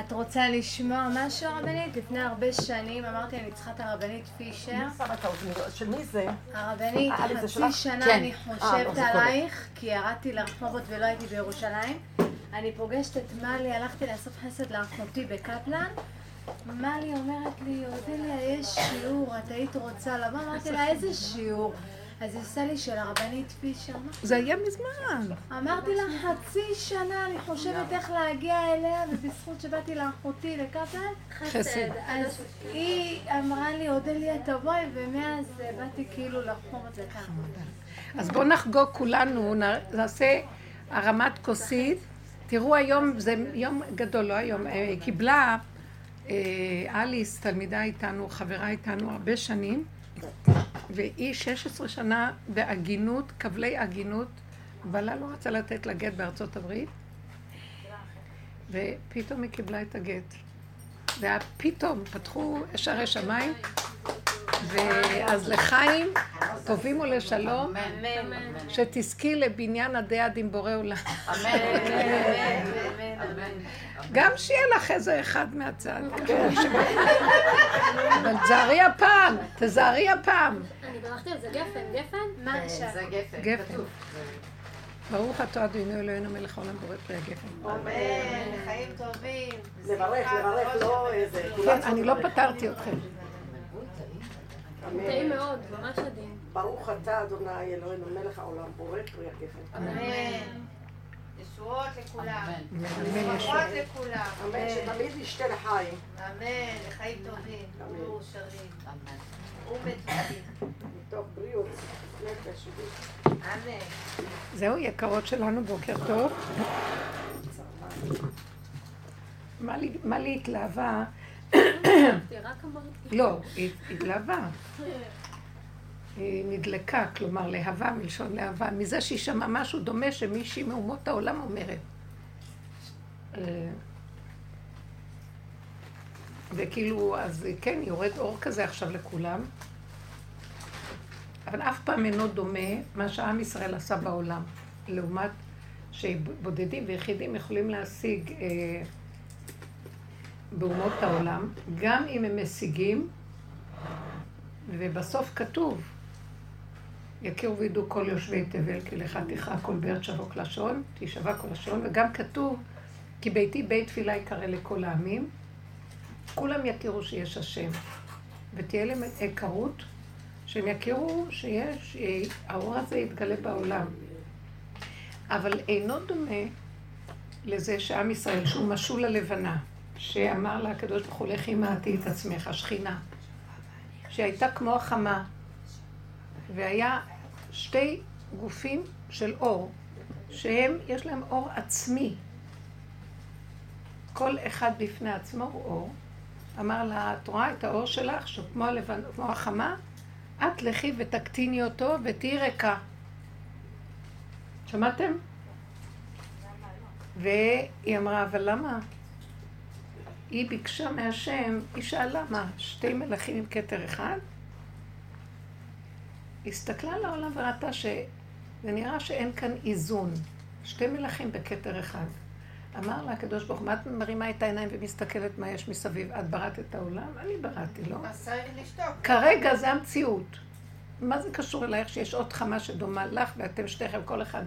את רוצה לשמוע משהו, הרבנית? לפני הרבה שנים אמרתי, אני צריכה את הרבנית פישר. של מי זה? הרבנית, חצי שנה אני חושבת עלייך, כי ירדתי לרחובות ולא הייתי בירושלים. אני פוגשת את מלי, הלכתי לעשות חסד לאחותי בקפלן. מלי אומרת לי, אודליה, יש שיעור, את היית רוצה לבוא? אמרתי לה, איזה שיעור? אז עשה לי של הרבנית פישר. זה היה מזמן. אמרתי לה, חצי שנה, אני חושבת איך להגיע אליה, ובזכות שבאתי לאחותי לקפלן, חסד. אז היא אמרה לי, אודליה, תבואי, ומאז באתי כאילו לחום את זה ככה. אז בואו נחגוג כולנו, נעשה הרמת כוסית. תראו, היום זה יום גדול, לא היום, קיבלה אליס, תלמידה איתנו, חברה איתנו הרבה שנים, והיא 16 שנה בעגינות, כבלי עגינות, בעלה לא רצה לתת לה גט בארצות הברית, ופתאום היא קיבלה את הגט. ופתאום פתחו שערי שמיים, ואז לחיים, טובים ולשלום, שתזכי לבניין הדעת עם בורא עולם. אמן. גם שיהיה לך איזה אחד מהצד. אבל תזהרי הפעם, תזהרי הפעם. אני ברכתי על זה גפן? מה השם? זה גפן. ברוך אתה אדוני אלוהינו מלך העולם בורא פרי הגפן. אמן, חיים טובים. לברך, לא איזה... כן, אני לא פתרתי אתכם. טעים מאוד, ממש עדין. ברוך אתה אדוני אלוהינו מלך העולם בורא פרי הגפן. אמן. ישועות לכולם. ישועות לכולם. אמן. שתמיד נשתה לחיים. אמן. לחיים טובים. ומאושרים. אמן. ומתוקים. מתוך בריאות. אמן. זהו, יקרות שלנו, בוקר טוב. מה לי התלהבה? לא, התלהבה. היא נדלקה, כלומר להבה, מלשון להבה, מזה שהיא שמעה משהו דומה שמישהי מאומות העולם אומרת. וכאילו, אז כן, יורד אור כזה עכשיו לכולם, אבל אף פעם אינו דומה מה שעם ישראל עשה בעולם, לעומת שבודדים ויחידים יכולים להשיג באומות העולם, גם אם הם משיגים, ובסוף כתוב, יכירו וידעו כל יושבי תבל, כי לך תכרע כל באר תשבוק לשון, תישבע כל לשון, וגם כתוב, כי ביתי בית תפילה יקרא לכל העמים, כולם יכירו שיש השם, ותהיה להם היכרות, שהם יכירו שיש, האור הזה יתגלה בעולם. אבל אינו דומה לזה שעם ישראל, שהוא משול הלבנה, שאמר לה הקדוש ברוך הוא, לך עמתי את עצמך, השכינה. שהייתה כמו החמה, והיה שתי גופים של אור, שהם, יש להם אור עצמי. כל אחד בפני עצמו הוא אור. אמר לה, את רואה את האור שלך, שכמו החמה, את לכי ותקטיני אותו ותהי ריקה. שמעתם? והיא אמרה, אבל למה? היא ביקשה מהשם, היא שאלה מה, שתי מלאכים עם כתר אחד? הסתכלה על העולם וראתה שזה נראה שאין כאן איזון. שתי מלאכים בכתר אחד. אמר לה הקדוש ברוך הוא, מה את מרימה את העיניים ומסתכלת מה יש מסביב? את בראת את העולם? אני בראתי, לא? כרגע זה המציאות. מה זה קשור אלייך שיש עוד חמה שדומה לך ואתם שניכם, כל אחד,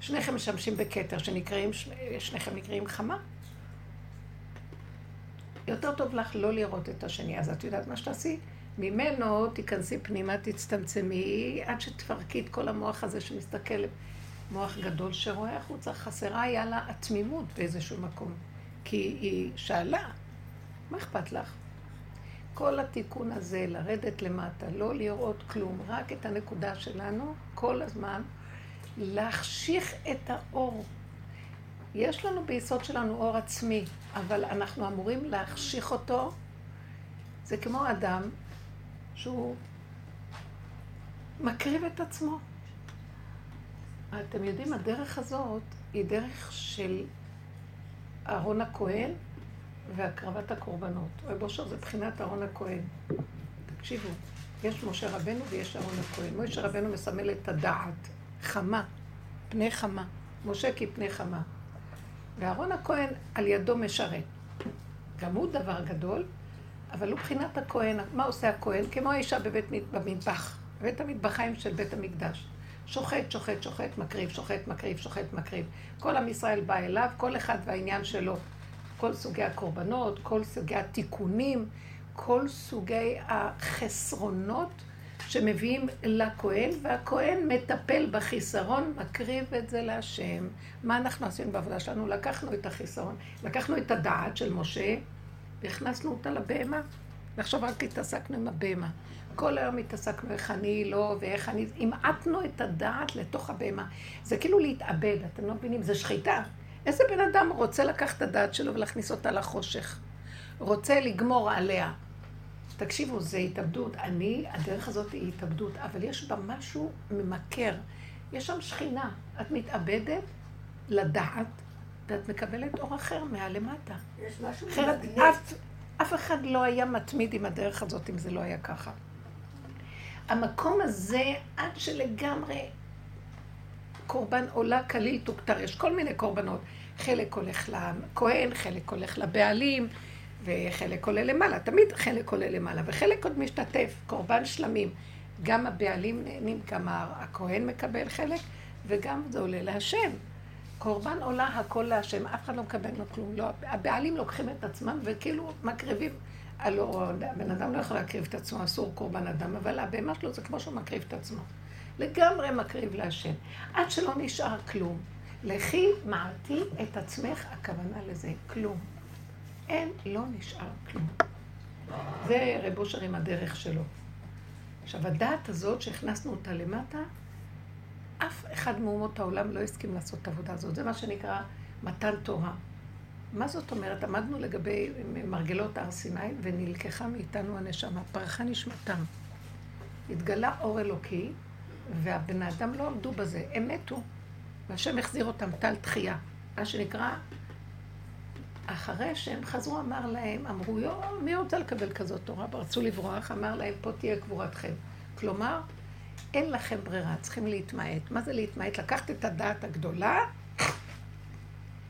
שניכם משמשים בכתר, שניכם נקראים חמה? יותר טוב לך לא לראות את השני, אז את יודעת מה שתעשי? ממנו תיכנסי פנימה, תצטמצמי, עד שתפרקי את כל המוח הזה שמסתכל, מוח גדול שרואה החוצה, חסרה היה לה התמימות באיזשהו מקום, כי היא שאלה, מה אכפת לך? כל התיקון הזה, לרדת למטה, לא לראות כלום, רק את הנקודה שלנו, כל הזמן, להחשיך את האור. יש לנו ביסוד שלנו אור עצמי, אבל אנחנו אמורים להחשיך אותו. זה כמו אדם שהוא מקריב את עצמו. אתם יודעים, הדרך הזאת היא דרך של אהרון הכהן והקרבת הקורבנות. ובושר זה בחינת אהרון הכהן. תקשיבו, יש משה רבנו ויש אהרון הכהן. משה רבנו מסמל את הדעת, חמה, פני חמה. משה כפני חמה. ואהרון הכהן על ידו משרת. גם הוא דבר גדול, אבל הוא בחינת הכהן. מה עושה הכהן? כמו האישה במטבח, בבית המטבחיים של בית המקדש. שוחט, שוחט, שוחט, מקריב, שוחט, מקריב, שוחט, מקריב. כל עם ישראל בא אליו, כל אחד והעניין שלו. כל סוגי הקורבנות, כל סוגי התיקונים, כל סוגי החסרונות שמביאים לכהן, והכהן מטפל בחיסרון, מקריב את זה להשם. מה אנחנו עשינו בעבודה שלנו? לקחנו את החיסרון, לקחנו את הדעת של משה, והכנסנו אותה לבהמה. נחשוב רק התעסקנו עם הבהמה. כל היום התעסקנו איך אני לא ואיך אני... המעטנו את הדעת לתוך הבהמה. זה כאילו להתאבד, אתם לא מבינים, זה שחיטה. איזה בן אדם רוצה לקחת את הדעת שלו ולהכניס אותה לחושך? רוצה לגמור עליה. תקשיבו, זה התאבדות. הדרך הזאת היא התאבדות, אבל יש בה משהו ממכר. יש שם שכינה. את מתאבדת לדעת, ואת מקבלת אור אחר מהלמטה. יש משהו מגנט. אף אחד לא היה מתמיד עם הדרך הזאת אם זה לא היה ככה. המקום הזה, עד שלגמרי קורבן עולה כליל תוקטר, יש כל מיני קורבנות. חלק הולך לכהן, חלק הולך לבעלים, וחלק עולה למעלה, תמיד חלק עולה למעלה, וחלק עוד משתתף, קורבן שלמים. גם הבעלים נהנים, גם הכהן מקבל חלק, וגם זה עולה להשם. קורבן עולה הכל להשם, אף אחד לא מקבל לו כלום. לא, הבעלים לוקחים את עצמם וכאילו מקריבים. הלא, בן אדם לא יכול להקריב את עצמו, אסור קורבן אדם, אבל הבהמה שלו זה כמו שהוא מקריב את עצמו. לגמרי מקריב להשם, עד שלא נשאר כלום. לכי מעטי את עצמך, הכוונה לזה, כלום. אין, לא נשאר כלום. זה רב אושר עם הדרך שלו. עכשיו, הדעת הזאת שהכנסנו אותה למטה, אף אחד מאומות העולם לא הסכים לעשות את העבודה הזאת. זה מה שנקרא מתן תורה. מה זאת אומרת? עמדנו לגבי מרגלות הר סיני ונלקחה מאיתנו הנשמה, פרחה נשמתם. התגלה אור אלוקי, והבן האדם לא עמדו בזה, הם מתו. והשם החזיר אותם, תל תחייה. מה שנקרא, אחרי שהם חזרו, אמר להם, אמרו, מי רוצה לקבל כזאת תורה? רצו לברוח, אמר להם, פה תהיה קבורתכם. כלומר, אין לכם ברירה, צריכים להתמעט. מה זה להתמעט? לקחת את הדעת הגדולה,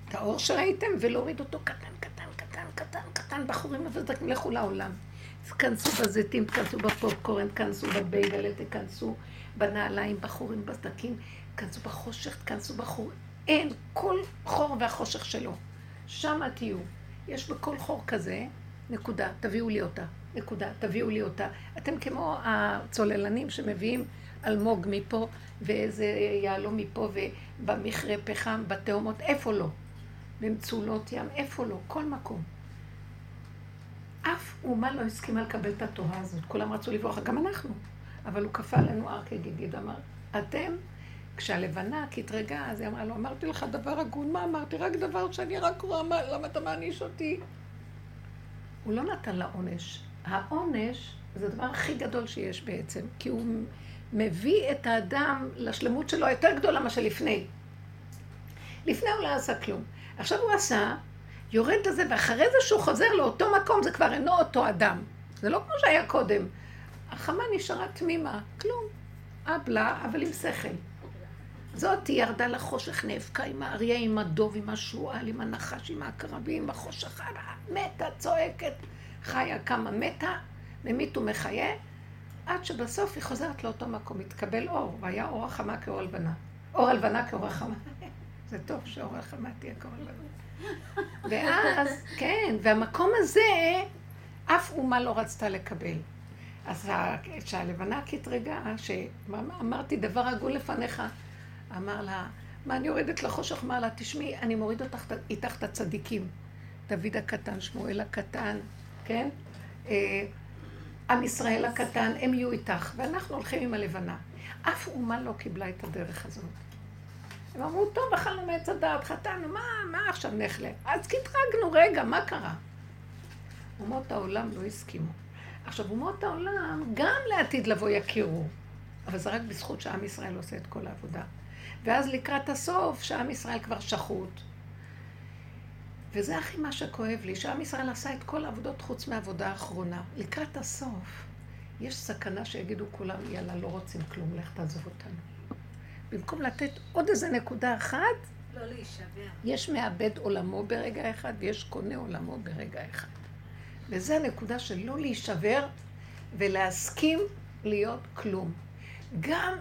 את האור שראיתם, ולהוריד אותו קטן, קטן, קטן, קטן, קטן, בחורים וזקים לכו לעולם. תכנסו בזיתים, תכנסו בפופקורן, תכנסו בבייגלה, תכנסו בנעליים, בחורים, בזדקים, תכנסו בחושך, תכנסו בחורים. אין, כל חור והחושך שלו. שם תהיו. יש בכל חור כזה, נקודה, תביאו לי אותה. נקודה, תביאו לי אותה. אתם כמו הצוללנים שמביאים אלמוג מפה, ואיזה יעלום מפה, ובמכרה פחם, בתאומות, איפה לא? במצולות ים, איפה לא? כל מקום. אף אומה לא הסכימה לקבל את התורה הזאת. כולם רצו לברוח, גם אנחנו. אבל הוא קפא לנו ארק יגידי, אמר, אתם, כשהלבנה כתרגה, אז היא אמרה לו, אמרתי לך דבר הגון, מה אמרתי? רק דבר שאני רק רואה, למה אתה מעניש אותי? הוא לא נתן לה עונש. העונש זה הדבר הכי גדול שיש בעצם, כי הוא מביא את האדם לשלמות שלו יותר גדולה מה שלפני. לפני הוא לא עשה כלום. עכשיו הוא עשה, יורד לזה, ואחרי זה שהוא חוזר לאותו מקום, זה כבר אינו אותו אדם. זה לא כמו שהיה קודם. החמה נשארה תמימה, כלום. אבלה, אבל עם שכל. זאת היא ירדה לחושך, נאבקה עם האריה, עם הדוב, עם השועל, עם הנחש, עם הקרבים, עם החושך, מתה, צועקת, חיה כמה מתה, ממית ומחיה, עד שבסוף היא חוזרת לאותו מקום, התקבל אור, והיה אור החמה כאור הלבנה. אור הלבנה כאור החמה. זה טוב שאור החמה תהיה כאור הלבנה. ואז, כן, והמקום הזה, אף אומה לא רצתה לקבל. אז כשהלבנה כתרגה, שאמרתי דבר עגול לפניך, אמר לה, מה אני יורדת לחושך? אמר לה, תשמעי, אני מוריד אותך איתך את הצדיקים. דוד הקטן, שמואל הקטן, כן? עם ישראל הקטן, הם יהיו איתך, ואנחנו הולכים עם הלבנה. אף אומה לא קיבלה את הדרך הזאת. הם אמרו, טוב, אכלנו מעץ הדעת, חטאנו, מה עכשיו נחלה? אז כתרגנו, רגע, מה קרה? אומות העולם לא הסכימו. עכשיו, אומות העולם, גם לעתיד לבוא יכירו, אבל זה רק בזכות שעם ישראל עושה את כל העבודה. ואז לקראת הסוף, שעם ישראל כבר שחוט. וזה הכי מה שכואב לי, שעם ישראל עשה את כל העבודות חוץ מהעבודה האחרונה. לקראת הסוף, יש סכנה שיגידו כולם, יאללה, לא רוצים כלום, לך תעזוב אותנו. במקום לתת עוד איזה נקודה אחת, לא להישבר. יש מאבד עולמו ברגע אחד, ויש קונה עולמו ברגע אחד. וזו הנקודה של לא להישבר ולהסכים להיות כלום. גם,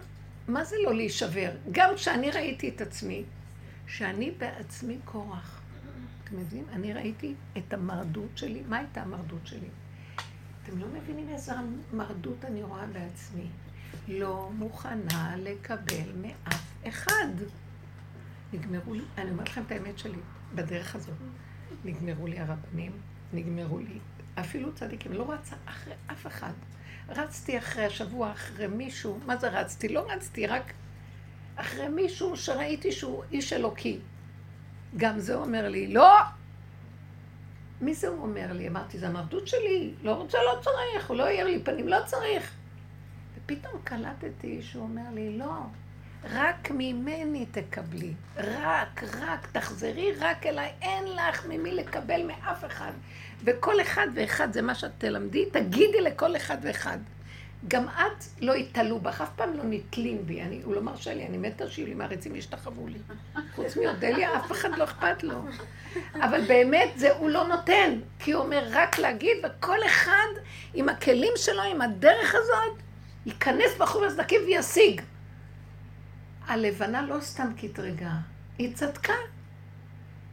מה זה לא להישבר? גם כשאני ראיתי את עצמי, שאני בעצמי קורח. אתם מבינים? אני ראיתי את המרדות שלי. מה הייתה המרדות שלי? אתם לא מבינים איזה מרדות אני רואה בעצמי. לא מוכנה לקבל מאף אחד. נגמרו לי, אני אומר לכם את האמת שלי, בדרך הזאת. נגמרו לי הרבנים, נגמרו לי. אפילו צדיקים, לא רצה אחרי אף אחד. רצתי אחרי השבוע, אחרי מישהו, מה זה רצתי? לא רצתי, רק אחרי מישהו שראיתי שהוא איש אלוקי. גם זה אומר לי, לא! מי זה הוא אומר לי? אמרתי, זה המרדות שלי, לא רוצה, לא צריך, הוא לא יאיר לי פנים, לא צריך. ופתאום קלטתי שהוא אומר לי, לא, רק ממני תקבלי, רק, תחזרי רק אליי, אין לך ממי לקבל מאף אחד. וכל אחד ואחד זה מה שאת תלמדי, תגידי לכל אחד ואחד. גם את לא התעלו בך, אף פעם לא נתלים בי, הוא לא מרשה לי, אני מתה שיהיו לי מעריצים, השתחוו לי. חוץ מאודליה, אף אחד לא אכפת לו. אבל באמת זה הוא לא נותן, כי הוא אומר רק להגיד, וכל אחד עם הכלים שלו, עם הדרך הזאת, ייכנס בחור הסדקים וישיג. הלבנה לא סתם כתרגה, היא צדקה.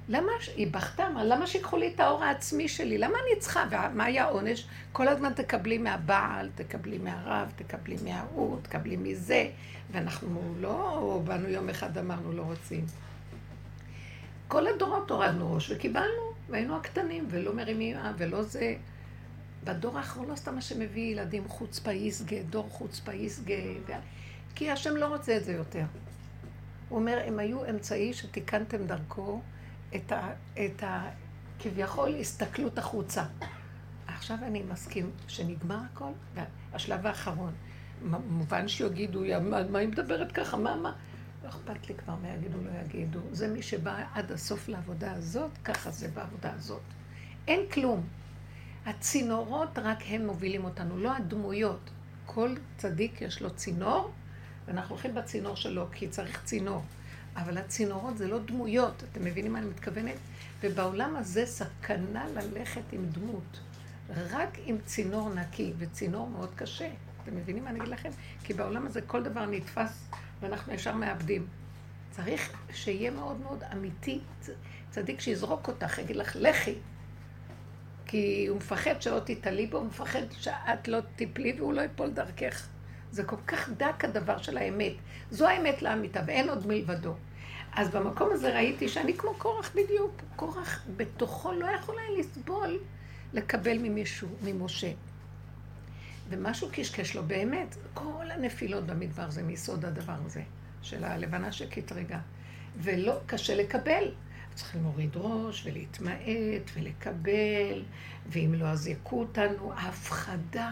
למה, היא בכתה, למה שיקחו לי את האור העצמי שלי? למה אני צריכה? ומה היה העונש? כל הזמן תקבלי מהבעל, תקבלי מהרב, תקבלי מהאור, תקבלי מזה. ואנחנו לא באנו יום אחד, אמרנו לא רוצים. כל הדורות הורדנו ראש וקיבלנו, והיינו הקטנים, ולא מרימים, ולא זה. בדור האחרון לא סתם מה שמביא ילדים חוצפה יסגה, דור חוצפה יסגה, כי השם לא רוצה את זה יותר. הוא אומר, הם היו אמצעי שתיקנתם דרכו, את ה כביכול הסתכלות החוצה. עכשיו אני מסכים שנגמר הכל, והשלב האחרון, מובן שיגידו, מה היא מדברת ככה, מה? לא אכפת לי כבר מה יגידו, לא יגידו. זה מי שבא עד הסוף לעבודה הזאת, ככה זה בעבודה הזאת. אין כלום. הצינורות רק הם מובילים אותנו, לא הדמויות. כל צדיק יש לו צינור, ואנחנו הולכים בצינור שלו, כי צריך צינור. אבל הצינורות זה לא דמויות, אתם מבינים מה אני מתכוונת? ובעולם הזה סכנה ללכת עם דמות, רק עם צינור נקי, וצינור מאוד קשה. אתם מבינים מה אני אגיד לכם? כי בעולם הזה כל דבר נתפס, ואנחנו ישר מאבדים. צריך שיהיה מאוד מאוד אמיתי, צדיק שיזרוק אותך, יגיד לך, לכי. כי הוא מפחד שלא תתעלי בו, הוא מפחד שאת לא תיפלי והוא לא יפול דרכך. זה כל כך דק הדבר של האמת. זו האמת לאמיתה, ואין עוד מלבדו. אז במקום הזה ראיתי שאני כמו קורח בדיוק. קורח בתוכו לא יכול היה לסבול לקבל ממישהו, ממשה. ומשהו קשקש לו באמת. כל הנפילות במדבר זה מיסוד הדבר הזה, של הלבנה שכתרגה. ולא קשה לקבל. צריך למוריד ראש ולהתמעט ולקבל, ואם לא אז יקו אותנו, ההפחדה.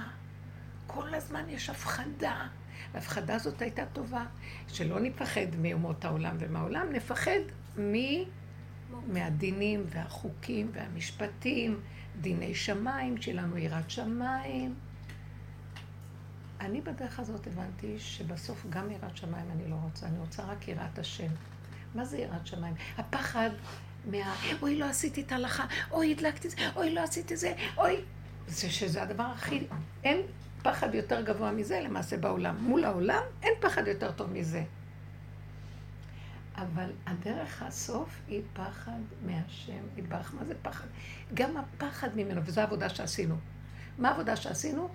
כל הזמן יש הפחדה. ההפחדה הזאת הייתה טובה, שלא נפחד מאומות העולם ומהעולם, נפחד מהדינים והחוקים והמשפטים, דיני שמיים, שלנו יראת שמיים. אני בדרך הזאת הבנתי שבסוף גם יראת שמיים אני לא רוצה, אני רוצה רק יראת השם. מה זה יראת שמיים? הפחד מה... אוי, לא עשיתי את ההלכה, אוי, הדלקתי זה, אוי, לא עשיתי זה, אוי... זה שזה הדבר הכי... אין פחד יותר גבוה מזה למעשה בעולם. מול העולם אין פחד יותר טוב מזה. אבל הדרך הסוף היא פחד מהשם, יתברך. מה זה פחד? גם הפחד ממנו, וזו העבודה שעשינו. מה העבודה שעשינו?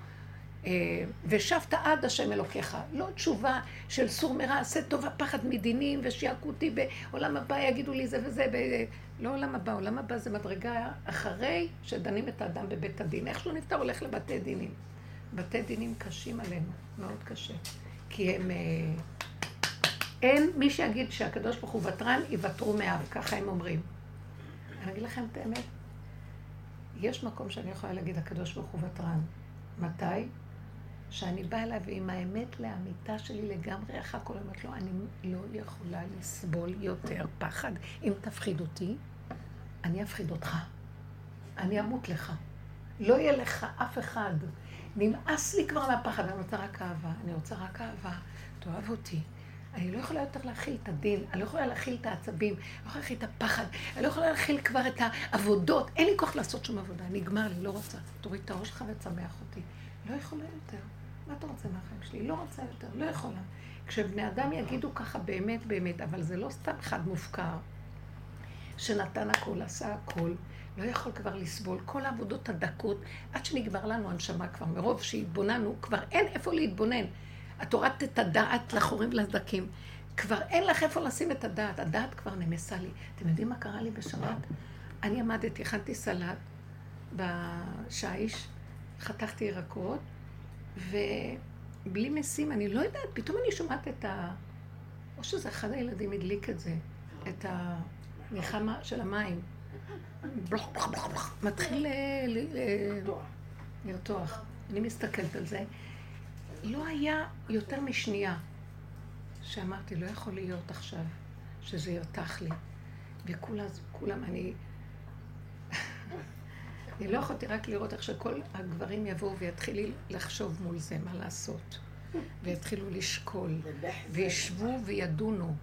ושבת עד השם אלוקיך. לא תשובה של סור מרע, עשה טוב, הפחד מדינים, ושיעקו אותי בעולם הבא, יגידו לי זה וזה, לא עולם הבא, עולם הבא זה מדרגה אחרי שדנים את האדם בבית הדין. איך שהוא נפטר הולך לבתי דינים. בתי דינים קשים עלינו, מאוד קשה. כי הם... אין מי שיגיד שהקדוש ברוך הוא וטרן, יוותרו מאב, ככה הם אומרים. אני אגיד לכם את האמת, יש מקום שאני יכולה להגיד הקדוש ברוך הוא וטרן. מתי? שאני באה אליו עם האמת לאמיתה שלי לגמרי, אחר כל אומרת לו, אני לא יכולה לסבול יותר פחד. אם תפחיד אותי, אני אפחיד אותך. אני אמות לך. לא יהיה לך אף אחד. נמאס לי כבר מהפחד, אני רוצה רק אהבה. אני רוצה רק אהבה. תאהב אותי. אני לא יכולה יותר להכיל את הדין, אני לא יכולה להכיל את העצבים, אני לא יכולה להכיל את הפחד, אני לא יכולה להכיל כבר את העבודות, אין לי כוח לעשות שום עבודה, נגמר לי, לא רוצה, תוריד את הראש שלך ותשמח אותי. לא יכולה יותר, מה אתה רוצה מהחיים שלי? לא רוצה יותר, לא יכולה. כשבני אדם יגידו ככה באמת באמת, אבל זה לא סתם אחד מופקר, שנתן הכל, עשה הכל, לא יכול כבר לסבול, כל העבודות הדקות, עד שנגמר לנו הנשמה כבר, מרוב שהתבוננו, כבר אין איפה להתבונן. התורה תדעת לחורים ולסדקים, כבר אין לך איפה לשים את הדעת, הדעת כבר נמסה לי. אתם יודעים מה קרה לי בשבת? אני עמדתי, הכנתי סלט בשיש, חתכתי ירקות, ובלי מסים, אני לא יודעת, פתאום אני שומעת את ה... או שזה אחד הילדים הדליק את זה, את הניחמה של המים. בלוח, בלוח, בלוח, בלוח, מתחיל לרתוח. אני מסתכלת על זה. לא היה יותר משנייה שאמרתי, לא יכול להיות עכשיו שזה יותח לי. וכולם, אני לא יכולתי רק לראות איך שכל הגברים יבואו ויתחילו לחשוב מול זה מה לעשות. ויתחילו לשקול, וישבו וידונו.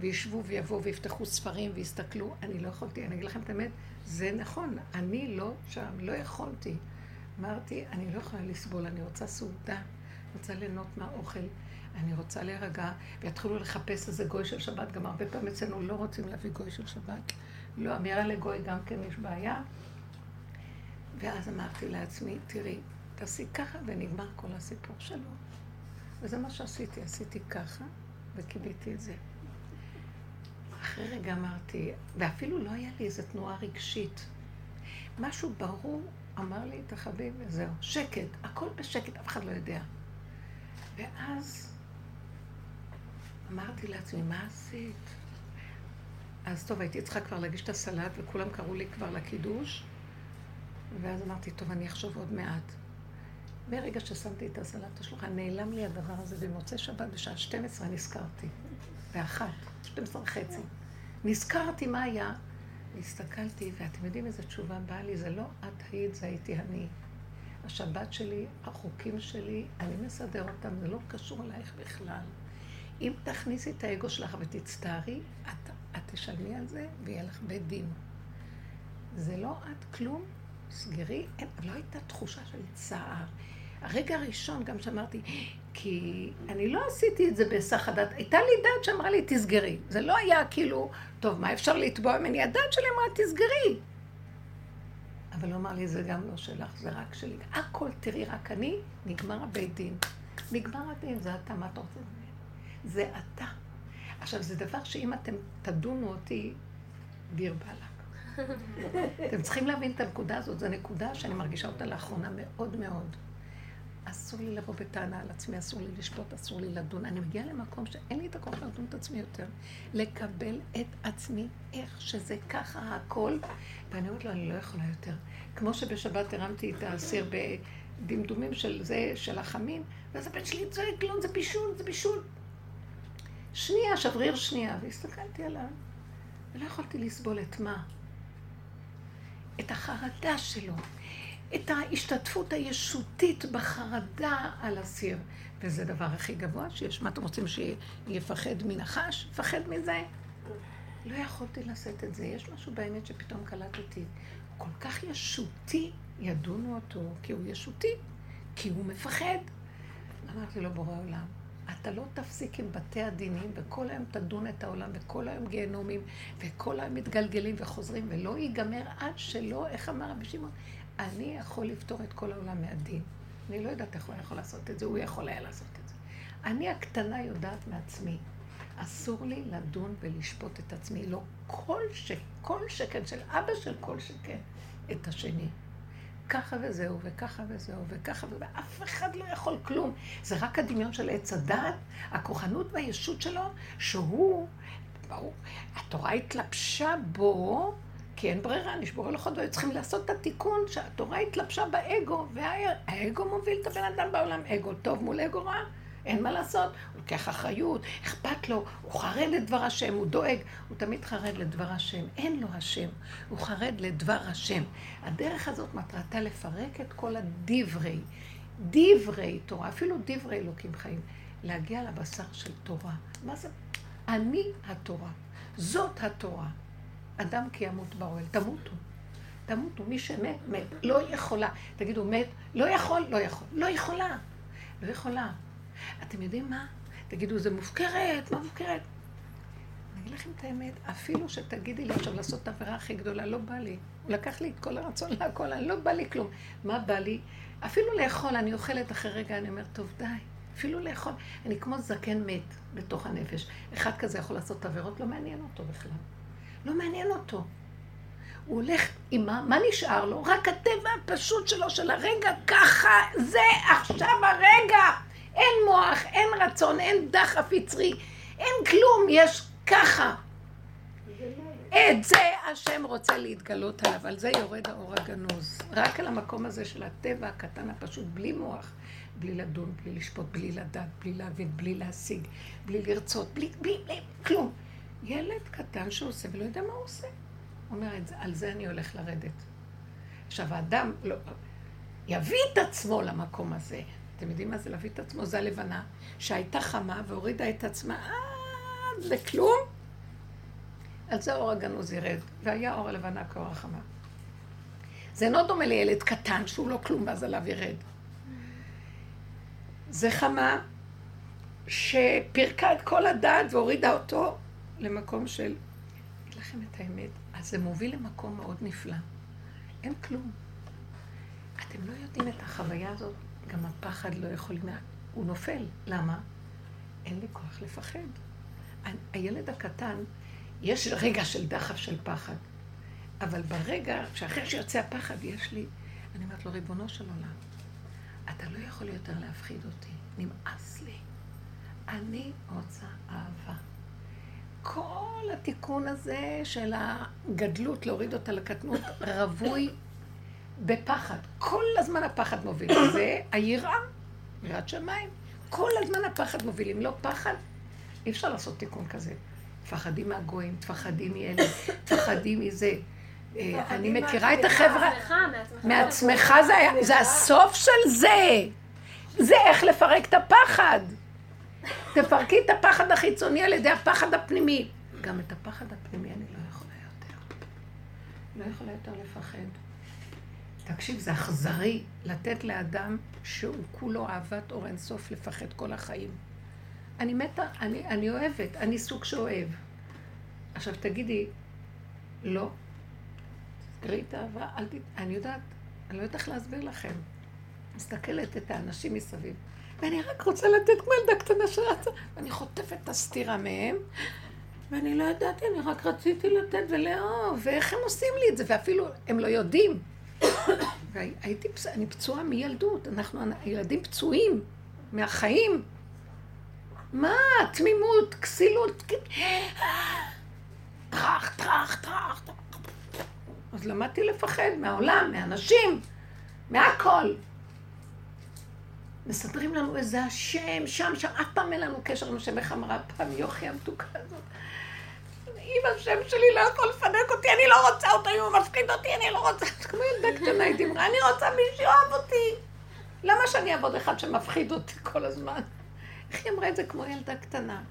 וישבו ויבואו ויפתחו ספרים ויסתכלו, אני לא יכולתי, אני אגיד לכם את האמת, זה נכון, אני לא שם, לא יכולתי. אמרתי, אני לא יכולה לסבול, אני רוצה סעודה, אני רוצה ליהנות מהאוכל, אני רוצה להירגע, ויתחילו לחפש איזה גוי של שבת, גם הרבה פעמים אצלנו לא רוצים להביא גוי של שבת, לא, אמירה לגוי גם כן יש בעיה. ואז אמרתי לעצמי, תראי, תעשי ככה ונגמר כל הסיפור שלו. וזה מה שעשיתי, עשיתי ככה וקיבלתי את זה. אחרי רגע אמרתי, ואפילו לא היה לי איזו תנועה רגשית. משהו ברור אמר לי, תחביב, וזהו, שקט, הכל בשקט, אף אחד לא יודע. ואז אמרתי לעצמי, מה עשית? אז טוב, הייתי צריכה כבר להגיש את הסלט, וכולם קראו לי כבר לקידוש, ואז אמרתי, טוב, אני אחשוב עוד מעט. ברגע ששמתי את הסלט השולחן, נעלם לי הדבר הזה, במוצאי שבת בשעה 12 נזכרתי, באחת. 12:30. נזכרתי מה היה, הסתכלתי, ואתם יודעים איזו תשובה באה לי, זה לא את היית, זה הייתי אני. השבת שלי, החוקים שלי, אני מסדר אותם, זה לא קשור אלייך בכלל. אם תכניסי את האגו שלך ותצטערי, את תשלמי על זה ויהיה לך בית דין. זה לא את כלום, סגרי, לא הייתה תחושה של צער. הרגע הראשון גם שאמרתי, כי אני לא עשיתי את זה בסך הדעת, הייתה לי דעת שאמרה לי, תסגרי. זה לא היה כאילו, טוב, מה אפשר לתבוע ממני? הדעת שלי אמרה, תסגרי. אבל הוא אמר לי, זה גם לא שלך, זה רק שלי. הכל, תראי, רק אני, נגמר הבית דין. נגמר הדין, זה אתה, מה אתה רוצה? זה אתה. עכשיו, זה דבר שאם אתם תדונו אותי, דיר בעלה. אתם צריכים להבין את הנקודה הזאת, זו נקודה שאני מרגישה אותה לאחרונה מאוד מאוד. אסור לי לבוא בטענה על עצמי, אסור לי לשפוט, אסור לי לדון. אני מגיעה למקום שאין לי את הכוח לדון את עצמי יותר. לקבל את עצמי איך שזה ככה הכל. ואני אומרת לו, אני לא יכולה יותר. כמו שבשבת הרמתי את האסיר בדמדומים של זה, של החמין, ואז הבן שלי צועק, לא, זה בישול, זה בישול. שנייה, שבריר שנייה, והסתכלתי עליו. ולא יכולתי לסבול את מה? את החרדה שלו. את ההשתתפות הישותית בחרדה על הסיר. וזה דבר הכי גבוה שיש. מה אתם רוצים שיפחד מנחש? יפחד מזה? לא יכולתי לשאת את זה. יש משהו באמת שפתאום קלטתי. כל כך ישותי, ידונו אותו, כי הוא ישותי, כי הוא מפחד. אמרתי לו, בורא עולם, אתה לא תפסיק עם בתי הדינים, וכל היום תדון את העולם, וכל היום גיהנומים, וכל היום מתגלגלים וחוזרים, ולא ייגמר עד שלא, איך אמר רבי שמעון? אני יכול לפתור את כל העולם מהדין. אני לא יודעת איך הוא יכול לעשות את זה, הוא יכול היה לעשות את זה. אני הקטנה יודעת מעצמי. אסור לי לדון ולשפוט את עצמי, לא כל שכן של אבא של כל שכן, את השני. ככה וזהו, וככה וזהו, וככה וזהו, ואף אחד לא יכול כלום. זה רק הדמיון של עץ הדעת, הכוחנות והישות שלו, שהוא, ברור, התורה התלבשה בו, כי אין ברירה, נשבור הלכות, וצריכים לעשות את התיקון שהתורה התלבשה באגו, והאגו מוביל את הבן אדם בעולם, אגו טוב מול אגו רע, אין מה לעשות, הוא לוקח אחריות, אכפת לו, הוא חרד לדבר השם, הוא דואג, הוא תמיד חרד לדבר השם, אין לו השם, הוא חרד לדבר השם. הדרך הזאת מטרתה לפרק את כל הדברי תורה, אפילו דברי אלוקים חיים, להגיע לבשר של תורה. מה זה? אני התורה. זאת התורה. אדם כי ימות באוהל. תמותו. תמותו. מי שמת, מת. לא יכולה. תגידו, מת. לא יכול, לא יכול. לא יכולה. לא יכולה. אתם יודעים מה? תגידו, זה מופקרת. מה מופקרת? אני אגיד לכם את האמת. אפילו שתגידי לי עכשיו לעשות את העבירה הכי גדולה, לא בא לי. הוא לקח לי את כל הרצון להכל. אני לא בא לי כלום. מה בא לי? אפילו לאכול. אני אוכלת אחרי רגע. אני אומר, טוב, די. אפילו לאכול. אני כמו זקן מת בתוך הנפש. אחד כזה יכול לעשות עבירות, לא מעניין אותו בכלל. לא מעניין אותו. הוא הולך עם מה נשאר לו? רק הטבע הפשוט שלו, של הרגע ככה, זה עכשיו הרגע. אין מוח, אין רצון, אין דחף יצרי, אין כלום, יש ככה. את זה השם רוצה להתגלות עליו, על זה יורד האור הגנוז. רק על המקום הזה של הטבע הקטן הפשוט, בלי מוח. בלי לדון, בלי לשפוט, בלי לדעת, בלי להבין, בלי להשיג, בלי לרצות, בלי כלום. ילד קטן שעושה ולא יודע מה הוא עושה. אומר, על זה אני הולך לרדת. עכשיו, האדם לא, יביא את עצמו למקום הזה. אתם יודעים מה זה להביא את עצמו? זה הלבנה שהייתה חמה והורידה את עצמה עד לכלום. על זה האור הגנוז ירד, והיה אור הלבנה כאור החמה. זה אינו דומה לילד קטן שהוא לא כלום ואז עליו ירד. זה חמה שפרקה את כל הדעת והורידה אותו למקום של... אגיד לכם את האמת, אז זה מוביל למקום מאוד נפלא. אין כלום. אתם לא יודעים את החוויה הזאת, גם הפחד לא יכול... הוא נופל. למה? אין לי כוח לפחד. הילד הקטן, יש רגע של דחף של פחד, אבל ברגע שאחרי שיוצא הפחד יש לי... אני אומרת לו, ריבונו של עולם, אתה לא יכול יותר להפחיד אותי, נמאס לי. אני רוצה אהבה. כל התיקון הזה של הגדלות, להוריד אותה לקטנות, רבוי בפחד. כל הזמן הפחד מוביל. זה היראה, יראת שמיים. כל הזמן הפחד מוביל. אם לא פחד, אי אפשר לעשות תיקון כזה. תפחדים מהגויים, תפחדים מאלה, תפחדים מזה. אני מכירה את החברה, מעצמך זה הסוף של זה. זה איך לפרק את הפחד. תפרקי את הפחד החיצוני על ידי הפחד הפנימי. גם את הפחד הפנימי אני לא יכולה יותר. לא יכולה יותר לפחד. תקשיב, זה אכזרי לתת לאדם שהוא כולו אהבת אור אינסוף לפחד כל החיים. אני מתה, אני אוהבת, אני סוג שאוהב. עכשיו תגידי, לא. ראית אהבה, אני יודעת, אני לא יודעת איך להסביר לכם. מסתכלת את האנשים מסביב, ואני רק רוצה לתת כמו ילדה קטנה שרצה, ואני חוטפת את הסתירה מהם, ואני לא ידעתי, אני רק רציתי לתת ולאהוב, ואיך הם עושים לי את זה, ואפילו הם לא יודעים. אני פצועה מילדות, אנחנו ילדים פצועים מהחיים. מה? תמימות, כסילות, טרח, טרח, טרח, טרח. אז למדתי לפחד מהעולם, מהאנשים, מהכל. מסדרים לנו איזה השם, שם, אף פעם אין לנו קשר עם השם, איך אמרה פעם יוכי המתוקה הזאת. אם השם שלי לא יכול לפנק אותי, אני לא רוצה אותו, אם הוא מפחיד אותי, אני לא רוצה. כמו ילדה קטנה, היא דמרה, אני רוצה מי שאוהב אותי. למה שאני אעבוד אחד שמפחיד אותי כל הזמן? איך היא אמרה את זה כמו ילדה קטנה?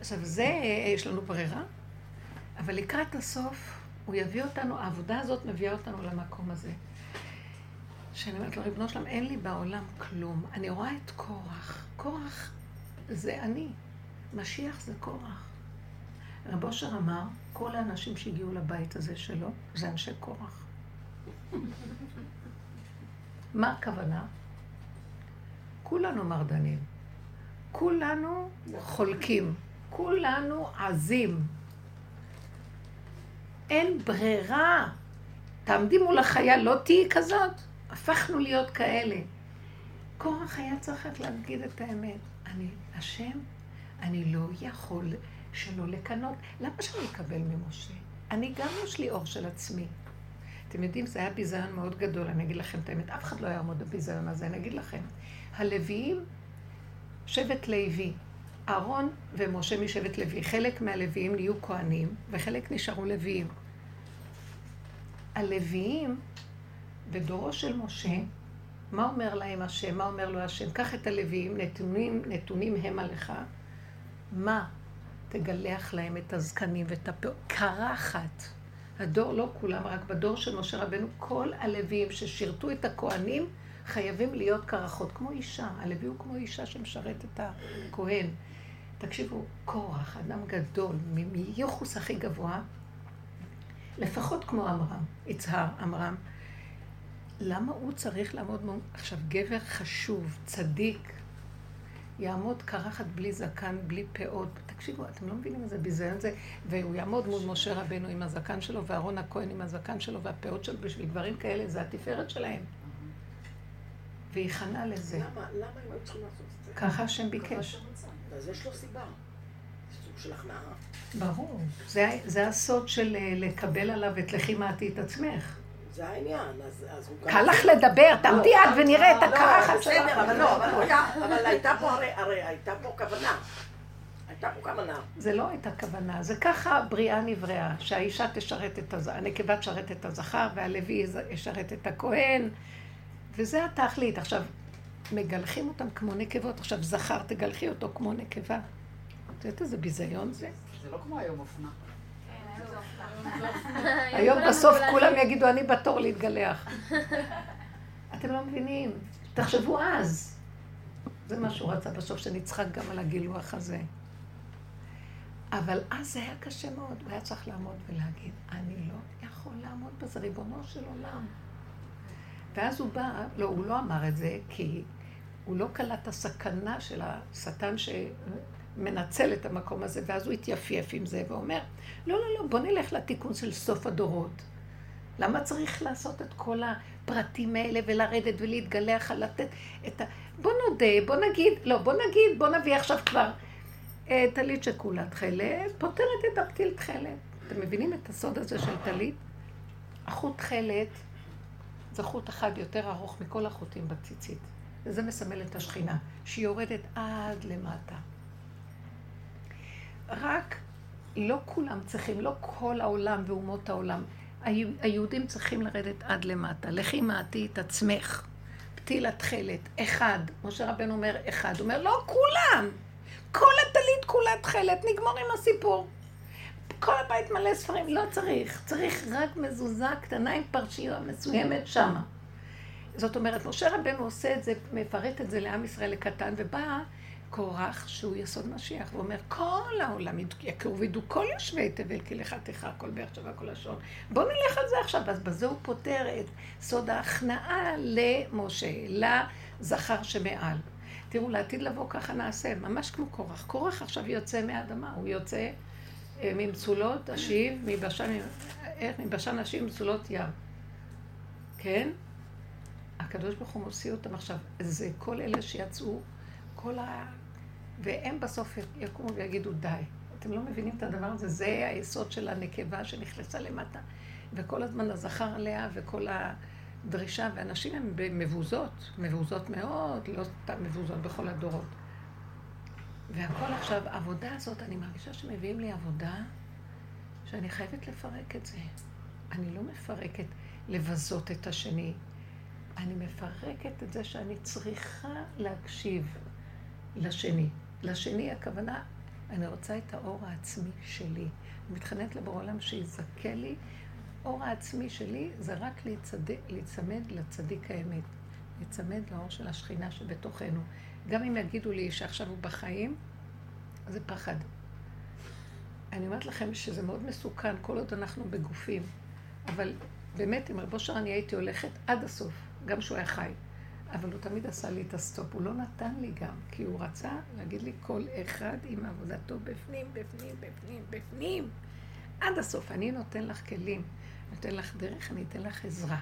עכשיו זה, יש לנו ברירה, אבל לקראת הסוף, הוא יביא אותנו, העבודה הזאת מביאה אותנו למקום הזה. שאני אומרת לו, ריבונו שלם, אין לי בעולם כלום. אני רואה את קורח. קורח זה אני. משיח זה קורח. רב אושר אמר, כל האנשים שהגיעו לבית הזה שלו, זה אנשי קורח. מה הכוונה? כולנו מרדנים. כולנו חולקים. כולנו עזים. אין ברירה. תעמדי מול החיה, לא תהיי כזאת. הפכנו להיות כאלה. קורח היה צריך להגיד את האמת. אני, השם, אני לא יכול שלא לקנות. למה שאני אקבל ממשה? אני גם יש לי אור של עצמי. אתם יודעים, זה היה ביזיון מאוד גדול. אני אגיד לכם את האמת. אף אחד לא היה עמוד בביזיון הזה. אני אגיד לכם. הלוויים, שבט לוי. אהרון ומשה משבט לוי. חלק מהלוויים נהיו כהנים, וחלק נשארו לוויים. הלוויים, בדורו של משה, מה אומר להם השם? מה אומר לו השם? קח את הלוויים, נתונים הם עליך. מה? תגלח להם את הזקנים ואת הפאות. קרחת. הדור, לא כולם, רק בדור של משה רבנו, כל הלוויים ששירתו את הכהנים חייבים להיות קרחות, כמו אישה. הלוי הוא כמו אישה שמשרת את הכהן. תקשיבו, קורח, אדם גדול, מיוחוס הכי גבוה, לפחות כמו אמרם, יצהר אמרם. למה הוא צריך לעמוד מול... עכשיו, גבר חשוב, צדיק, יעמוד קרחת בלי זקן, בלי פאות. תקשיבו, אתם לא מבינים איזה ביזיון זה, והוא יעמוד מול משה רבנו עם הזקן שלו, ואהרון הכהן עם הזקן שלו, והפאות שלו, בשביל דברים כאלה, זה התפארת שלהם. והיא חנה לזה. למה הם היו צריכים לעשות את זה? ככה השם ביקש. אז יש לו סיבה. סוג של הכנעה. ברור. זה הסוד של לקבל עליו את לחימתי את עצמך. זה העניין. קל לך לדבר, תעמדי עד ונראה את הקרחת שלך. בסדר, אבל לא, אבל הייתה פה כוונה. הייתה פה כוונה. זה לא הייתה כוונה. זה ככה בריאה נבראה, שהאישה תשרת את הזכר, הנקבה תשרת את הזכר, והלוי ישרת את הכהן. וזה התכלית. עכשיו, מגלחים אותם כמו נקבות. עכשיו, זכר, תגלחי אותו כמו נקבה. את יודעת איזה ביזיון זה? זה לא כמו היום אופנה. כן, היום זה אופנה. היום בסוף כולם יגידו, אני בתור להתגלח. אתם לא מבינים. תחשבו אז. זה מה שהוא רצה בסוף, שנצחק גם על הגילוח הזה. אבל אז זה היה קשה מאוד. הוא היה צריך לעמוד ולהגיד, אני לא יכול לעמוד בזה, ריבונו של עולם. ואז הוא בא, לא, הוא לא אמר את זה, כי הוא לא קלט הסכנה של השטן שמנצל את המקום הזה, ואז הוא התייפייף עם זה ואומר, לא, לא, לא, בוא נלך לתיקון של סוף הדורות. למה צריך לעשות את כל הפרטים האלה ולרדת ולהתגלח, לתת את ה... בוא נודה, בוא נגיד, לא, בוא נגיד, בוא נביא עכשיו כבר תלית שכולה תחלת, פותרת את הפתיל תחלת. אתם מבינים את הסוד הזה של תלית? אחות תחלת. זה חוט אחד יותר ארוך מכל החוטים בציצית. וזה מסמל את השכינה, שהיא יורדת עד למטה. רק לא כולם צריכים, לא כל העולם ואומות העולם. היהודים צריכים לרדת עד למטה. לכי מעטי את עצמך, פתיל התחלת, אחד. משה רבנו אומר אחד, הוא אומר לא כולם. כל התלית כולה תחלת, נגמור עם הסיפור. כל הבית מלא ספרים, לא צריך. צריך רק מזוזה קטנה עם פרשייה מסוימת שמה. זאת אומרת, משה רבנו עושה את זה, מפרט את זה לעם ישראל הקטן, ובא קורח שהוא יסוד משיח, ואומר, כל העולם יקרו וידעו כל יושבי תבל, כי לך תיכר, כל באר שווה, כל השון. בואו נלך על זה עכשיו. אז בזה הוא פותר את סוד ההכנעה למשה, לזכר שמעל. תראו, לעתיד לבוא ככה נעשה, ממש כמו קורח. קורח עכשיו יוצא מהאדמה, הוא יוצא... ממצולות אשיב, מבשן אשיב מצולות ים. כן? הקדוש ברוך הוא מוציא אותם עכשיו. זה כל אלה שיצאו, כל ה... והם בסוף יקומו ויגידו די. אתם לא מבינים את הדבר הזה? זה היסוד של הנקבה שנכנסה למטה. וכל הזמן הזכר עליה וכל הדרישה. ואנשים הם במבוזות, מבוזות מאוד, לא מבוזות בכל הדורות. והכל עכשיו, העבודה הזאת, אני מרגישה שמביאים לי עבודה שאני חייבת לפרק את זה. אני לא מפרקת לבזות את השני. אני מפרקת את זה שאני צריכה להקשיב לשני. לשני הכוונה, אני רוצה את האור העצמי שלי. אני מתחננת לבורא עולם שיזכה לי. אור העצמי שלי זה רק להיצמד לצדיק האמת. להיצמד לאור של השכינה שבתוכנו. גם אם יגידו לי שעכשיו הוא בחיים, זה פחד. אני אומרת לכם שזה מאוד מסוכן, כל עוד אנחנו בגופים. אבל באמת, עם רבו שר אני הייתי הולכת עד הסוף, גם שהוא היה חי. אבל הוא תמיד עשה לי את הסטופ, הוא לא נתן לי גם, כי הוא רצה להגיד לי כל אחד עם עבודתו בפנים, בפנים, בפנים, בפנים. עד הסוף, אני נותן לך כלים, נותן לך דרך, אני אתן לך עזרה.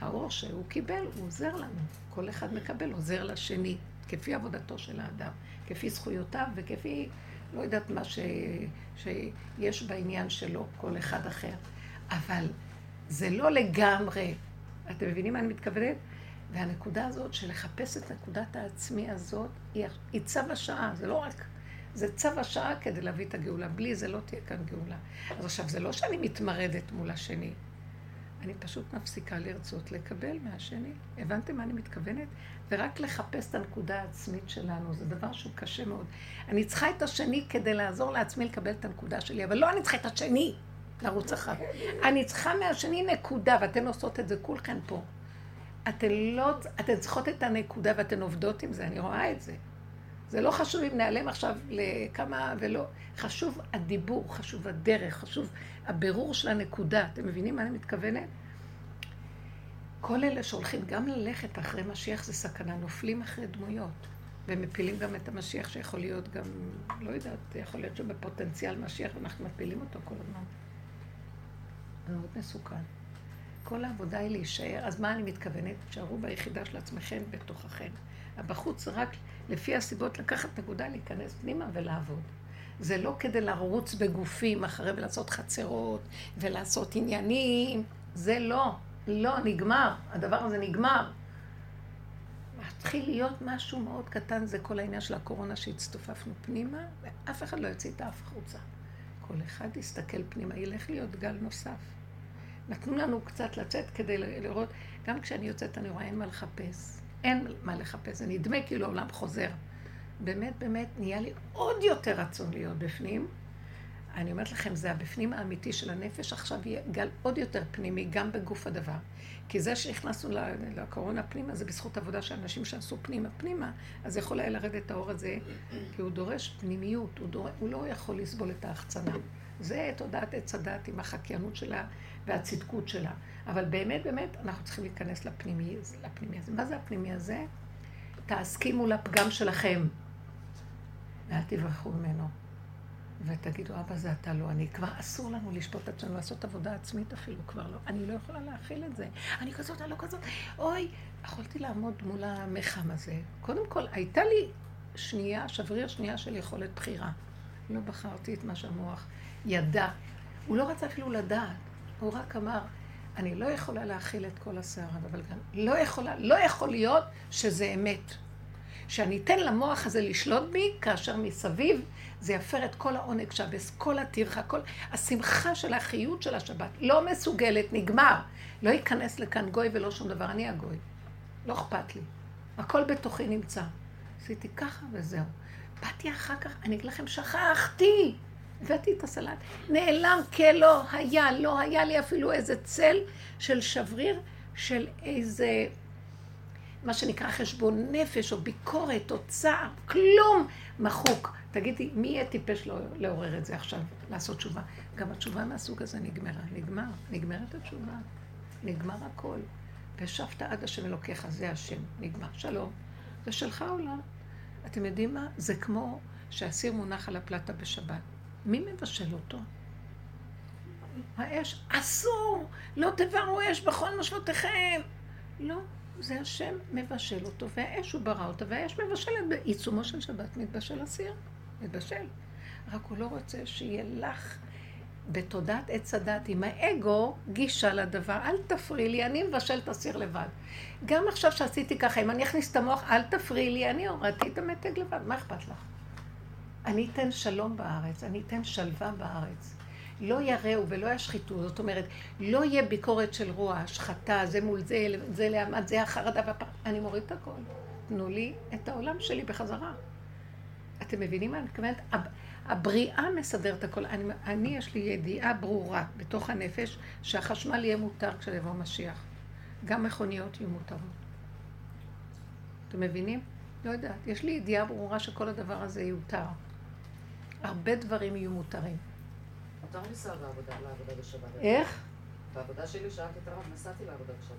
האור שהוא קיבל, הוא עוזר לנו. כל אחד מקבל, עוזר לשני. כפי עבודתו של האדם, כפי זכויותיו וכפי, לא יודעת מה שיש בעניין שלו, כל אחד אחר. אבל זה לא לגמרי, אתם מבינים מה אני מתכוונת? והנקודה הזאת של לחפש את נקודת העצמי הזאת, היא צו השעה, זה לא רק, זה צו השעה כדי להביא את הגאולה, בלי זה לא תהיה כאן גאולה. אז עכשיו, זה לא שאני מתמרדת מול השני, אני פשוט מפסיקה לרצות לקבל מהשני. הבנתם מה אני מתכוונת? ורק לחפש את הנקודה העצמית שלנו, זה דבר שהוא קשה מאוד. אני צריכה את השני כדי לעזור לעצמי לקבל את הנקודה שלי, אבל לא אני צריכה את השני לרוץ אחר. אני צריכה מהשני נקודה, ואתן עושות את זה כולכן פה. אתן צריכות את הנקודה ואתן עובדות עם זה, אני רואה את זה. זה לא חשוב אם נעלם עכשיו לכמה ולא. חשוב הדיבור, חשוב הדרך, חשוב הבירור של הנקודה. אתם מבינים מה אני מתכוונת? כל אלה שהולכים גם ללכת אחרי משיח זה סכנה, נופלים אחרי דמויות. ומפילים גם את המשיח שיכול להיות גם, לא יודעת, יכול להיות שבפוטנציאל משיח ואנחנו מפילים אותו כל הזמן. זה מאוד מסוכן. כל העבודה היא להישאר. אז מה אני מתכוונת? תשארו ביחידה של עצמכם בתוככם. הבחוץ רק לפי הסיבות לקחת נקודה, להיכנס פנימה ולעבוד. זה לא כדי לרוץ בגופים אחרי ולעשות חצרות ולעשות עניינים. זה לא. לא, נגמר. הדבר הזה נגמר. מתחיל להיות משהו מאוד קטן. זה כל העניין של הקורונה שהצטופפנו פנימה, ואף אחד לא יוציא את האף החוצה. כל אחד יסתכל פנימה, ילך להיות גל נוסף. נתנו לנו קצת לצאת כדי לראות, גם כשאני יוצאת אני רואה אין מה לחפש. אין מה לחפש, זה נדמה כאילו העולם חוזר. באמת, באמת, נהיה לי עוד יותר רצון להיות בפנים. אני אומרת לכם, זה הבפנים האמיתי של הנפש, עכשיו יהיה גל עוד יותר פנימי, גם בגוף הדבר. כי זה שהכנסנו לקורונה פנימה, זה בזכות עבודה של אנשים שעשו פנימה, אז יכול היה לרדת האור הזה, כי הוא דורש פנימיות, הוא לא יכול לסבול את ההחצנה. זה תודעת עץ הדת עם החקיינות שלה והצדקות שלה. אבל באמת, באמת, אנחנו צריכים להיכנס לפנימי הזה. מה זה הפנימי הזה? תעסקימו לפגם שלכם. ואל תברחו ממנו. ותגידו, אבא זה אתה לא, אני כבר אסור לנו לשפוט את עצמנו, לעשות עבודה עצמית אפילו כבר לא. אני לא יכולה להכיל את זה. אני כזאת, אני לא כזאת. אוי, יכולתי לעמוד מול המחם הזה. קודם כל, הייתה לי שבריר שנייה של יכולת בחירה. לא בחרתי את מה שהמוח ידע. הוא לא רצה אפילו לדעת. הוא רק אמר, אני לא יכולה להכיל את כל הסערה, אבל גם לא יכול להיות שזה אמת. שאני אתן למוח הזה לשלוט בי, כאשר מסביב זה יפר את כל העונג שבס, כל התרחה, כל השמחה של החיות של השבת. לא מסוגלת, נגמר. לא ייכנס לכאן גוי ולא שום דבר, אני הגוי. לא אכפת לי. הכל בתוכי נמצא. עשיתי ככה וזהו. באתי אחר כך, אני אגיד לכם, שכחתי. הבאתי את הסלט, נעלם כלא היה, לא היה לי אפילו איזה צל של שבריר, של איזה, מה שנקרא חשבון נפש, או ביקורת, או צער, כלום מחוק. תגידי, מי יהיה טיפש לעורר את זה עכשיו, לעשות תשובה? גם התשובה מהסוג הזה נגמרת התשובה, נגמר הכל. ושבת עד השם אלוקיך, זה השם, נגמר, שלום. זה שלך עולם. אתם יודעים מה? זה כמו שהסיר מונח על הפלטה בשבת. מי מבשל אותו? האש, אסור, לא תבערו אש בכל משלותיכם. לא, זה השם מבשל אותו, והאש הוא ברא אותו, והאש מבשלת בעיצומו של שבת, מתבשל הסיר, מתבשל. רק הוא לא רוצה שיהיה לך בתודעת עץ הדת, עם האגו גישה לדבר, אל תפריע לי, אני מבשל את הסיר לבד. גם עכשיו שעשיתי ככה, אם אני אכניס את המוח, אל תפריע לי, אני הורדתי את המתג לבד, מה אכפת לך? אני אתן שלום בארץ, אני אתן שלווה בארץ. לא יראו ולא ישחיתו, זאת אומרת, לא יהיה ביקורת של רוע, השחטה, זה מול זה, זה לעמד, זה החרדה, אני מוריד את הכל. תנו לי את העולם שלי בחזרה. אתם מבינים מה? אני מתכוונת, הבריאה מסדרת הכל. אני יש לי ידיעה ברורה בתוך הנפש, שהחשמל יהיה מותר כשיבוא משיח. גם מכוניות יהיו מותרות. אתם מבינים? לא יודעת, יש לי ידיעה ברורה שכל הדבר הזה יותר. הרבה דברים יהיו מותרים. מותר לנסוע לעבודה בשבת. איך? בעבודה שלי שאלתי את הרב, נסעתי לעבודה בשבת.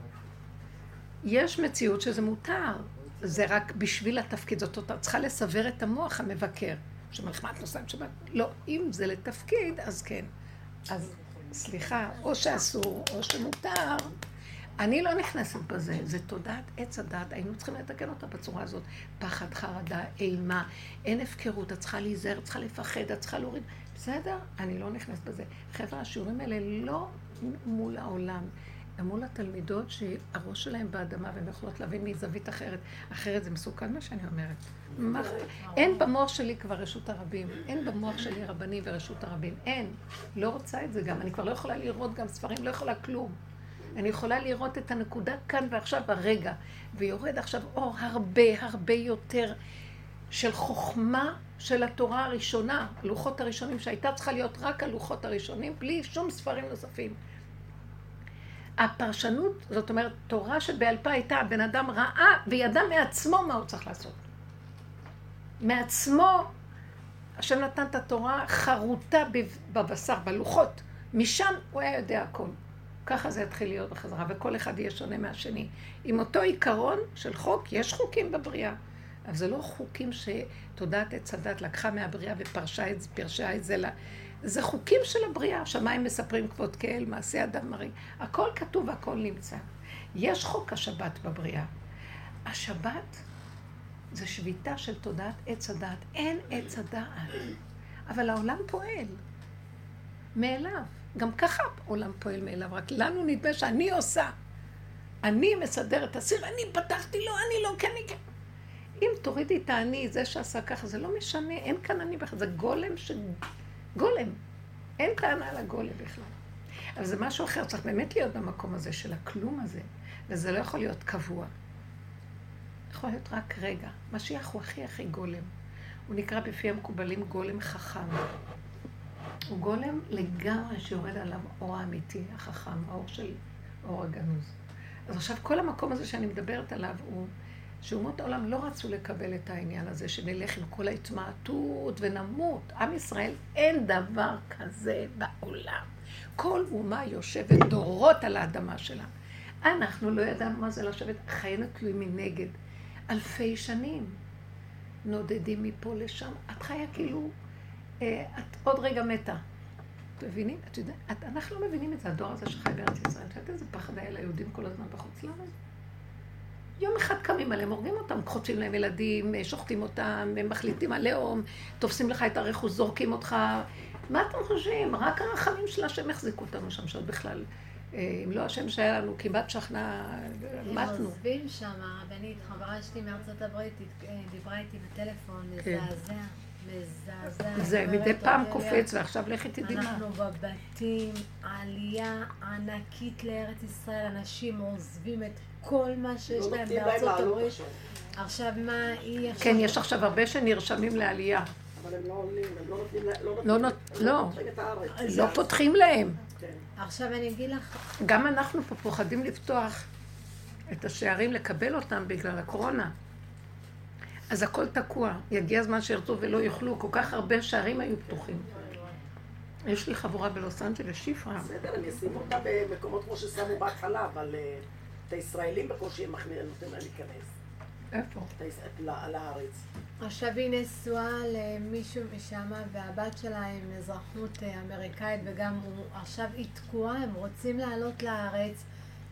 יש מציאות שזה מותר. זה רק בשביל התפקיד. זאת אומרת, צריכה לסבר את המוח המבקר. שמלחמת נוסעים שבת. לא, אם זה לתפקיד, אז כן. אז סליחה, או שאסור, או שמותר. אני לא נכנסת בזה, זה תודעת עץ הדת, היינו צריכים לתקן אותה בצורה הזאת. פחד, חרדה, אימה, אין הפקרות, את צריכה להיזהר, צריכה לפחד, את צריכה להוריד. בסדר? אני לא נכנסת בזה. חבר'ה, השיעורים האלה לא מול העולם, הם מול התלמידות שהראש שלהם באדמה, והן יכולות להבין מזווית אחרת. אחרת זה מסוכן מה שאני אומרת. אין במוח שלי כבר רשות הרבים, אין במוח שלי רבנים ורשות הרבים, אין. לא רוצה את זה גם, אני כבר לא יכולה לראות גם ספרים, לא יכולה כלום. אני יכולה לראות את הנקודה כאן ועכשיו הרגע, ויורד עכשיו אור הרבה הרבה יותר של חוכמה של התורה הראשונה, הלוחות הראשונים שהייתה צריכה להיות רק הלוחות הראשונים, בלי שום ספרים נוספים. הפרשנות, זאת אומרת, תורה שבעל פה הייתה, הבן אדם ראה וידע מעצמו מה הוא צריך לעשות. מעצמו, השם נתן את התורה חרוטה בבשר, בלוחות. משם הוא היה יודע הכל. ככה זה התחיל להיות בחזרה, וכל אחד יהיה שונה מהשני. עם אותו עיקרון של חוק, יש חוקים בבריאה. אבל זה לא חוקים שתודעת הצדת לקחה מהבריאה ופרשה את זה לה. זה חוקים של הבריאה, השמיים מספרים כבוד כאל, מעשה אדם מרי. הכל כתוב, הכל נמצא. יש חוק השבת בבריאה. השבת זה שביטה של תודעת עץ הדעת. אין עץ הדעת. אבל העולם פועל מאליו. גם ככה העולם פועל מאליו. רק לנו נדמה שאני עושה. אני מסדרת הסיר, אני פתחתי לו, אני לא, כי אני... אם תורידי את העני, זה שעשה ככה, זה לא משנה. אין כאן אני בכלל. זה גולם ש... גולם. אין טענה על הגולם בכלל. אבל זה משהו אחר. צריך באמת להיות במקום הזה של הכלום הזה. וזה לא יכול להיות קבוע. יכול להיות רק רגע. משיח הוא הכי הכי גולם. הוא נקרא בפי המקובלים גולם חכם. הוא גולם לגמרי שיורד עליו אור האמיתי, החכם, האור של אור הגנוז. אז עכשיו כל המקום הזה שאני מדברת עליו הוא שאומות העולם לא רצו לקבל את העניין הזה שנלך עם כל ההתמעטות ונמות. עם ישראל אין דבר כזה בעולם. כל אומה יושבת דורות על האדמה שלה. אנחנו לא ידענו מה זה לשבת, חיינו תלוי מנגד. אלפי שנים נודדים מפה לשם. את חיה כאילו, את עוד רגע מתה. אתם מבינים? את יודעת, אנחנו לא מבינים את זה, הדור הזה שחי בארץ ישראל. את יודעת איזה פחד היה ליהודים כל הזמן בחוץ לנו? יום אחד קמים עליהם, הורגים אותם, חוטפים להם ילדים, שוחטים אותם, הם מחליטים עליהם, תופסים לך את הרכוש, זורקים אותך. מה אתם חושבים? רק הרחמים של השם החזיקו אותנו שם, שעוד בכלל, אם לא השם שהיה לנו, כמעט שכנה, מתנו. הם עוזבים שם, הרבנית, חברה שלי מארצות הברית, דיברה איתי בטלפון, מזעזע, מזעזע. זה מדי פעם קופץ, ועכשיו לכי תדעי מה. אנחנו בבתים, עלייה ענקית לארץ ישראל, אנשים עוזבים את... כל מה שיש להם בארצות הברית. עכשיו מה היא עכשיו... כן, יש עכשיו הרבה שנרשמים לעלייה. אבל הם לא עולים, הם לא נותנים להם... לא, לא פותחים להם. עכשיו אני אגיד לך... גם אנחנו פה פוחדים לפתוח את השערים, לקבל אותם בגלל הקורונה. אז הכל תקוע. יגיע הזמן שירצו ולא יוכלו. כל כך הרבה שערים היו פתוחים. יש לי חבורה בלוס אנג'לס, שפרה. בסדר, אני אשים אותה במקומות כמו ששמו בהתחלה, אבל... את הישראלים בקושי מחמירים נותן לה להיכנס. איפה? לארץ. עכשיו היא נשואה למישהו משם, והבת שלה עם אזרחות אמריקאית, וגם עכשיו היא תקועה, הם רוצים לעלות לארץ,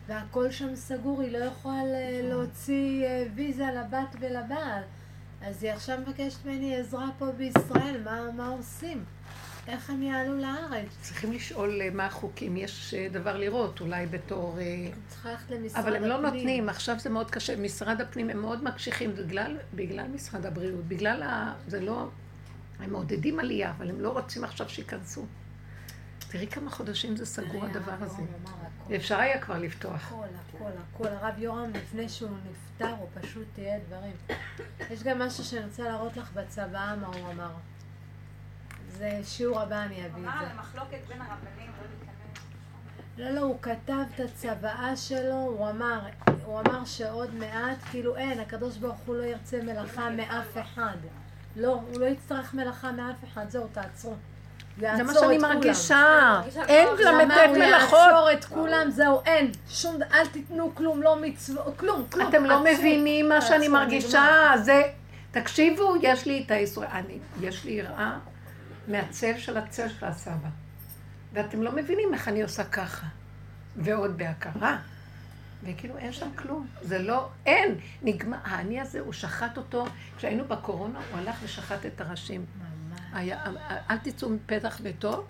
והכל שם סגור, היא לא יכולה להוציא ויזה לבת ולבעל. אז היא עכשיו מבקשת ממני עזרה פה בישראל, מה עושים? איך הם יעלו לארץ? צריכים לשאול מה החוקים, יש דבר לראות, אולי בתור... אבל הם לא נותנים, עכשיו זה מאוד קשה, משרד הפנים הם מאוד מקשיחים בגלל משרד הבריאות, זה לא... הם מעודדים עלייה, אבל הם לא רוצים עכשיו שיכנסו. תראי כמה חודשים זה סגור הדבר הזה. אפשר היה כבר לפתוח. הכל, הרב יורם לפני שהוא נפטר, הוא פשוט תהיה דברים. יש גם משהו שאני רוצה להראות לך בצבא, מה הוא אמר. זה שיעור הבא, אני אביא את זה. אמר למחלוקת בין הרבנים, לא להיכנס. לא, הוא כתב את הצוואה שלו, הוא אמר שעוד מעט, כאילו אין, הקדוש ברוך הוא לא ירצה מלאכה מאף אחד. לא, הוא לא יצטרך מלאכה מאף אחד, זהו, תעצרו. זה מה שאני מרגישה, אין למתת מלאכות. הוא יעצור את כולם, זהו, אין, שום, אל תיתנו כלום, לא מצוות, כלום. אתם לא מבינים מה שאני מרגישה, זה, תקשיבו, יש לי את הישראל, יש לי יראה. מהצל של הצל של הסבא. ואתם לא מבינים איך אני עושה ככה. ועוד בהכרה. וכאילו אין שם כלום. זה לא, אין. נגמר. העני הזה, הוא שחט אותו. כשהיינו בקורונה, הוא הלך ושחט את הראשים. אל תצאו מפתח ביתו,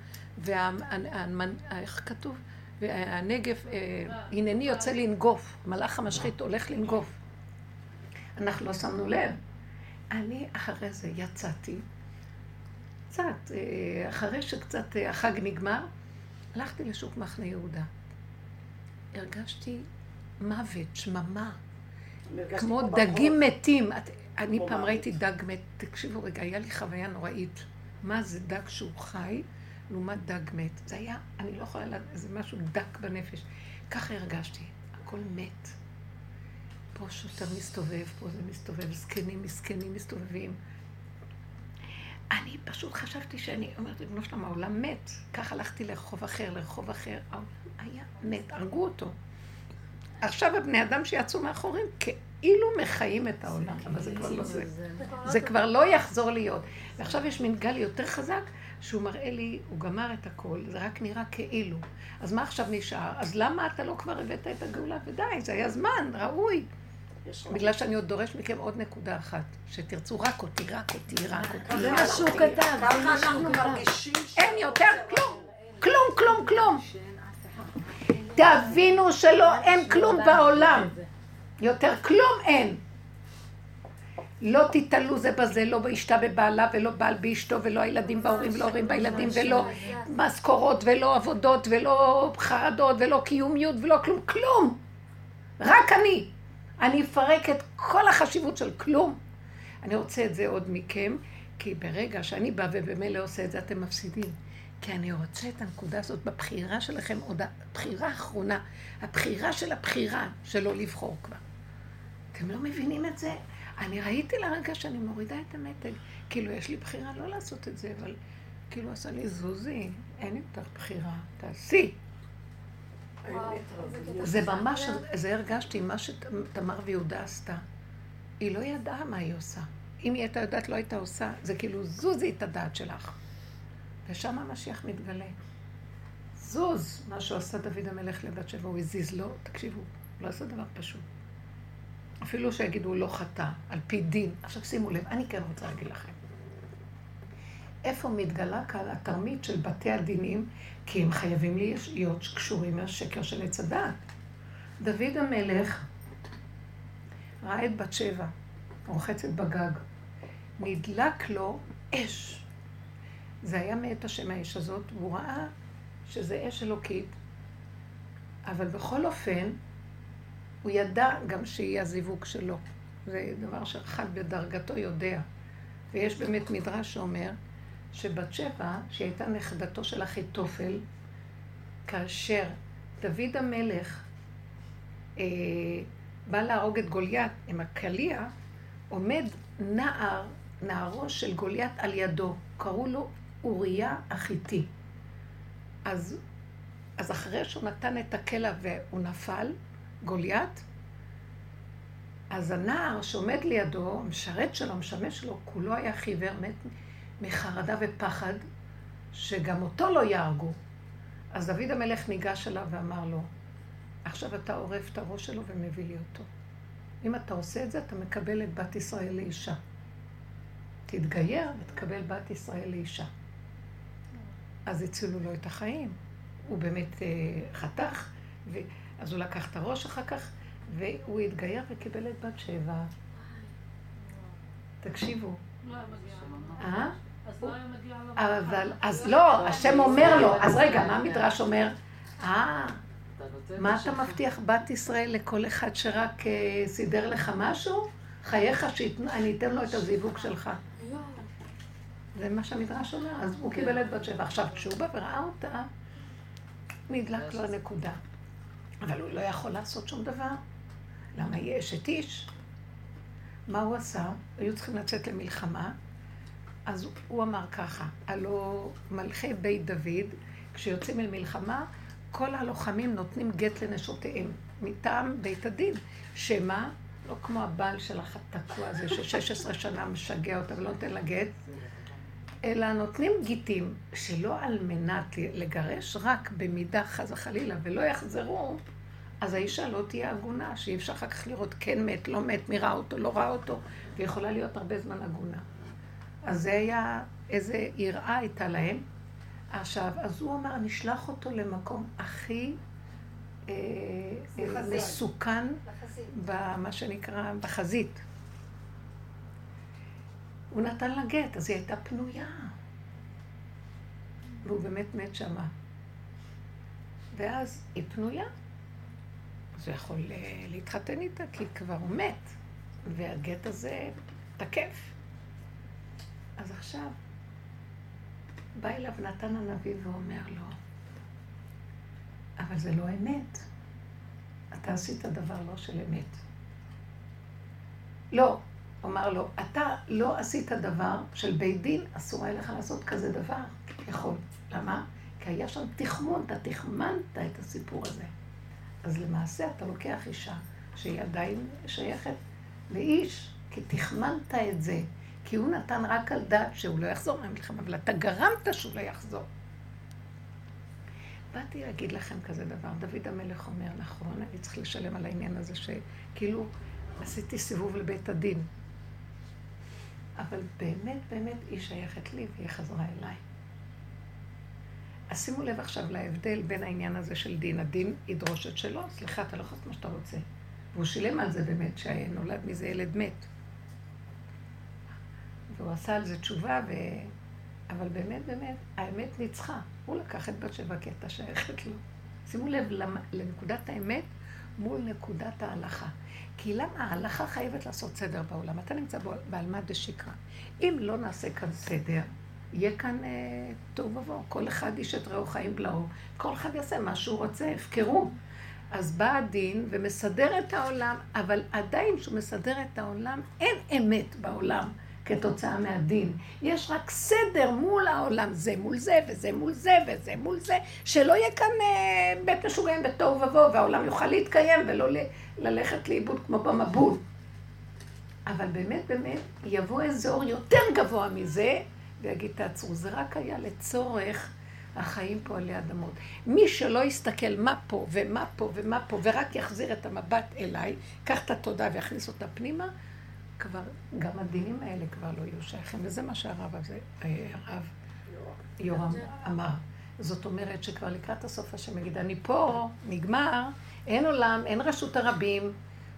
איך כתוב? והנגף, הנני יוצא לנגוף. מלאך המשחית הולך לנגוף. אנחנו לא שמנו לב. אני אחרי זה יצאתי, קצת, אחרי שקצת החג נגמר, הלכתי לשוק מחנה יהודה. הרגשתי מוות, שממה, כמו דגים מתים. אני פעם ראיתי דג מת, תקשיבו רגע, היה לי חוויה נוראית. מה זה דג שהוא חי, לעומת דג מת. זה היה, אני לא יכולה לדעת, זה משהו דק בנפש. ככה הרגשתי, הכל מת. פה שוטר מסתובב, פה זה מסתובב, זקנים מסתובבים. אני פשוט חשבתי שאני אומרת, בנו שלמה, העולם מת. כך הלכתי לרחוב אחר, העולם היה מת, הרגו אותו. עכשיו הבני אדם שיצאו מאחורים כאילו מחיים את העולם, אבל זה כבר לא זה. זה כבר לא יחזור להיות. ועכשיו יש מין גל יותר חזק, שהוא מראה לי, הוא גמר את הכל, זה רק נראה כאילו. אז מה עכשיו נשאר? אז למה אתה לא כבר הבאת את הגאולה? ודי, זה היה זמן, ראוי. בגלל שאני עוד דורש מכם עוד נקודה אחת, שתרצו רק אותי. זה משהו קטן, ככה אנחנו מרגישים. אין יותר כלום. תבינו שלא אין כלום בעולם. יותר כלום אין. לא תתעלו זה בזה, לא באשתה בבעלה, ולא בעל באשתו, ולא הילדים בהורים, לא הורים בילדים, ולא מזכורות, ולא עבודות, ולא חרדות, ולא קיומיות, ולא כלום. רק אני אפרק את כל החשיבות של כלום. אני רוצה את זה עוד מכם, כי ברגע שאני באה ובמילא עושה את זה, אתם מפסידים. כי אני רוצה את הנקודה הזאת בבחירה שלכם, עוד הבחירה האחרונה, הבחירה של הבחירה שלא לבחור כבר. אתם לא מבינים את זה? אני ראיתי לרגע שאני מורידה את המתג, כאילו יש לי בחירה לא לעשות את זה, אבל כאילו עשה לי זוזי, אין יותר בחירה, תעשי. זה ממש, זה הרגשתי, מה שתמר ויהודה עשתה, היא לא ידעה מה היא עושה. אם היא הייתה יודעת, לא הייתה עושה, זה כאילו זוזי את הדעת שלך. ושם המשיח מתגלה. זוז, מה שעשה דוד המלך לבת שבע, הוא הזיז לו, תקשיבו, הוא לא עשה דבר פשוט. אפילו שיגידו, הוא לא חטא, על פי דין. עכשיו שימו לב, אני כן רוצה להגיד לכם. איפה מתגלה כאן התרמית של בתי הדינים, כי הם חייבים להיות קשורים מהשקר של עץ הדעת. דוד המלך ראה את בת שבע, רוחצת בגג. נדלק לו אש. זה היה מאת השם האש הזאת, הוא ראה שזה אש אלוקית, אבל בכל אופן, הוא ידע גם שהיא הזיווג שלו. זה דבר שאחד בדרגתו יודע. ויש באמת מדרש שאומר שבת שבע, שהיא הייתה נכדתו של אחיתופל, כאשר דוד המלך בא להרוג את גוליית עם הקליע, עומד נערו של גוליית על ידו, קראו לו אוריה החיתי. אז אחרי שהוא נתן את הקלע והוא נפל, גוליית, אז הנער שעומד לידו, המשרת שלו, המשמש שלו, כולו היה חיוור, מת מחרדה ופחד, שגם אותו לא יהרגו. אז דוד המלך ניגש אליו ואמר לו, עכשיו אתה עורף את הראש שלו ומביא לי אותו. אם אתה עושה את זה, אתה מקבל את בת ישראל לאישה. תתגייר ותקבל בת ישראל לאישה. אז הצילו לו את החיים. הוא באמת חתך, אז הוא לקח את הראש אחר כך, והוא התגייר וקיבל את בת שבע. תקשיבו. לא היה מגיע לממה. אז לא היה מגיע לממה. אבל, אז לא, השם אומר לו. אז רגע, מה המדרש אומר? מה אתה מבטיח בת ישראל לכל אחד שרק סידר לך משהו? חייך שאני אתן לו את הזיווג שלך. זה מה שהמדרש אומר, אז הוא קיבל את בת שבע. עכשיו כשהוא בא וראה אותה, נדלק לו הנקודה. אבל הוא לא יכול לעשות שום דבר. למה היא אשת איש? מה הוא עשה? היו צריכים לצאת למלחמה, אז הוא אמר ככה, הלא מלכי בית דוד, כשיוצאים אל מלחמה, כל הלוחמים נותנים גט לנשותיהם, מטעם בית הדין, שמה? לא כמו הבעל שלך התקוע הזה, ש16 שנה משגע אותה ולא נותן לה גט, אלא נותנים גיטים שלא על מנת לגרש, רק במידה חס וחלילה, ולא יחזרו, אז האישה לא תהיה עגונה, שאי אפשר אחר כך לראות כן מת, לא מת, מי ראה אותו, לא ראה אותו, ויכולה להיות הרבה זמן עגונה. אז זה היה, איזה יראה הייתה להם. עכשיו, אז הוא אמר, נשלח אותו למקום הכי מסוכן, במה שנקרא, בחזית. הוא נתן לה גט, אז היא הייתה פנויה. והוא באמת מת שמה. ואז היא פנויה. ויכול להתחתן איתה, כי כבר הוא מת, והגט הזה תקף. אז עכשיו בא אליו נתן הנביא ואומר לו, אבל זה לא אמת. אתה עשית דבר לא של אמת. לא, אומר לו, אתה לא עשית דבר של בית דין, אסור היה לך לעשות כזה דבר. יכול. למה? כי היה שם תחמון, אתה תחמנת את הסיפור הזה. אז למעשה אתה לוקח אישה שהיא עדיין שייכת לאיש, כי תחמנת את זה, כי הוא נתן רק על דעת שהוא לא יחזור מהמלחמה, אבל אתה גרמת שהוא לא יחזור. באתי להגיד לכם כזה דבר, דוד המלך אומר, נכון, אני צריך לשלם על העניין הזה שכאילו עשיתי סיבוב לבית הדין, אבל באמת באמת היא שייכת לי והיא חזרה אליי. אז שימו לב עכשיו להבדל בין העניין הזה של דין. הדין ידרוש את שלו, סליחה, אתה לא חושב מה שאתה רוצה. והוא שילם על זה באמת, שנולד מזה ילד מת. והוא עשה על זה תשובה, אבל באמת באמת, האמת ניצחה. הוא לקח את בת שבע, כי אתה שייכת לו. שימו לב לנקודת האמת מול נקודת ההלכה. כי למה ההלכה חייבת לעשות סדר בעולם? אתה נמצא בעלמא דשיקרא. אם לא נעשה כאן סדר, יהיה כאן טוב ובוא. כל אחד איש את רעהו חיים בלעו. כל אחד יעשה מה שהוא רוצה, הפקרו. אז בא הדין ומסדר את העולם, אבל עדיין שהוא מסדר את העולם, אין אמת בעולם כתוצאה מהדין. יש רק סדר מול העולם, זה מול זה וזה מול זה וזה מול זה, שלא יהיה כאן בית משוגעים בתוהו ובוהו, והעולם יוכל להתקיים ולא ללכת לאיבוד כמו במבול. אבל באמת באמת יבוא איזה אור יותר גבוה מזה, ויגיד תעצרו, זה רק היה לצורך החיים פה עלי אדמות. מי שלא יסתכל מה פה ומה פה ומה פה, ורק יחזיר את המבט אליי, קח את התודה ויכניס אותה פנימה, כבר, גם הדינים האלה כבר לא יהיו שייכים, וזה מה שהרב הזה, הרב יורם אמר. זאת אומרת שכבר לקראת הסוף השם יגיד, אני פה, נגמר, אין עולם, אין רשות הרבים,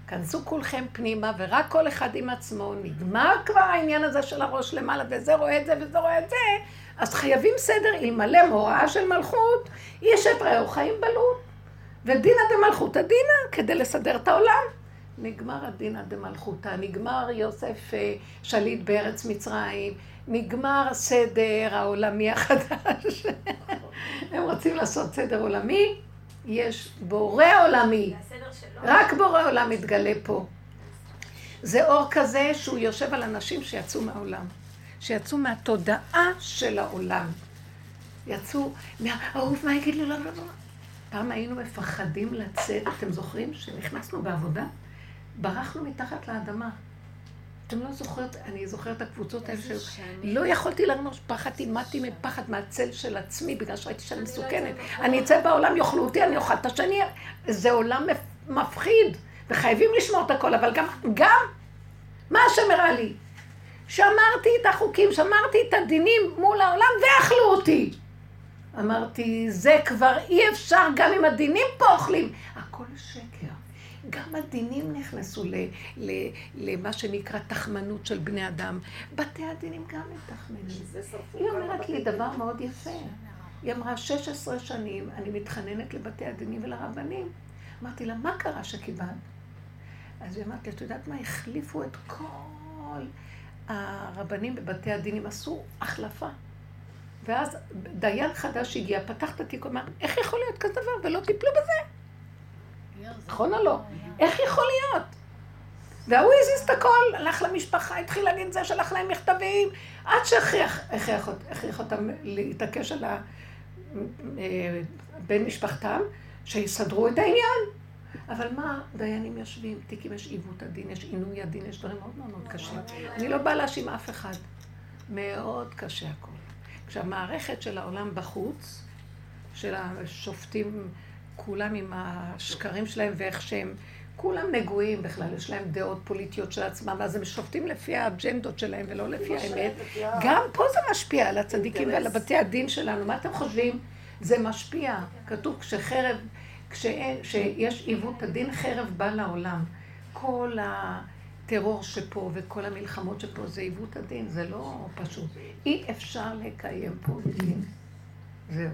כנסו כולכם פנימה, ורק כל אחד עם עצמו, נגמר כבר העניין הזה של הראש למעלה, וזה רואה את זה וזה רואה את זה, אז חייבים סדר, אלמלא מוראה של מלכות, איש את רעהו חיים בלעו, ודינא דמלכותא דינא, כדי לסדר את העולם. נגמר הדינא דמלכותא, נגמר יוסף שליט בארץ מצרים, נגמר סדר העולמי החדש. הם רוצים לעשות סדר עולמי, יש בורא עולמי, רק בורא עולם מתגלה פה. זה אור כזה שהוא יושב על אנשים שיצאו מהעולם, שיצאו מהתודעה של העולם, יצאו מהאהוב, מה יגיד לי, לא, לא, לא. פעם היינו מפחדים לצאת, אתם זוכרים שנכנסנו בעבודה? ברחנו מתחת לאדמה. אתם לא זוכרת, אני זוכרת את הקבוצות האלה של... לא יכולתי לרנוש, פחדתי, מתי מפחד מהצל של עצמי, בגלל שראיתי שאני מסוכנת. אני אצא בעולם, יאכלו אותי, אני אוכל את השני. זה עולם מפחיד, וחייבים לשמור את הכל, אבל גם מה שמראה לי? שמרתי את החוקים, שמרתי את הדינים מול העולם, ואכלו אותי. אמרתי, זה כבר אי אפשר, גם אם הדינים פה אוכלים. הכל שקר. גם הדינים נכנסו למה שנקרא תחמנות של בני אדם. בתי הדינים גם מתחמנים. היא אומרת לי דבר מאוד יפה. היא אמרה, 16 שנים אני מתחננת לבתי הדינים ולרבנים. אמרתי לה, מה קרה שקיבלת? אז היא אמרת לי, את יודעת מה? החליפו את כל הרבנים בבתי הדינים, עשו החלפה. ואז דיין חדש הגיע, פתח את התיק, אמר, איך יכול להיות כזה דבר ולא טיפלו בזה? נכון או לא? איך יכול להיות? והוא הזיז את הכל, הלך למשפחה, התחיל להגיד זה, שלח להם מכתבים, עד שהכריח אותם להתעקש על בן משפחתם, שיסדרו את העניין. אבל מה, דיינים יושבים, תיקים יש עיוות הדין, יש עינוי הדין, יש דברים מאוד מאוד קשים. אני לא באה להאשים אף אחד. מאוד קשה הכל. כשהמערכת של העולם בחוץ, של השופטים, כולם עם השקרים שלהם ואיך שהם, כולם נגועים בכלל, יש להם דעות פוליטיות של עצמם, אז הם שופטים לפי האג'נדות שלהם ולא לפי האמת. גם פה זה משפיע על הצדיקים ועל בתי הדין שלנו. מה אתם חושבים? זה משפיע. כתוב כשיש עיוות הדין, חרב בא לעולם. כל הטרור שפה וכל המלחמות שפה זה עיוות הדין, זה לא פשוט. אי אפשר לקיים פה דין. זהו.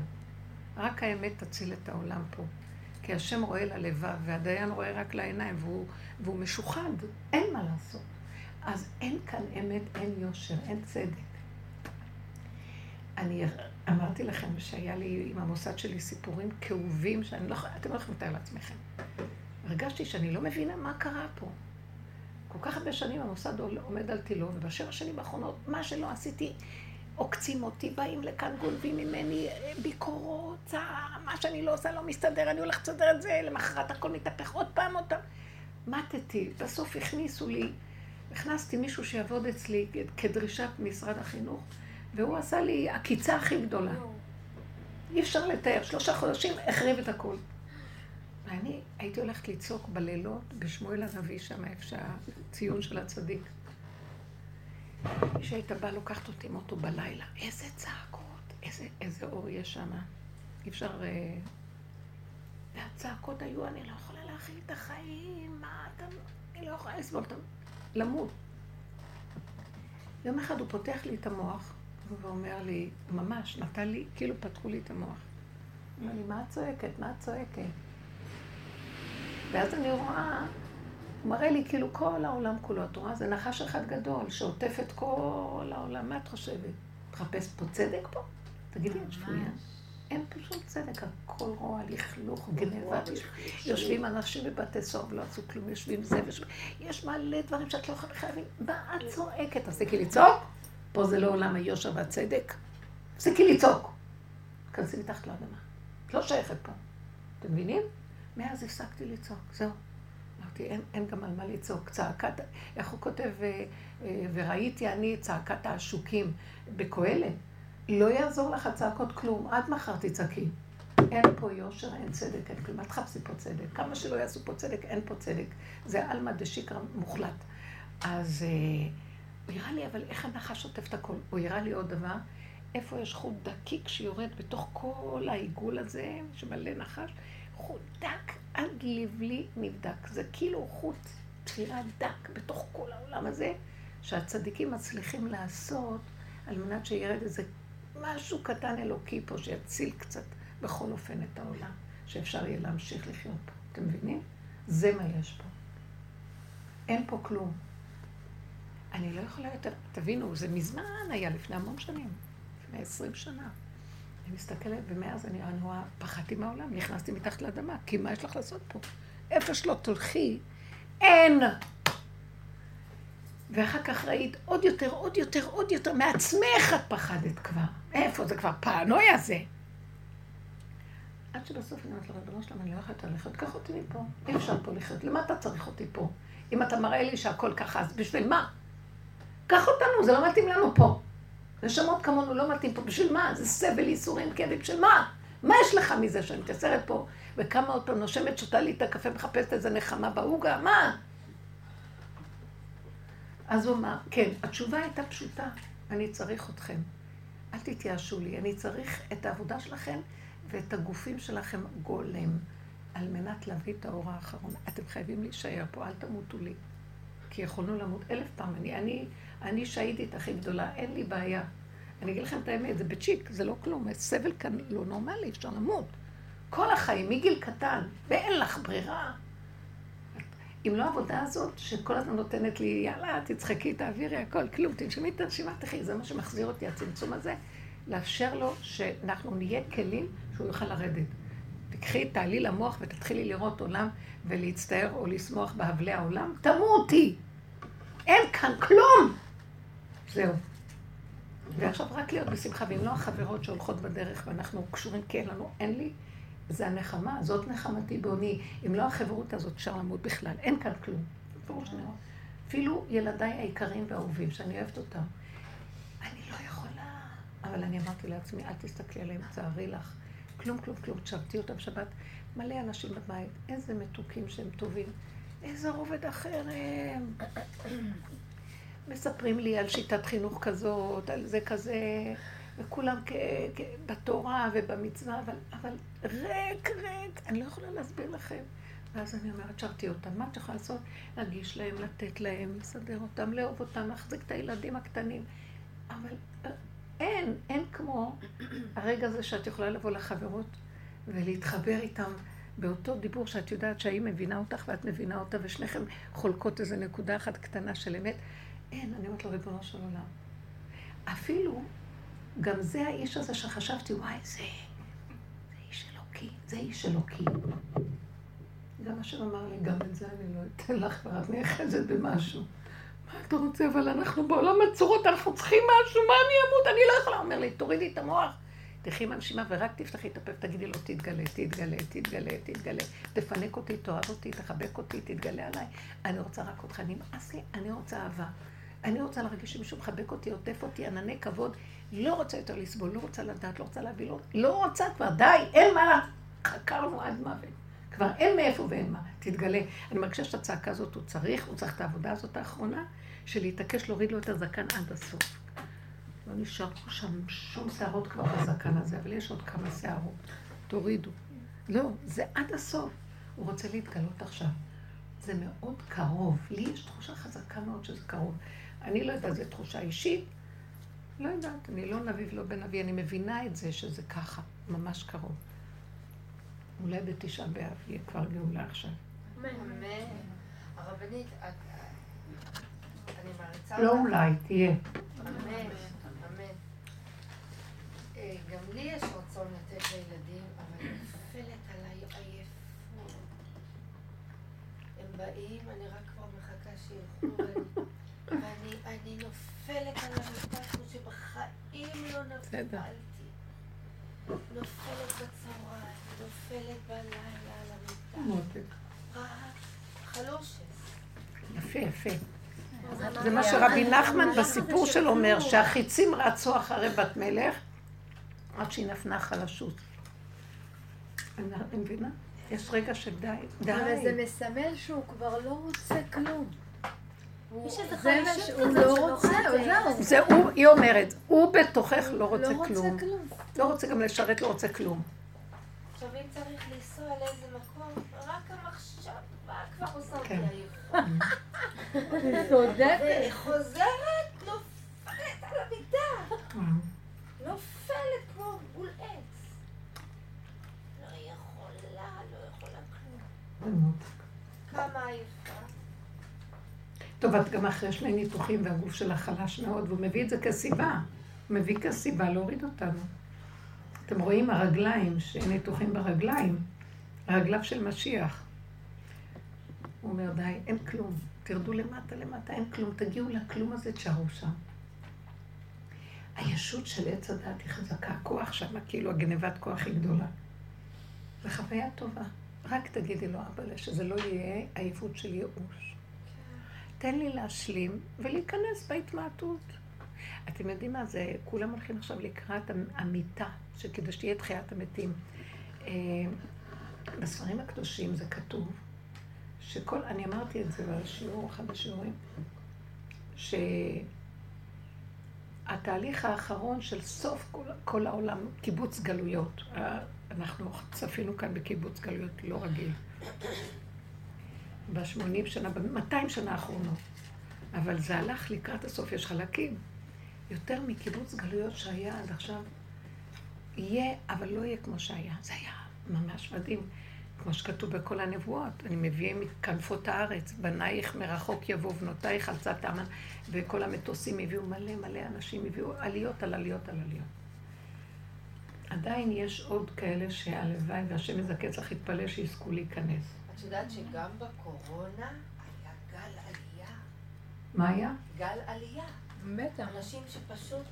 רק האמת תציל את העולם פה. כי השם רואה ללבב, והדיין רואה רק לעיניים, והוא משוחד, אין מה לעשות. אז אין כאן אמת, אין יושר, אין צדק. אני אמרתי לכם שהיה לי עם המוסד שלי סיפורים כאובים, שאני לא יכולה, אתם לא יכולים לתאר לעצמכם. הרגשתי שאני לא מבינה מה קרה פה. כל כך הרבה שנים המוסד עומד על תילו, ובשבע שנים האחרונות, מה שלא עשיתי, עוקצים אותי, באים לכאן, גולבים ממני ביקורות, מה שאני לא עושה לא מסתדר, אני הולך לסדר את זה, למחרת הכל מתהפך עוד פעם אותם. מתתי, בסוף הכנסתי מישהו שיעבוד אצלי כדרישת משרד החינוך, והוא עשה לי הקיצה הכי גדולה. אי אפשר לתאר, 3 חודשים החריב את הכל. ואני הייתי הולכת לצעוק בלילות בשמואל הנביא שם, איפה שהציון של הצדיק. כשהייתה באה לוקחת אותי עם אותו בלילה, איזה צעקות, איזה אור יש שם. אי אפשר... והצעקות היו, אני לא יכולה להכיל את החיים, מה אתה... אני לא יכולה לסבול אותם, למות. יום אחד הוא פותח לי את המוח, ואומר לי, ממש, נתן לי, כאילו פתחו לי את המוח. אומר לי, מה את צועקת? מה את צועקת? ואז אני רואה, הוא מראה לי כאילו כל העולם כולו, את רואה, זה נחש אחד גדול, שעוטף את כל העולם. מה את חושבת? תחפש פה צדק פה? תגידי, את שפויה. אין פשוט צדק, הכל רוע, לכלוך, גנבה. יושבים אנשים בבתי סוב, לא עשו כלום, יושבים זה ושבים. יש מלא דברים שאת לא יכולה להבין. מה את צועקת? תפסיקי לצעוק. פה זה לא עולם היושר והצדק. תפסיקי לצעוק. כנסי מתחת לאדמה. את לא שייכת פה. אתם מבינים? מאז הפסקתי לצעוק, זהו. אמרתי, אין גם על מה לצעוק. צעקת, איך הוא כותב, וראיתי אני צעקת העשוקים בקהלת. לא יעזור לך הצעקות כלום, עד מחר תצעקי. אין פה יושר, אין צדק, אין כלום. את חפשי פה צדק. כמה שלא יעשו פה צדק, אין פה צדק. זה אלמא דשיקרא מוחלט. אז הוא יראה לי, אבל איך הנחש שוטף את הכל? הוא יראה לי עוד דבר, איפה יש חוט דקיק שיורד בתוך כל העיגול הזה, שמלא נחש, חוט דק עד לבלי נבדק. זה כאילו חוט תפירה דק בתוך כל העולם הזה, שהצדיקים מצליחים לעשות על מנת שירד איזה משהו קטן אלוקי פה, שיציל קצת בכל אופן את העולם, שאפשר יהיה להמשיך לחיות פה. אתם מבינים? זה מה יש פה. אין פה כלום. אני לא יכולה יותר... תבינו, זה מזמן היה, לפני המון שנים, לפני 20 שנה. אני מסתכלת, ומאז אני רואה, פחדתי מהעולם, נכנסתי מתחת לאדמה, כי מה יש לך לעשות פה? איפה שלא תולכי, אין! ואחר כך ראית עוד יותר, עוד יותר, עוד יותר, מעצמך את פחדת כבר. איפה זה כבר? פרנויה זה. עד שבסוף אני אומרת לרדונו שלמה, אני לא יכולה ללכת, קח אותי מפה, אי אפשר פה ללכת, למה אתה צריך אותי פה? אם אתה מראה לי שהכל ככה, אז בשביל מה? קח אותנו, זה לא מתאים לנו פה. נשמות כמונו לא מתאים פה, בשביל מה? זה סבל, ייסורים, כאבים, בשביל מה? מה יש לך מזה שאני מתייסרת פה? וכמה אותו נושמת, שותה לי את הקפה, מחפשת איזה נחמה בהוגה, מה? אז הוא אמר, כן, התשובה הייתה פשוטה, אני צריך אתכם, אל תתייאשו לי, אני צריך את העבודה שלכם ואת הגופים שלכם גולם, על מנת להביא את האור האחרון. אתם חייבים להישאר פה, אל תמותו לי, כי יכולנו למות 1000 פעם. אני שהידית הכי גדולה, אין לי בעיה. אני אגיד לכם את האמת, זה בצ'יק, זה לא כלום, הסבל כאן לא נורמלי, אפשר למות. כל החיים, מגיל קטן, ואין לך ברירה. אם לא העבודה הזאת, שכל הזמן נותנת לי, יאללה, תצחקי, תעבירי, הכל, כלום, תנשמי את הנשימה, תחי, זה מה שמחזיר אותי, הצמצום הזה, לאפשר לו שאנחנו נהיה כלים שהוא יוכל לרדת. תקחי, תעלי למוח ותתחילי לראות עולם ולהצטער או לשמוח בהבלי העולם, תמותי! אין כאן כלום! זהו. ועכשיו רק להיות בשמחה, ואם לא החברות שהולכות בדרך ואנחנו קשורים, כי אין לנו, אין לי, זה הנחמה, זאת נחמתי בעוני. אם לא החברות הזאת אפשר למות בכלל, אין כאן כלום. אפילו ילדיי העיקרים והאהובים, שאני אוהבת אותם, אני לא יכולה. אבל אני אמרתי לעצמי, אל תסתכלי עליהם, צערי לך. כלום, כלום, כלום, תשבתי אותם שבת, מלא אנשים בבית, איזה מתוקים שהם טובים, איזה רובד אחר הם. מספרים לי על שיטת חינוך כזאת, על זה כזה, וכולם בתורה ובמצווה, אבל רק, אני לא יכולה להסביר לכם. ואז אני אומרת, שרתי אותם, מה את יכולה לעשות? להגיש להם, לתת להם, לסדר אותם, לאהוב אותם, להחזיק את הילדים הקטנים. אבל אין כמו הרגע הזה שאת יכולה לבוא לחברות ולהתחבר איתם באותו דיבור שאת יודעת שהיא מבינה אותך ואת מבינה אותה, ושניכם חולקות איזו נקודה אחת קטנה של אמת, אין, אני אומרת לו ריבונו של עולם. אפילו גם זה האיש הזה שחשבתי, וואי, זה איש אלוקי, זה איש אלוקי. גם מה שאמר לי, גם את זה אני לא אתן לך, ואת נאחזת במשהו. מה אתה רוצה? אבל אנחנו בעולם הצורות, אנחנו צריכים משהו, מה אני אמות? אני לא יכולה. אומר לי, תורידי את המוח. תחי מהנשימה ורק תפתחי את הפה, תגידי לו, תתגלה, תתגלה, תתגלה, תתגלה. תפנק אותי, תאהב אותי, תחבק אותי, תתגלה עליי. אני רוצה רק אותך, נמאס לי, אני רוצה אהבה. אני רוצה להרגיש שמישהו מחבק אותי, עוטף אותי, ענני כבוד. לא רוצה יותר לסבול, לא רוצה לדעת, לא רוצה להביא, לא רוצה כבר, די, אין מה, חקרנו עד מוות. כבר אין מאיפה ואין מה, תתגלה. אני מרגישה שאת הצעקה הזאת הוא צריך את העבודה הזאת האחרונה, שלהתעקש להוריד לו את הזקן עד הסוף. לא נשארו שם שום שערות כבר בזקן הזה, אבל יש עוד כמה שערות. תורידו. לא, זה עד הסוף. הוא רוצה להתגלות עכשיו. זה מאוד קרוב. לי יש תחושה חזקה מאוד שזה קרוב. אני לא יודעת, זו תחושה אישית. לא יודעת, אני לא נביא ולא בן נביא. אני מבינה את זה שזה ככה, ממש קרוב. אולי בתשעה באב יהיה כבר גאולה עכשיו. אמן. הרבנית, אני מעריצה... לא אולי, תהיה. אמן. גם לי יש רצון לתת לילדים, אבל נפלת עליי עייפות. הם באים, אני רק כבר מחכה שילכו, ואני נופלת על המיטה שבחיים לא נפלתי. נופלת בצהריים, נופלת בלילה על המיטה. מותק. רק חלושת. יפה. זה מה שרבי נחמן בסיפור שלו אומר, שהחיצים רצו אחרי בת מלך, עד שהיא נפנה חלשות. אני מבינה? יש רגע של די. אבל זה מסמל שהוא כבר לא רוצה כלום. הוא לא רוצה, זהו. היא אומרת, הוא בתוכך לא רוצה כלום. לא רוצה גם לשרת, לא רוצה כלום. עכשיו אם צריך לנסוע לאיזה מקום, רק המחשב, מה כבר עושה אותי היפה? וחוזרת, נופלת על המיטה, נופלת כמו בול עץ, לא יכולה כלום. כמה עייפה? טוב, את גם אחרי שני ניתוחים והגוף שלה חלש מאוד, והוא מביא את זה כסיבה, להוריד אותנו. אתם רואים הרגליים, שניתוחים ברגליים, הרגליו של משיח. הוא אומר, די, אין כלום. תרדו למטה, אין כלום, תגיעו לכלום הזה, תשארו שם. הישות של עץ הדעת היא חזקה, הכוח שם, כאילו הגנבת כוח היא גדולה. זו חוויה טובה. רק תגידי לו, אבל שזה לא יהיה עייפות של ייאוש. תן לי להשלים ולהיכנס בהתמעטות. אתם יודעים מה זה? כולם הולכים עכשיו לקראת המיטה, שכדי שתהיה תחיית המתים. בספרים הקדושים זה כתוב, אני אמרתי את זה בשיעור, אחד השיעורים, שהתהליך האחרון של סוף כל העולם, קיבוץ גלויות, אנחנו צפינו כאן בקיבוץ גלויות לא רגיל, ב-80 שנה, ב-200 שנה האחרונות, אבל זה הלך לקראת הסוף, יש חלקים, יותר מקיבוץ גלויות שהיה עד עכשיו, יהיה, אבל לא יהיה כמו שהיה, זה היה ממש מדהים. כמו שכתוב בכל הנבואות, אני מביאה מכנפות הארץ, בנייך מרחוק יבוא ובנותייך על צד האמן, וכל המטוסים הביאו מלא אנשים, הביאו עליות. עדיין יש עוד כאלה שהלוואי והשם מזקץ לך יתפלא שיזכו להיכנס. את יודעת שגם בקורונה היה גל עלייה. מה היה? גל עלייה. באמת, אנשים שפשוט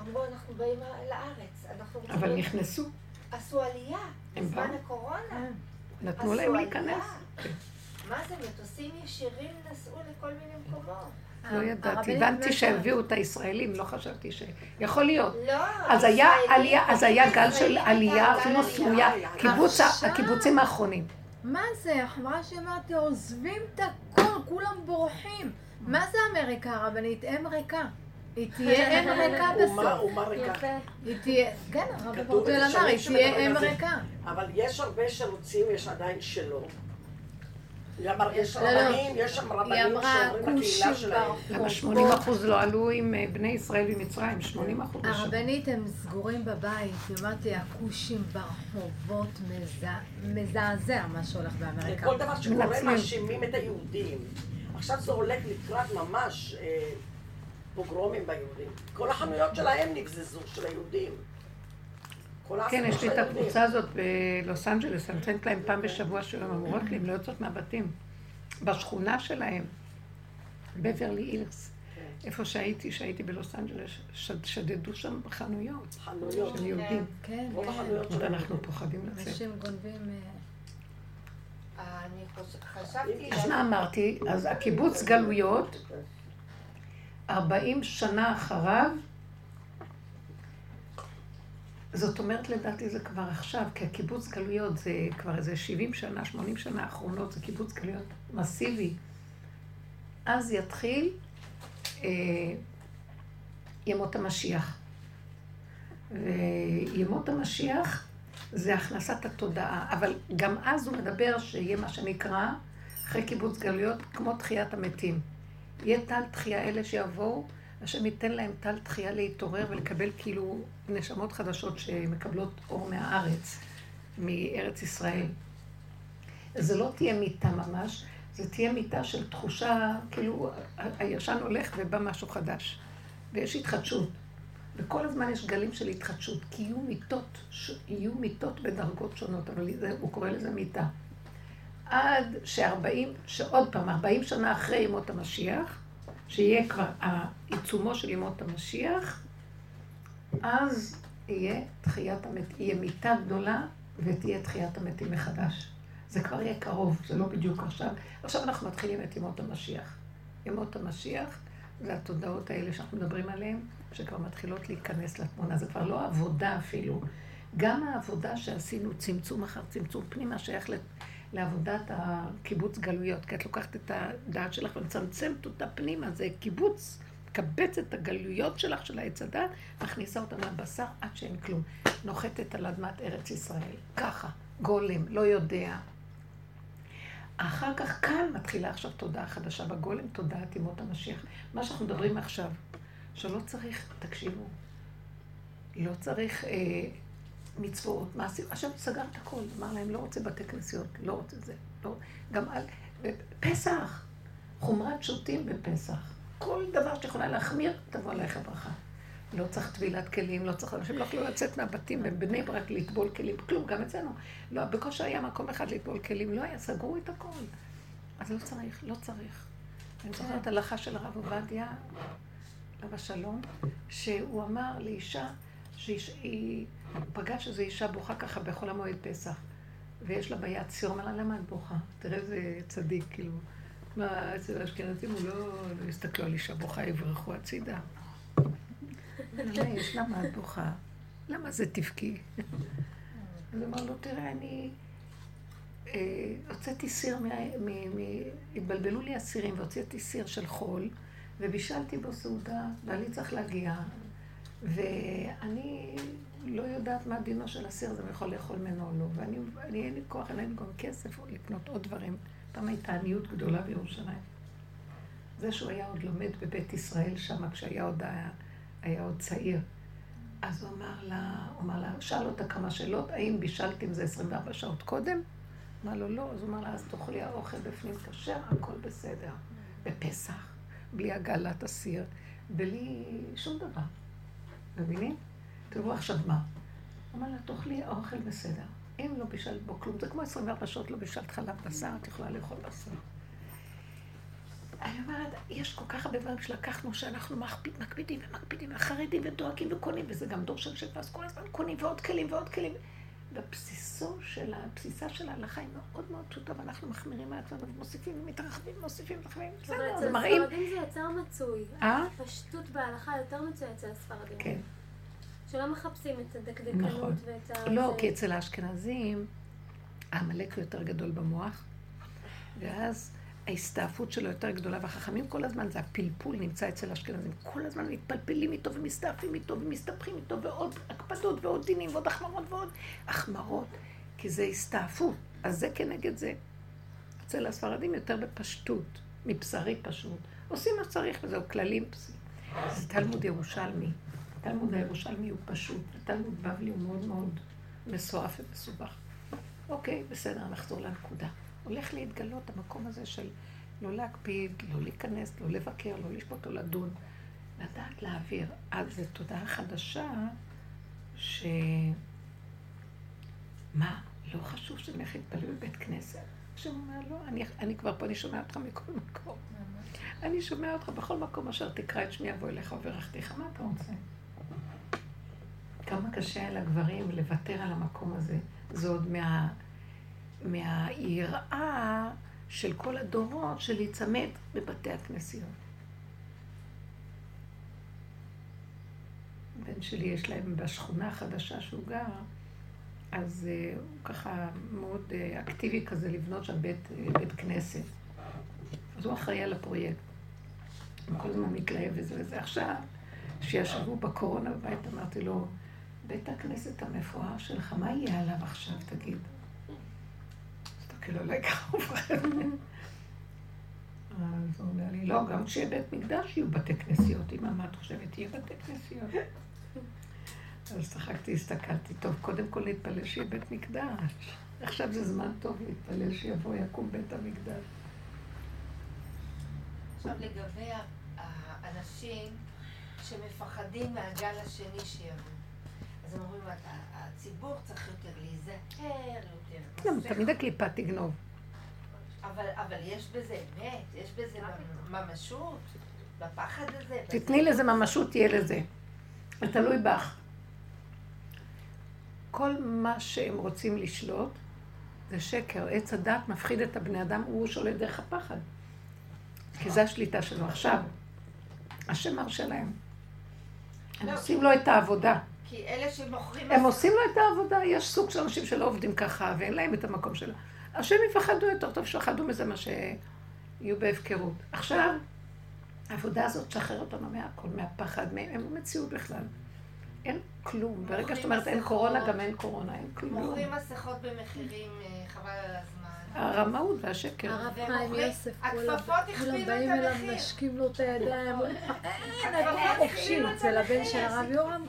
אמרו, אנחנו באים לארץ. אבל נכנסו. עשו עלייה, בזמן הקורונה. נתנו להם להיכנס. מה זה, מטוסים ישירים נסעו לכל מיני מקומות. לא ידעתי, הבנתי שהביאו את הישראלים, לא חשבתי יכול להיות. אז היה גל של עלייה, אפילו סמויה, הקיבוצים האחרונים. מה זה, החמרה שאמרתי, עוזבים את הכל, כולם בורחים. מה זה אמריקה הרבנית? הם ריקה. היא תהיה אם ריקה בסוף. ומה ריקה? היא תהיה, כן, הרב פורטל אמר, היא תהיה אם ריקה. אבל יש הרבה שרוצים, יש עדיין שלא. יש רבנים, יש שם רבנים שעוברים לקהילה שלהם. למה 80% לא עלו עם בני ישראל במצרים, 80%. הרבנית הם סגורים בבית, היא אומרת לי, הכושים ברחובות מזעזע מה שהולך באמריקה. כל דבר שקורה מאשימים את היהודים. עכשיו זה הולך לקראת ממש פוגרומים ביהודים. כל החנויות שלהם נבזזו, של היהודים. כן, יש לי את הקבוצה הזאת בלוס אנג'לס, אני נותנת להם פעם בשבוע שלהם, אמורות לי, הם לא יוצאות מהבתים. בשכונה שלהם, בברלי הילס, איפה שהייתי בלוס אנג'לס, שדדו שם חנויות של יהודים. כן, כן. ואנחנו פוחדים לצאת. אנשים גונבים... אז מה אמרתי? אז הקיבוץ גלויות, 40 שנה אחריו, זאת אומרת, לדעתי זה כבר עכשיו, כי הקיבוץ גלויות זה כבר איזה 70 שנה, 80 שנה האחרונות, זה קיבוץ גלויות מסיבי. אז יתחיל ימות המשיח. וימות המשיח זה הכנסת התודעה, אבל גם אז הוא מדבר שיהיה מה שנקרא, אחרי קיבוץ גלויות, כמו תחיית המתים. יהיה טל תחייה, אלה שיבואו, השם ייתן להם טל תחייה להתעורר ולקבל כאילו נשמות חדשות שמקבלות אור מהארץ, מארץ ישראל. זה לא תהיה מיטה ממש, זה תהיה מיטה של תחושה, כאילו הישן הולך ובא משהו חדש. ויש התחדשות. וכל הזמן יש גלים של התחדשות, כי יהיו מיטות, יהיו מיטות בדרגות שונות, אבל הוא קורא לזה מיטה. עד שעוד פעם, 40 שנה אחרי ימות המשיח, שיהיה כבר העיצומו של ימות המשיח, אז יהיה מיטה גדולה ותהיה תחיית המתים מחדש. זה כבר יהיה קרוב, זה לא בדיוק עכשיו. עכשיו אנחנו מתחילים את ימות המשיח. ימות המשיח זה התודעות האלה שאנחנו מדברים עליהן, שכבר מתחילות להיכנס לתמונה. זה כבר לא עבודה אפילו. גם העבודה שעשינו צמצום אחר צמצום פנימה שייך לעבודת הקיבוץ גלויות, כי את לוקחת את הדעת שלך ומצמצמת אותה פנימה, זה קיבוץ, קבץ את הגלויות שלך של העץ הדעת, מכניסה אותם לבשר עד שאין כלום. נוחתת על אדמת ארץ ישראל, ככה, גולם, לא יודע. אחר כך כאן מתחילה עכשיו תודעה חדשה בגולם, תודעת ימות המשיח. מה שאנחנו מדברים עכשיו, שלא צריך, תקשיבו, לא צריך... מצוות, מעשים, השם סגר את הכל, אמר להם, לא רוצה בתי כנסיות, לא רוצה זה, לא, גם על, פסח, חומרת שוטים בפסח, כל דבר שיכולה להחמיר, תבוא עלייך הברכה. לא צריך טבילת כלים, לא צריך, אנשים לא יכולים לצאת מהבתים, בבני ברק לטבול כלים, כלום, גם אצלנו, לא, בקושי היה מקום אחד לטבול כלים, לא היה, סגרו את הכל. אז לא צריך, לא צריך. אני זוכרת הלכה של הרב עובדיה, רב השלום, שהוא אמר לאישה, שהיא פגש איזו אישה בוכה ככה בכל המועד פסח, ויש לה ביד ציור, אמרה לה, למה את בוכה? תראה איזה צדיק, כאילו. מה, אצל האשכנזים הוא לא הסתכלו על אישה בוכה, יברחו הצידה. לא, יש לה, מה את בוכה? למה זה תבכי? אז אמר לו, תראה, אני הוצאתי סיר, התבלבלו לי הסירים, והוצאתי סיר של חול, ובישלתי בו סעודה, ואני צריך להגיע. ואני לא יודעת מה דינו של הסיר, זה יכול לאכול ממנו או לא. ואני אין לי כוח, אין לי גם כסף לקנות עוד דברים. פעם הייתה עניות גדולה בירושלים. זה שהוא היה עוד לומד בבית ישראל שם, כשהיה עוד, צעיר. אז הוא אמר לה, שאל אותה כמה שאלות, האם בישלתי עם זה 24 שעות קודם? אמר לו, לא. אז הוא אמר לה, אז תאכלי האוכל בפנים כשר, הכל בסדר. בפסח, בלי הגלת הסיר, בלי שום דבר. מבינים? תראו עכשיו מה. אמר לה, תאכלי האוכל בסדר. אם לא בישלת בו כלום, זה כמו 24 שעות לא בישלת חלב בשר, את יכולה לאכול בשר. אני אומרת, יש כל כך הרבה דברים שלקחנו שאנחנו מקפידים ומקפידים, חרדים ודואגים וקונים, וזה גם דור של שפע, אז כל הזמן קונים ועוד כלים ועוד כלים. הבסיסה של ההלכה היא מאוד מאוד פשוטה, ואנחנו מחמירים מעצמנו ומוסיפים, מתרחבים, בסדר, זה מראים. אצל הספרדים זה יצר מצוי. הפשטות בהלכה יותר מצוי אצל הספרדים. כן. שלא מחפשים את הדקדקנות ואת ה... לא, כי אצל האשכנזים, המלאק הוא יותר גדול במוח, ואז ההסתעפות שלו יותר גדולה, והחכמים כל הזמן, זה הפלפול נמצא אצל האשכנזים, כל הזמן מתפלפלים איתו ומסתעפים איתו ומסתבכים איתו, ועוד הקפדות ועוד דינים ועוד החמרות, כי זה הסתעפות, אז זה כנגד זה. אצל הספרדים יותר בפשטות, מבשרי פשוט. עושים מה צריך וזהו, כללים פשוט. זה תלמוד ירושלמי. תלמוד הירושלמי הוא פשוט, ותלמוד בבלי הוא מאוד מאוד מסועף ומסובך. אוקיי, בסדר, נחזור לנקודה. הולך להתגלות המקום הזה של לא להקפיד, לא להיכנס, לא לבקר, לא לשפוט או לדון, לדעת להעביר. אז זו תודעה חדשה ש... מה? לא חשוב שאני איך להתפלל בבית כנסת? כשהוא אומר, לא, אני כבר פה, אני שומע אותך מכל מקום. אני שומע אותך בכל מקום אשר תקרא את שמי, אבוא אליך וברכתיך. מה אתה רוצה? כמה קשה על הגברים לוותר על המקום הזה. זה עוד מהיראה של כל הדורות של להיצמד בבתי הכנסיות. בן שלי יש להם בשכונה החדשה שהוא גר, אז הוא ככה מאוד אקטיבי כזה לבנות שם בית כנסת. אז הוא אחראי על הפרויקט. הוא כל הזמן מתלהב וזה וזה. עכשיו, שישבו בקורונה בבית, אמרתי לו, בית הכנסת המפואר שלך, מה יהיה עליו עכשיו, תגיד? כאילו, אולי ככה הוא פחד. אז הוא אומר לי, לא, גם כשיהיה בית מקדש יהיו בתי כנסיות. אמא, מה את חושבת? יהיה בתי כנסיות. אז צחקתי, הסתכלתי, טוב, קודם כל להתפלל שיהיה בית מקדש. עכשיו זה זמן טוב להתפלל שיבוא, יקום בית המקדש. עכשיו, לגבי האנשים שמפחדים מהגל השני שיבוא, אז הם אומרים, הציבור צריך יותר להיזהר, יותר... לא, תמיד הקליפה תגנוב. אבל יש בזה אמת, יש בזה ממשות, בפחד הזה. תתני לזה ממשות, תהיה לזה. תלוי בך. כל מה שהם רוצים לשלוט זה שקר. עץ הדת מפחיד את הבני אדם, הוא שולט דרך הפחד. כי זו השליטה שלו. עכשיו, השם מרשה להם. הם עושים לו את העבודה. כי אלה שמוכרים... הם עושים לו את העבודה, יש סוג של אנשים שלא עובדים ככה, ואין להם את המקום שלה. אז שהם יפחדו יותר טוב, שחדו מזה מה שיהיו בהפקרות. עכשיו, העבודה הזאת שחרר אותנו מהכל, מהפחד, הם לא מציאות בכלל. אין כלום, ברגע שאת אומרת אין קורונה, גם אין קורונה, אין כלום. מוכרים מסכות במחירים, חבל על הזמן. הרמאות והשקר. הכפפות הכפילו את המחיר. משקים לו את הידיים. אין, אני חופשי אצל הבן של הרב יורם.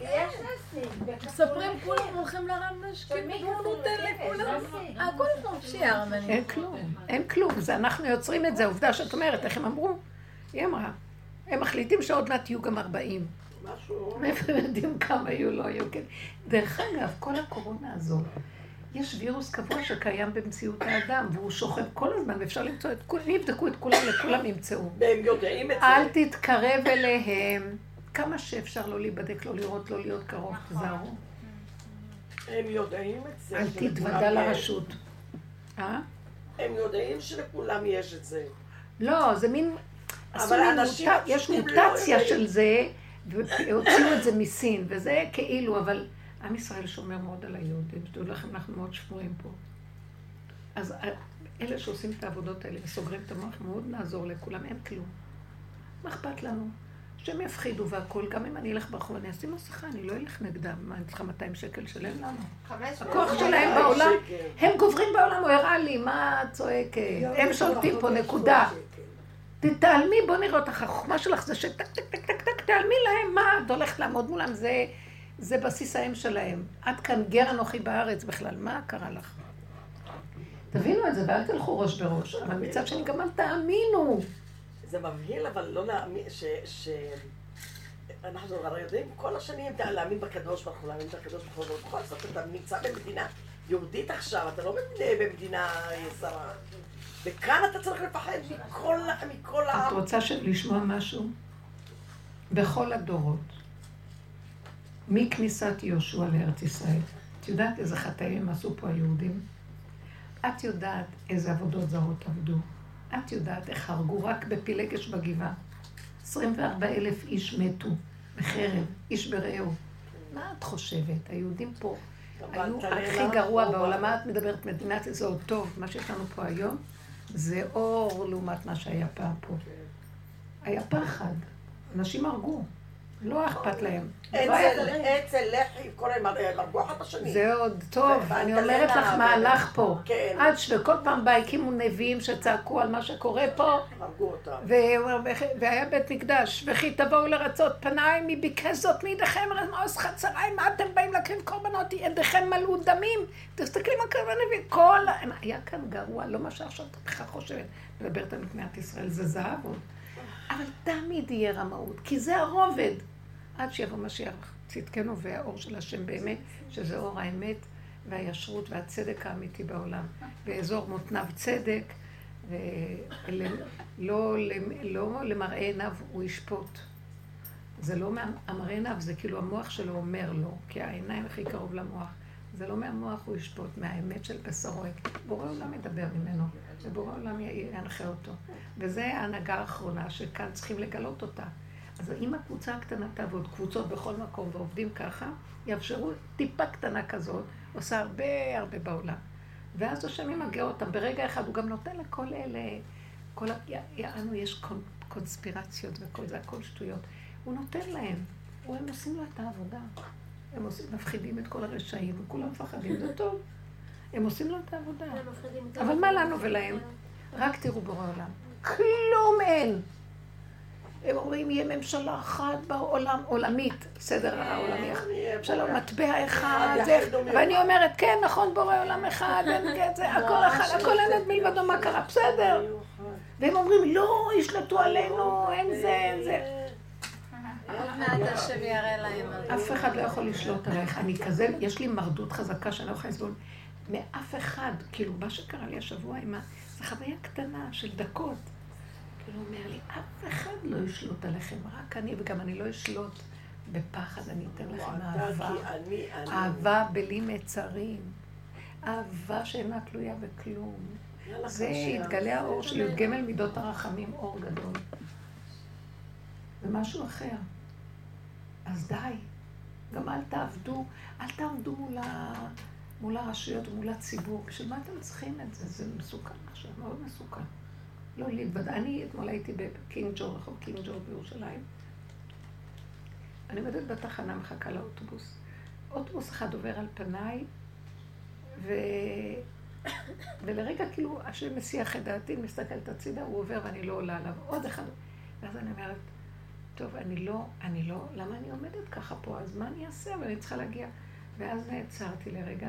יש נסים. מספרים כולם הולכים לרם משקים, הוא נותן לכולם. הכל חופשי הרמנים. אין כלום, אין כלום. אנחנו יוצרים את זה, העובדה שאת אומרת, איך הם אמרו? היא אמרה. הם מחליטים שעוד מעט יהיו גם 40. משהו. מאיפה יודעים כמה יהיו, לא יהיו, כן. דרך אגב, כל הקורונה הזאת, יש וירוס קבוע שקיים במציאות האדם, והוא שוכב כל הזמן, ואפשר למצוא את כולם, יבדקו את כולם, לכולם ימצאו. והם יודעים את זה. אל תתקרב אליהם. כמה שאפשר לא להיבדק, לא לראות, לא להיות קרוב, תזהרו. הם יודעים את זה. אל תתוודע לרשות. הם יודעים שלכולם יש את זה. לא, זה מין... יש מוטציה של זה, והוציאו את זה מסין, וזה כאילו, אבל עם ישראל שומר מאוד על היהודים, שתראו לכם, אנחנו מאוד שמורים פה. אז אלה שעושים את העבודות האלה וסוגרים את המוח, מאוד נעזור לכולם, אין כלום. מה אכפת לנו? שהם יפחידו והכל, גם אם אני אלך ברחוב, אני אשים מסכה, אני לא אלך נגדם, מה, אני צריכה 200 שקל שלם לנו? הכוח שלהם בעולם, הם גוברים בעולם, הוא הראה לי, מה צועקת? הם שולטים פה, נקודה. תתעלמי, בוא נראה אותך, החוכמה שלך זה שטק, טק, טק, טק, טק, תעלמי להם, מה? את הולכת לעמוד מולם, זה בסיס האם שלהם. עד כאן גר אנוכי בארץ בכלל, מה קרה לך? תבינו את זה, ואל תלכו ראש בראש, אבל מצד שני גם אל תאמינו. זה מבהיל, אבל לא נאמין, אנחנו הרי יודעים, כל השנים להאמין בקדוש ברוך הוא, להאמין בקדוש ברוך הוא, בכל זאת אתה נמצא במדינה יהודית עכשיו, אתה לא במדינה זרה. וכאן אתה צריך לפחד מכל העם. את רוצה לשמוע משהו? בכל הדורות, מכניסת יהושע לארץ ישראל, את יודעת איזה חטאים עשו פה היהודים? את יודעת איזה עבודות זרות עבדו? את יודעת איך הרגו רק בפילגש בגבעה? 24,000 איש מתו בחרב, איש ברעהו. מה את חושבת? היהודים פה היו הכי גרוע בעולם. מה את מדברת? מדינת זה עוד טוב, מה שיש לנו פה היום? זה אור לעומת מה שהיה פעם פה. היה פחד. אנשים הרגו. לא אכפת להם. אצל לחי, כל הם הרגו אחת השני. זה עוד טוב, אני אומרת לך מה הלך פה. עד שכל פעם בה הקימו נביאים שצעקו על מה שקורה פה. הרגו אותם. והיה בית מקדש, וכי תבואו לרצות פניים, מי ביקש זאת מידיכם, רמוס חצריים, מה אתם באים להקריב קורבנות, ידיכם מלאו דמים. תסתכלי מה קרה נביאים, כל... היה כאן גרוע, לא מה שעכשיו אתה בכלל חושבת. מדברת על מדינת ישראל, זה זהב עוד. אבל תמיד יהיה רמאות, כי זה הרובד. עד שיבוא משיח צדקנו והאור של השם באמת, שזה אור האמת והישרות והצדק האמיתי בעולם. באזור מותניו צדק, ולא למראה עיניו הוא ישפוט. זה לא מהמראה עיניו, זה כאילו המוח שלו אומר לו, כי העיניים הכי קרוב למוח. זה לא מהמוח הוא ישפוט, מהאמת של בשרו. בורא עולם מדבר ממנו, ובורא עולם ינחה אותו. וזו ההנהגה האחרונה שכאן צריכים לגלות אותה. אז אם הקבוצה הקטנה ועוד קבוצות בכל מקום ועובדים ככה, יאפשרו טיפה קטנה כזאת, עושה הרבה הרבה בעולם. ואז השם מגיע אותם, ברגע אחד הוא גם נותן לכל אלה, יענו יש קונספירציות וכל זה, הכל שטויות. הוא נותן להם, הם עושים לו את העבודה. הם מפחידים את כל הרשעים, וכולם מפחדים, זה טוב. הם עושים לו את העבודה. אבל מה לנו ולהם? רק תראו בורא עולם. כלום אין. הם אומרים, יהיה ממשלה אחת בעולם, עולמית, סדר העולמי, שלום, מטבע אחד, ואני אומרת, כן, נכון, בורא עולם אחד, הכל אין את מלבדו, מה קרה, בסדר? והם אומרים, לא, ישלטו עלינו, אין זה, אין זה. אף אחד לא יכול לשלוט עליך, אני כזה, יש לי מרדות חזקה שאני לא יכולה לסבול מאף אחד, כאילו מה שקרה לי השבוע זה חוויה קטנה של דקות, כאילו אומר לי, אף אחד לא ישלוט עליכם, רק אני, וגם אני לא אשלוט בפחד, אני אתן לכם אהבה, אהבה בלי מצרים, אהבה שאינה תלויה בכלום, זה התגלה האור של גמל מידות הרחמים, אור גדול. זה משהו אחר. אז די. גם אל תעבדו מול הרשויות ומול הציבור. בשביל מה אתם צריכים את זה? זה מסוכן עכשיו, מאוד מסוכן. לא להתבדע. אני אתמול הייתי בקינג ג'ורג', רחוב קינג ג'ורג' בירושלים. אני עומדת בתחנה, מחכה לאוטובוס. אוטובוס אחד עובר על פניי, ולרגע כאילו, השם מסיח את דעתי, מסתכלת הצידה, הוא עובר ואני לא עולה עליו. עוד אחד. ואז אני אומרת, טוב, אני לא, למה אני עומדת ככה פה? אז מה אני אעשה? אבל אני צריכה להגיע. ואז נעצרתי לרגע,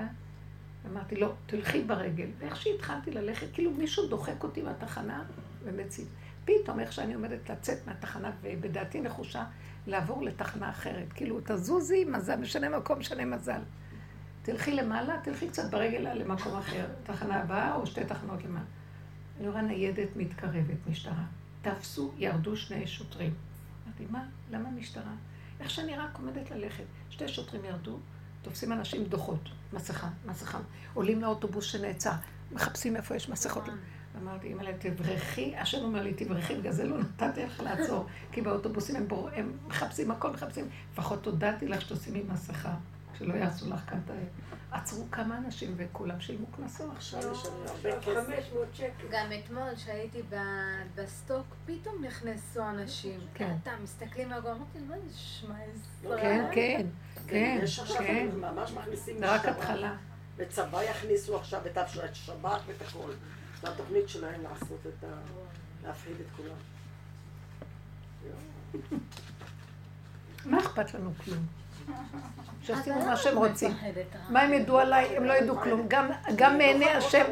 אמרתי, לא, תלכי ברגל. ואיך שהתחלתי ללכת, כאילו מישהו דוחק אותי מהתחנה ומציב. פתאום איך שאני עומדת לצאת מהתחנה, ובדעתי נחושה לעבור לתחנה אחרת. כאילו, תזוזי, מזל, משנה מקום, משנה מזל. תלכי למעלה, תלכי קצת ברגל למקום אחר. תחנה הבאה או שתי תחנות למעלה. אני רואה ניידת מתקרבת, משטרה. תפסו, ירדו שני שוטרים. מה? למה משטרה? איך שאני רק עומדת ללכת. שתי שוטרים ירדו, תופסים אנשים דוחות, מסכה. עולים לאוטובוס שנעצר, מחפשים איפה יש מסכות. אמרתי, אמא לה, תברכי, השם אומר לי, תברכי, בגלל זה לא נתתי לך לעצור, כי באוטובוסים הם מחפשים, הכל מחפשים. לפחות הודעתי לך שתשימי מסכה, שלא יעשו לך כאן. עצרו כמה אנשים וכולם שילמו קנסות. עכשיו יש הרבה $500. גם אתמול שהייתי בסטוק, פתאום נכנסו אנשים. אתה מסתכלים על גורמות, מה זה שמע איזה... כן. יש עכשיו, הם ממש מכניסים משבח. רק התחלה. וצבא יכניסו עכשיו את השבח ואת הכל. זו התוכנית שלהם לעשות את ה... להפחיד את כולם. מה אכפת לנו כלום? שעשינו מה שהם רוצים. מה הם ידעו עליי? הם לא ידעו כלום. גם מעיני השם.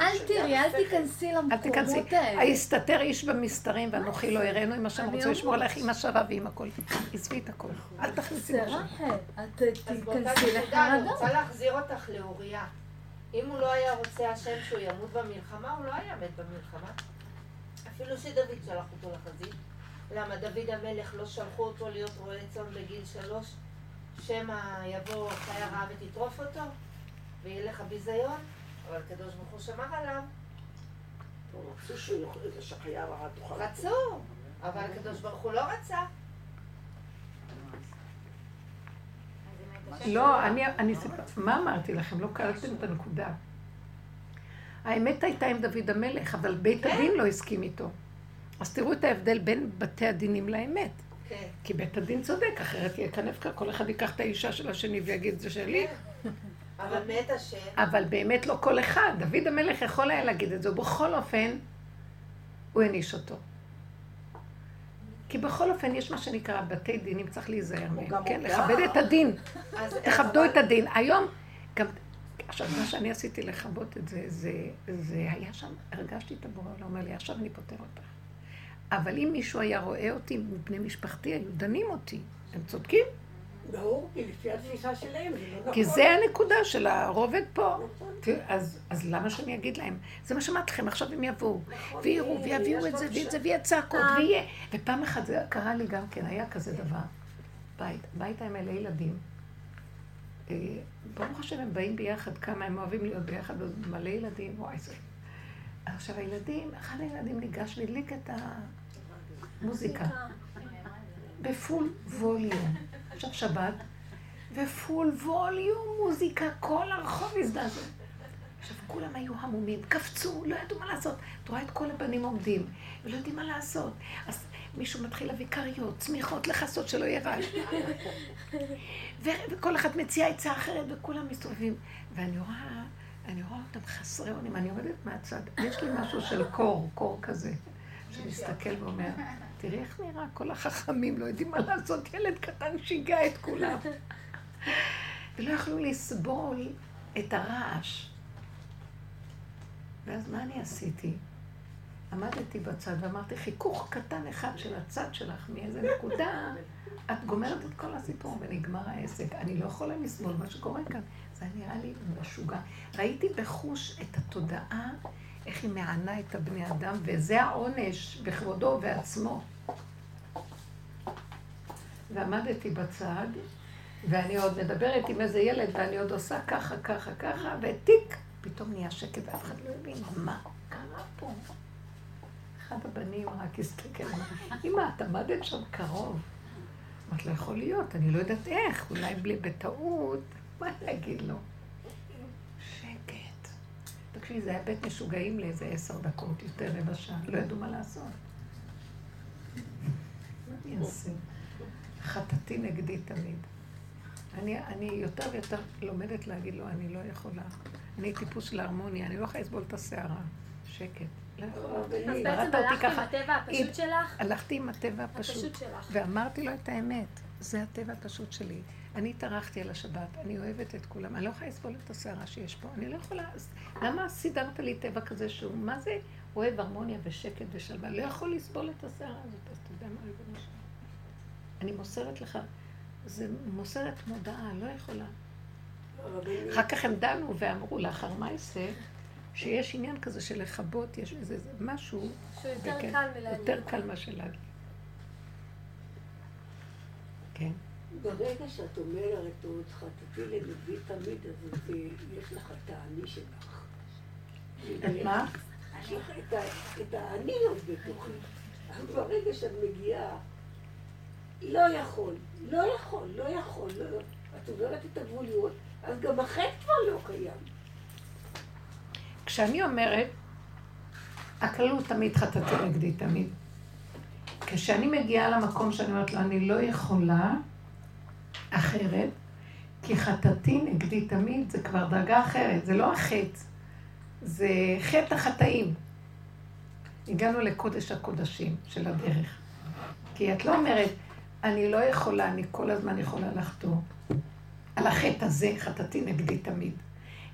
אל תראי, אל תיכנסי למקומות האלה. היסתתר איש במסתרים ואנוכי לא יראינו, אם השם רוצה לשמור עליך עם השרה ועם הכל. עזבי את הכל. אל תכניסי משהו. את תיכנסי לך. אני רוצה להחזיר אותך לאוריה. אם הוא לא היה רוצה השם שהוא ימות במלחמה, הוא לא היה מת במלחמה. אפילו שדוד שלח אותו לחזית. למה דוד המלך לא שלחו אותו להיות רועה צאן בגיל 3? שמא יבוא חיה רעה ותטרוף אותו, וילך הביזיון, אבל הקדוש ברוך הוא שמר עליו. רצו שחיה רעה תוכל... רצו, אבל הקדוש ברוך הוא לא רצה. לא, אני... מה אמרתי לכם? לא קלטתם את הנקודה. האמת הייתה עם דוד המלך, אבל בית הדין לא הסכים איתו. אז תראו את ההבדל בין בתי הדינים לאמת. כי בית הדין צודק, אחרת יהיה כאן הפקר, כל אחד ייקח את האישה של השני ויגיד זה שלי. אבל מת השם. אבל באמת לא כל אחד, דוד המלך יכול היה להגיד את זה, ובכל אופן הוא הניש אותו. כי בכל אופן יש מה שנקרא בתי דינים, צריך להיזהר מהם, כן? לכבד את הדין, תכבדו את הדין. היום, גם, עכשיו מה שאני עשיתי לכבות את זה, זה היה שם, הרגשתי את הבורא, הוא אומר לי, עכשיו אני פותר אותך. אבל אם מישהו היה רואה אותי, מבני משפחתי היו דנים אותי, הם צודקים? ברור, כי לפי התפיסה שלהם, זה לא נכון. כי זה הנקודה של הרובד פה. אז למה שאני אגיד להם? זה מה שמעת לכם, עכשיו הם יבואו, ויראו, ויביאו את זה, ואת זה, ויצעקות, ויהיה. ופעם אחת זה קרה לי גם כן, היה כזה דבר. בית עם אלה ילדים. ברוך השם הם באים ביחד, כמה הם אוהבים להיות ביחד, מלא ילדים, וואי זה. עכשיו הילדים, אחד הילדים ניגש לדליק את המוזיקה. בפול ווליום. עכשיו שבת, ופול ווליום מוזיקה, כל הרחוב הזדעזע. עכשיו כולם היו המומים, קפצו, לא ידעו מה לעשות. את רואה את כל הבנים עומדים, ולא יודעים מה לעשות. אז מישהו מתחיל להביא קריות, צמיחות לחסות שלא יהיה רעש. וכל אחד מציעה עצה אחרת, וכולם מסתובבים. ואני רואה... אני רואה אותם חסרי אונים, אני עומדת מהצד, יש לי משהו של קור כזה, שמסתכל ואומר, תראי איך נראה, כל החכמים לא יודעים מה לעשות, ילד קטן שיגע את כולם. ולא יכלו לסבול את הרעש. ואז מה אני עשיתי? עמדתי בצד ואמרתי, חיכוך קטן אחד של הצד שלך, מאיזה נקודה, את גומרת את כל הסיפור ונגמר העסק, אני לא יכולה לסבול מה שקורה כאן. זה נראה לי משוגע. ראיתי בחוש את התודעה, איך היא מענה את הבני אדם, וזה העונש בכבודו ועצמו. ועמדתי בצד, ואני עוד מדברת עם איזה ילד, ואני עוד עושה ככה, ותיק, פתאום נהיה שקט, ואף אחד לא מבין, מה קרה פה? אחד הבנים רק הסתכל, אמא, את עמדת שם קרוב. אמרת, לא יכול להיות, אני לא יודעת איך, אולי בלי בטעות. מה להגיד לו? שקט. תקשיבי, זה היה בית משוגעים לאיזה 10 דקות, יותר רבע שעה, לא ידעו מה לעשות. מה אני אעשה? חטאתי נגדי תמיד. אני יותר ויותר לומדת להגיד לו, אני לא יכולה. אני טיפוס של הרמוניה, אני לא יכולה לסבול את השערה. שקט. אז בעצם הלכת עם הטבע הפשוט שלך? הלכתי עם הטבע הפשוט שלך. ואמרתי לו את האמת, זה הטבע הפשוט שלי. אני התארחתי על השבת, אני אוהבת את כולם, אני לא יכולה לסבול את השערה שיש פה, אני לא יכולה... למה סידרת לי טבע כזה שהוא, מה זה? אוהב הרמוניה ושקט ושלווה, לא יכול לסבול את השערה הזאת, אז אתה יודע מה אני במשל. אני מוסרת לך, זה מוסרת מודעה, לא יכולה. אחר כך הם דנו ואמרו לאחר מעשה, שיש עניין כזה של לחבות, יש איזה משהו... שהוא יותר קל מלהגיד. יותר קל מה שלהגיד. כן. ברגע שאת אומרת, עוד חטאתי לדבי תמיד, אז יש לך את העני שלך. את מה? יש לך את העניות בתוכי. אבל ברגע שאת מגיעה, לא יכול. את עוברת את הגבוליות, אז גם החטא כבר לא קיים. כשאני אומרת, הקלות תמיד חטאתי נגדי תמיד. כשאני מגיעה למקום שאני אומרת לו, אני לא יכולה, אחרת, כי חטאתי נגדי תמיד, זה כבר דרגה אחרת, זה לא החטא, זה חטא החטאים. הגענו לקודש הקודשים של הדרך. כי את לא אומרת, אני לא יכולה, אני כל הזמן יכולה לחטוא. על החטא הזה, חטאתי נגדי תמיד.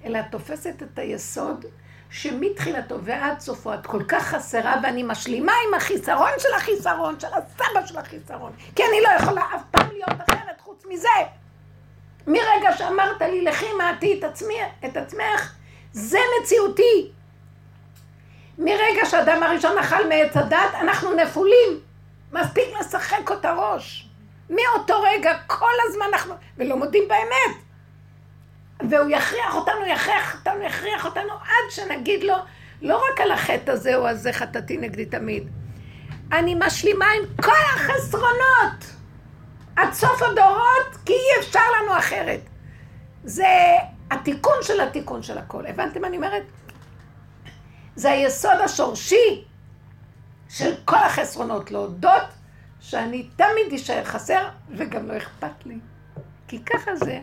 אלא את תופסת את היסוד שמתחילתו ועד סופו, את כל כך חסרה ואני משלימה עם החיסרון של החיסרון, של הסבא של החיסרון, כי אני לא יכולה אף פעם להיות אחרת חוץ מזה. מרגע שאמרת לי, לכי מעטי את עצמך, זה מציאותי. מרגע שאדם הראשון אכל מעץ הדת, אנחנו נפולים, מספיק לשחק אותה ראש. מאותו רגע, כל הזמן אנחנו, ולא מודים באמת. והוא יכריח אותנו, עד שנגיד לו, לא רק על החטא הזה או הזה חטאתי נגדי תמיד. אני משלימה עם כל החסרונות, עד סוף הדורות, כי אי אפשר לנו אחרת. זה התיקון של התיקון של הכל. הבנתם, אני אומרת? זה היסוד השורשי של כל החסרונות, להודות שאני תמיד אשאר חסר, וגם לא אכפת לי. כי ככה זה.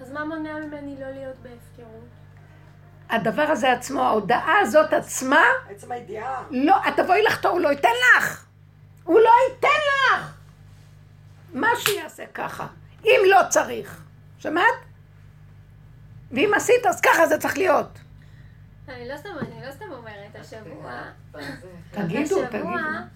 אז מה מונע ממני לא להיות בהפקרות? הדבר הזה עצמו, ההודעה הזאת עצמה, עצמה הידיעה. לא, את תבואי לחתור, הוא לא ייתן לך. הוא לא ייתן לך. מה שיעשה ככה, אם לא צריך. שמעת? ואם עשית, אז ככה זה צריך להיות. אני לא סתם אומרת, השבוע... תגידו.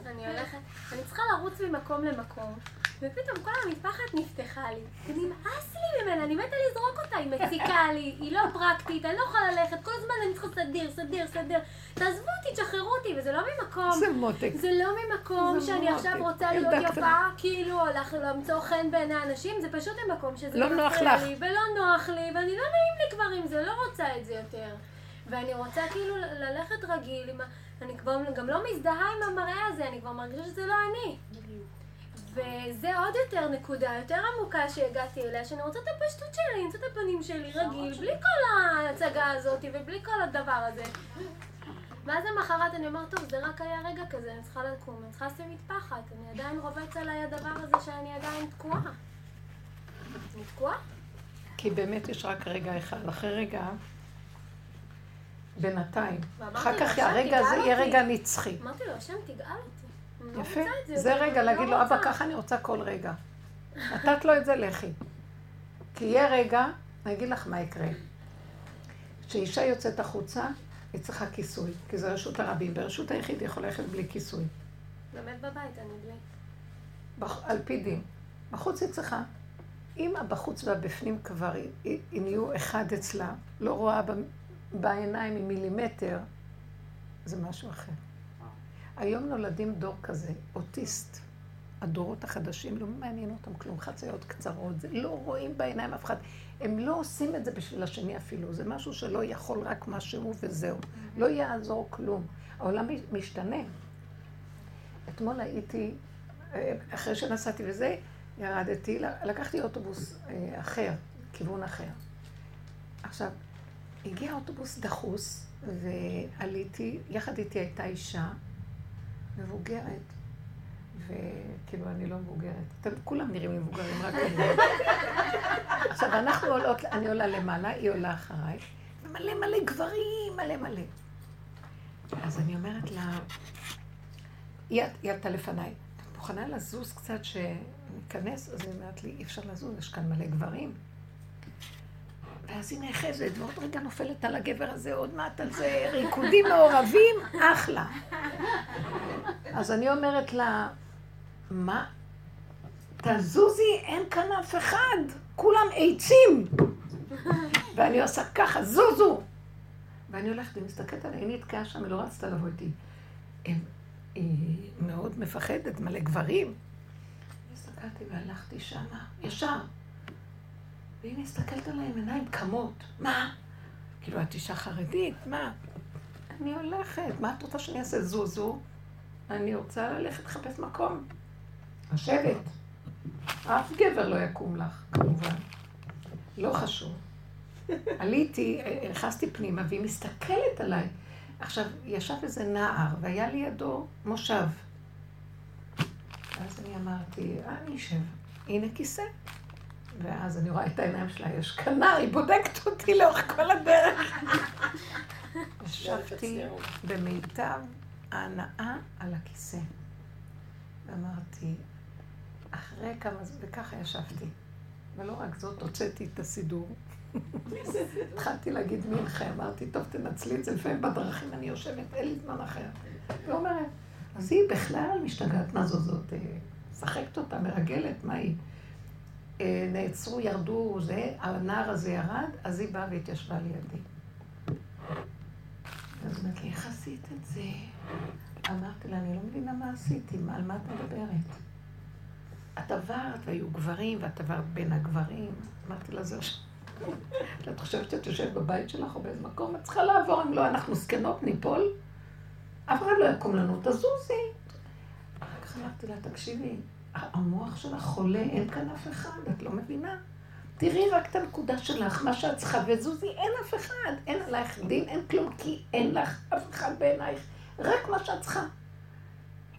אני הולכת, אני צריכה לרוץ ממקום למקום, ופתאום כל המטפחת נפתחה לי, ונמאס לי ממנה, אני מתה לזרוק אותה, היא מציקה לי, היא לא פרקטית, אני לא יכולה ללכת, כל הזמן אני צריכה סדיר, תעזבו אותי, תשחררו אותי, וזה לא ממקום... זה מותק. זה לא ממקום שאני עכשיו רוצה להיות יפה, כאילו, למצוא חן בין האנשים, זה פשוט ממקום שזה נפתח לי, ולא נוח לי, ואני לא נעים לי כבר עם זה, לא רוצה את זה יותר. ואני רוצה כאילו ללכת רגיל, אני כבר גם לא מזדהה עם המראה הזה, אני כבר מרגישה שזה לא אני. וזה עוד יותר נקודה, יותר עמוקה שהגעתי אליה, שאני רוצה את הפשטות שלי, נמצא את הפנים שלי רגיל, בלי כל ההצגה הזאת ובלי כל הדבר הזה. ואז למחרת אני אומרת, טוב, זה רק היה רגע כזה, אני צריכה לקום, אני צריכה לשים מטפחת, אני עדיין רובץ עליי הדבר הזה שאני עדיין תקועה. אני תקועה? כי באמת יש רק רגע אחד, אחרי רגע... בינתיים. אחר כך הרגע הזה יהיה רגע נצחי. אמרתי לו, השם תגאל אותי. יפה. זה רגע להגיד לו, אבא, ככה אני רוצה כל רגע. נתת לו את זה, לכי. כי יהיה רגע, אני אגיד לך מה יקרה. כשאישה יוצאת החוצה, היא צריכה כיסוי, כי זה רשות הרבים. ברשות היחיד יכולה ללכת בלי כיסוי. באמת בבית, אני בלי. על פי דין. בחוץ היא צריכה. אם בחוץ והבפנים כבר נהיו אחד אצלה, לא רואה בעיניים עם מילימטר, זה משהו אחר. היום נולדים דור כזה, אוטיסט. הדורות החדשים לא מעניין אותם כלום, חציות קצרות, זה לא רואים בעיניים אף אחד. הם לא עושים את זה בשביל השני אפילו, זה משהו שלא יכול רק משהו וזהו. לא יעזור כלום. העולם משתנה. אתמול הייתי, אחרי שנסעתי וזה, ירדתי, לקחתי אוטובוס אחר, כיוון אחר. עכשיו, הגיע אוטובוס דחוס, ועליתי, יחד איתי הייתה אישה מבוגרת, וכאילו אני לא מבוגרת. אתם כולם נראים מבוגרים, רק אני. עכשיו, אנחנו עולות, אני עולה למעלה, היא עולה אחריי, ומלא גברים, מלא. אז אני אומרת לה, היא עלתה לפניי, את מוכנה לזוז קצת שניכנס? אז היא אומרת לי, אי אפשר לזוז, יש כאן מלא גברים. ואז היא נאחזת, ועוד רגע נופלת על הגבר הזה, עוד מעט על זה, ריקודים מעורבים, אחלה. אז אני אומרת לה, מה? תזוזי, אין כאן אף אחד, כולם עצים. ואני עושה ככה, זוזו. ואני הולכת, היא מסתכלת עליי, היא נתקעה שם, היא לא רצתה לבוא איתי. היא מאוד מפחדת, מלא גברים. הסתכלתי והלכתי שם, ישר. והיא מסתכלת עליהם עיניים כמות. מה? כאילו, את אישה חרדית, מה? אני הולכת. מה את רוצה שאני אעשה? זוזו. אני רוצה ללכת לחפש מקום. השבת. אף גבר לא יקום לך, כמובן. לא חשוב. עליתי, הרחסתי פנימה, והיא מסתכלת עליי. עכשיו, ישב איזה נער, והיה לידו מושב. אז אני אמרתי, אני אשב. הנה כיסא. ואז אני רואה את העיניים שלה, יש כנר, היא בודקת אותי לאורך כל הדרך. ישבתי במיטב ההנאה על הכיסא. ואמרתי, אחרי כמה זמן, וככה ישבתי. ולא רק זאת, הוצאתי את הסידור. התחלתי להגיד מנחה, אמרתי, טוב, תנצלי את זה לפעמים בדרכים, אני יושבת, אין לי זמן אחר. היא אומרת, אז היא בכלל משתגעת, מה זו זאת? שחקת אותה, מרגלת, מה היא? נעצרו, ירדו, זה, הנער הזה ירד, אז היא באה והתיישבה לידי. אז אמרתי, איך עשית את זה? אמרתי לה, אני לא מבינה מה עשיתי, על מה את מדברת? את עברת, והיו גברים, ואת עברת בין הגברים. אמרתי לה, זהו, את חושבת שאת יושבת בבית שלך או באיזה מקום, את צריכה לעבור, אם לא, אנחנו סקנות, ניפול. אף אחד לא יקום לנו, תזוזי. אחר כך אמרתי לה, תקשיבי. המוח שלך חולה, אין כאן אף אחד, את לא מבינה. תראי רק את הנקודה שלך, מה שאת צריכה, וזוזי, אין אף אחד, אין עלייך דין, אין כלום, כי אין לך אף אחד בעינייך, רק מה שאת צריכה.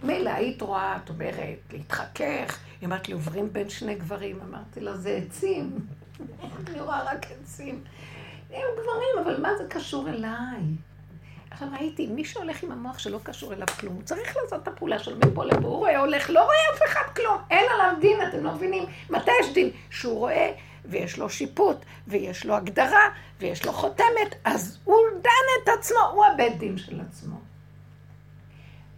מילא היית רואה, את אומרת, להתחכך, אם את לעוברים בין שני גברים, אמרתי לה, זה עצים, אני רואה רק עצים. הם גברים, אבל מה זה קשור אליי? עכשיו ראיתי, מי שהולך עם המוח שלא קשור אליו כלום, הוא צריך לעשות את הפעולה של מפה לפה, הוא רואה, הולך, לא רואה אף אחד כלום, אין עליו דין, אתם לא מבינים, מתי יש דין? שהוא רואה, ויש לו שיפוט, ויש לו הגדרה, ויש לו חותמת, אז הוא דן את עצמו, הוא הבית דין של עצמו.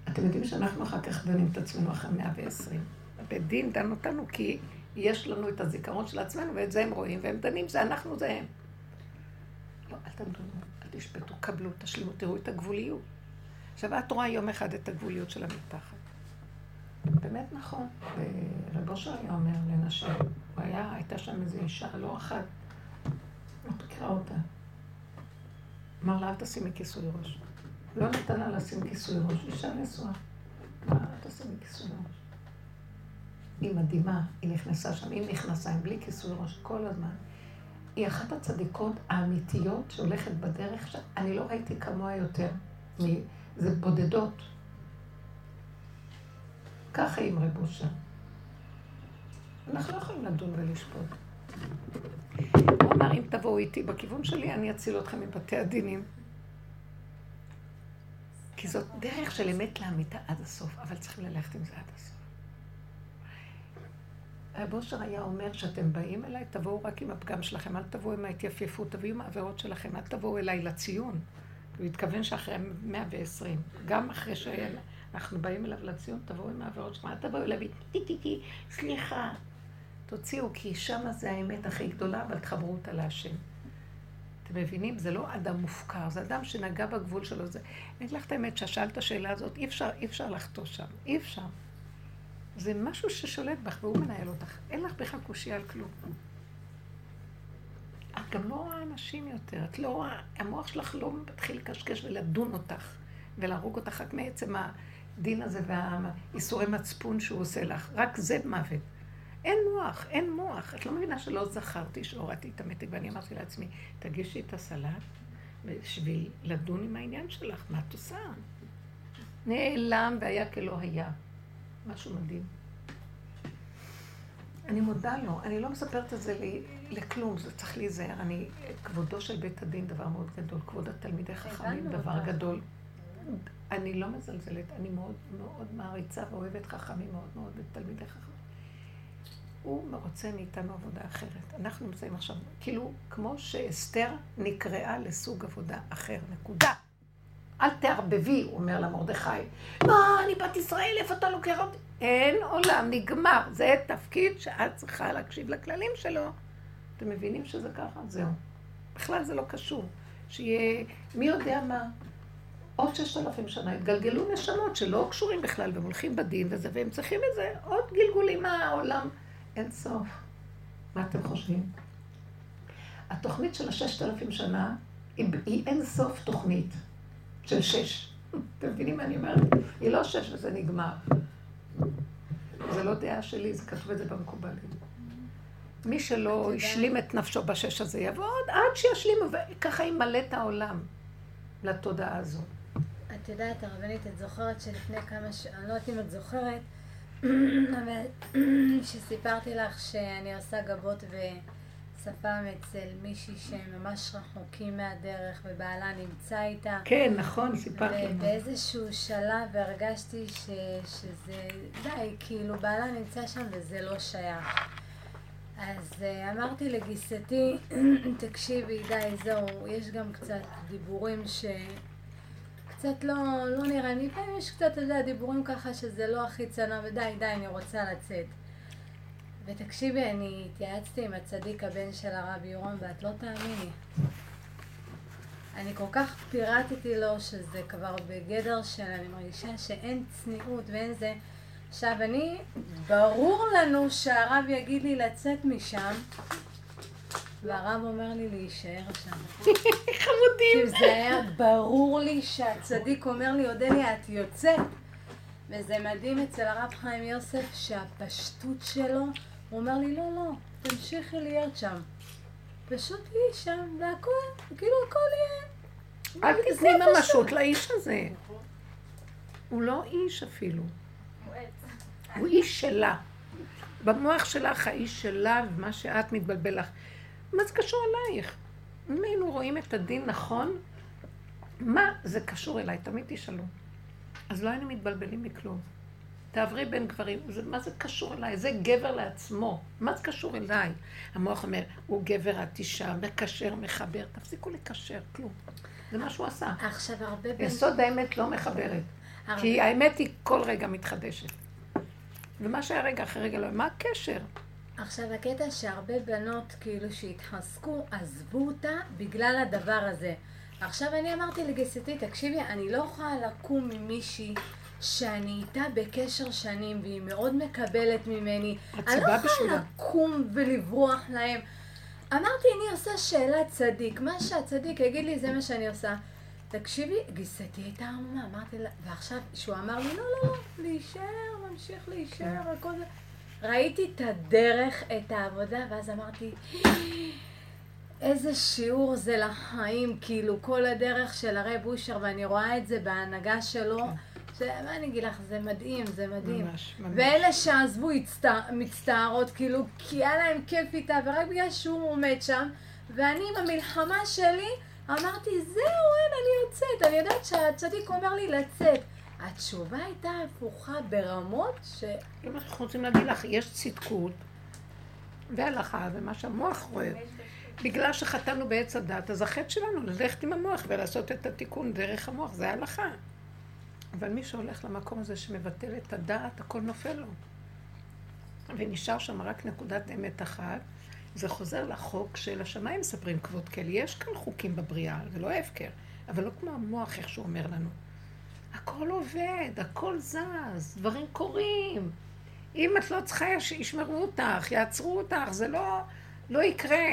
אתם יודעים שאנחנו אחר כך דנים את עצמנו אחרי 120. הבית דין דן אותנו כי יש לנו את הזיכרון של עצמנו, ואת זה הם רואים, והם דנים, זה אנחנו, זה הם. לא, אל תמדונו, אל תשפטו, קבלו, תשלימו, תראו את הגבוליות. עכשיו, את רואה יום אחד את הגבוליות של המתחת. באמת נכון, רבו שהיה אומר לנשים, הייתה שם איזו אישה, לא אחת, לא תקרא אותה. אמר לה, אל תשימי כיסוי ראש. לא נתן לה לשים כיסוי ראש, אישה נשואה. אמר לה, אל תשימי כיסוי ראש. היא מדהימה, היא נכנסה שם, היא נכנסה, היא בלי כיסוי ראש כל הזמן. היא אחת הצדיקות האמיתיות שהולכת בדרך שם, אני לא ראיתי כמוה יותר, זה בודדות. ככה עם רבושה. אנחנו לא יכולים לדון ולשפוט. הוא אמר, אם תבואו איתי בכיוון שלי, אני אציל אתכם מבתי הדינים. כי זאת דרך של אמת לאמיתה עד הסוף, אבל צריכים ללכת עם זה עד הסוף. רבושר היה אומר שאתם באים אליי, תבואו רק עם הפגם שלכם, אל תבואו עם ההתייפיפות, תביאו עם העבירות שלכם, אל תבואו אליי לציון. הוא התכוון שאחרי 120, גם אחרי שהיה... אנחנו באים אליו לציון, תבואו עם העבירות שלכם, אל תבואו אליו, תיקי, סליחה. תוציאו, כי שם זה האמת הכי גדולה, אבל תחברו אותה להשם. אתם מבינים? זה לא אדם מופקר, זה אדם שנגע בגבול שלו. אני אגיד לך את האמת, ששאלת את השאלה הזאת, אי אפשר לחתוש שם, אי אפשר. זה משהו ששולט בך, והוא מנהל אותך. אין לך בכלל קושי על כלום. את גם לא רואה אנשים יותר, את לא רואה, המוח שלך לא מתחיל לקשקש ולדון אותך, ולהרוג אותך רק מעצם הדין הזה והאיסורי מצפון שהוא עושה לך. רק זה מוות. אין מוח. את לא מבינה שלא זכרתי שהורדתי את המתק, ואני אמרתי לעצמי, תגישי את הסלט בשביל לדון עם העניין שלך, מה את עושה? נעלם והיה כלא היה. משהו מדהים. אני מודה לו, אני לא מספרת את זה לכלום, זה צריך להיזהר. כבודו של בית הדין דבר מאוד גדול, כבוד התלמידי חכמים דבר גדול. אני לא מזלזלת, אני מאוד מאוד מעריצה ואוהבת חכמים מאוד מאוד בתלמידי חכמים. הוא רוצה מאיתנו עבודה אחרת. אנחנו נמצאים עכשיו, כאילו כמו שאסתר נקראה לסוג עבודה אחר, נקודה. אל תערבבי, הוא אומר למרדכי. מה, אני בת ישראל, איפה אתה לוקח אותי? אין עולם, נגמר. זה תפקיד שאת צריכה להקשיב לכללים שלו. אתם מבינים שזה ככה? זהו. בכלל זה לא קשור. שיהיה, מי יודע מה, עוד 6,000 שנה התגלגלו נשמות שלא קשורים בכלל, והם הולכים בדין וזה, והם צריכים את זה. עוד גלגולים מהעולם. אין סוף. מה אתם חושבים? התוכנית של 6,000 שנה היא אין סוף תוכנית. של 6. אתם מבינים מה אני אומרת? היא לא 6 וזה נגמר. זה לא דעה שלי, זה כתוב את זה במקובלים. מי שלא ישלים את נפשו ב6 הזה יבוא עד שישלים, וככה ימלא את העולם לתודעה הזו. את יודעת, הרבנית, את זוכרת שלפני כמה שנים, אני לא יודעת אם את זוכרת, אבל שסיפרתי לך שאני עושה גבות שפם אצל מישהי שממש רחוקים מהדרך, ובעלה נמצא איתה. כן, נכון, סיפרתי. ובאיזשהו שלב הרגשתי שזה די, כאילו בעלה נמצא שם וזה לא שייך. אז אמרתי לגיסתי, תקשיבי, די, זהו, יש גם קצת דיבורים שקצת לא נראה. מפעמים יש קצת דיבורים ככה שזה לא הכי צנוע, ודי, אני רוצה לצאת. ותקשיבי, אני התייעצתי עם הצדיק הבן של הרב יורם, ואת לא תאמיני. אני כל כך פירטתי לו שזה כבר בגדר של אני מרגישה שאין צניעות ואין זה. עכשיו אני, ברור לנו שהרב יגיד לי לצאת משם, והרב אומר לי להישאר שם. חמודים. שזה היה ברור לי שהצדיק אומר לי, אודליה, את יוצאת. וזה מדהים אצל הרב חיים יוסף שהפשטות שלו, הוא אומר לי, לא, תמשיכי להיות שם. פשוט תהיי שם, והכל, כאילו הכל יהיה. אל תתני ממשות לאיש הזה. הוא לא איש אפילו. הוא איש שלה. במוח שלך, האיש שלה, ומה שאת מתבלבל לך. מה זה קשור אלייך? אם היינו רואים את הדין נכון, מה זה קשור אליי? תמיד תשאלו. אז לא היינו מתבלבלים מכלום. תעברי בין גברים, מה זה קשור אליי? זה גבר לעצמו. מה זה קשור אליי? המוח אומר, הוא גבר, את אישה, מקשר, מחבר. תפסיקו לקשר, כלום. זה מה שהוא עשה. עכשיו הרבה בין... יסוד האמת לא מחברת. הרבה... כי האמת היא כל רגע מתחדשת. ומה שהיה רגע אחרי רגע לא, מה הקשר? עכשיו הקטע שהרבה בנות כאילו שהתחזקו, עזבו אותה בגלל הדבר הזה. עכשיו אני אמרתי לגסתי, תקשיבי, אני לא יכולה לקום ממישהי שאני איתה בקשר שנים והיא מאוד מקבלת ממני. אני לא יכולה לקום ולברוח להם. אמרתי, אני עושה שאלה צדיק, מה שהצדיק יגיד לי זה מה שאני עושה. תקשיבי, גיסתי הייתה עמומה, אמרתי לה, ועכשיו שהוא אמר לי, לא, לא, לא, להישאר, ממשיך להישאר, הכל זה. ראיתי את הדרך, את העבודה, ואז אמרתי, איזה שיעור זה לחיים, כאילו כל הדרך של הרי בושר, ואני רואה את זה בהנהגה שלו, מה אני אגיד לך, זה מדהים, זה מדהים. ממש, ממש. ואלה שעזבו מצטערות, כאילו, כי היה להם כיף איתה, ורק בגלל שהוא עומד שם, ואני במלחמה שלי, אמרתי, זהו, אין, אני יוצאת. אני יודעת שהצדיק אומר לי לצאת. התשובה הייתה הפוכה ברמות ש... אם אנחנו רוצים להגיד לך, יש צדקות והלכה, ומה שהמוח רואה. בגלל שחטאנו בעץ הדת, אז החטא שלנו ללכת עם המוח ולעשות את התיקון דרך המוח, זה ההלכה. אבל מי שהולך למקום הזה שמבטל את הדת, הכל נופל לו. ונשאר שם רק נקודת אמת אחת. זה חוזר לחוק של השמיים מספרים כבוד כל. יש כאן חוקים בבריאה, זה לא הפקר, אבל לא כמו המוח איך שהוא אומר לנו. הכל עובד, הכל זז, דברים קורים. אם את לא צריכה, ישמרו אותך, יעצרו אותך, זה לא יקרה.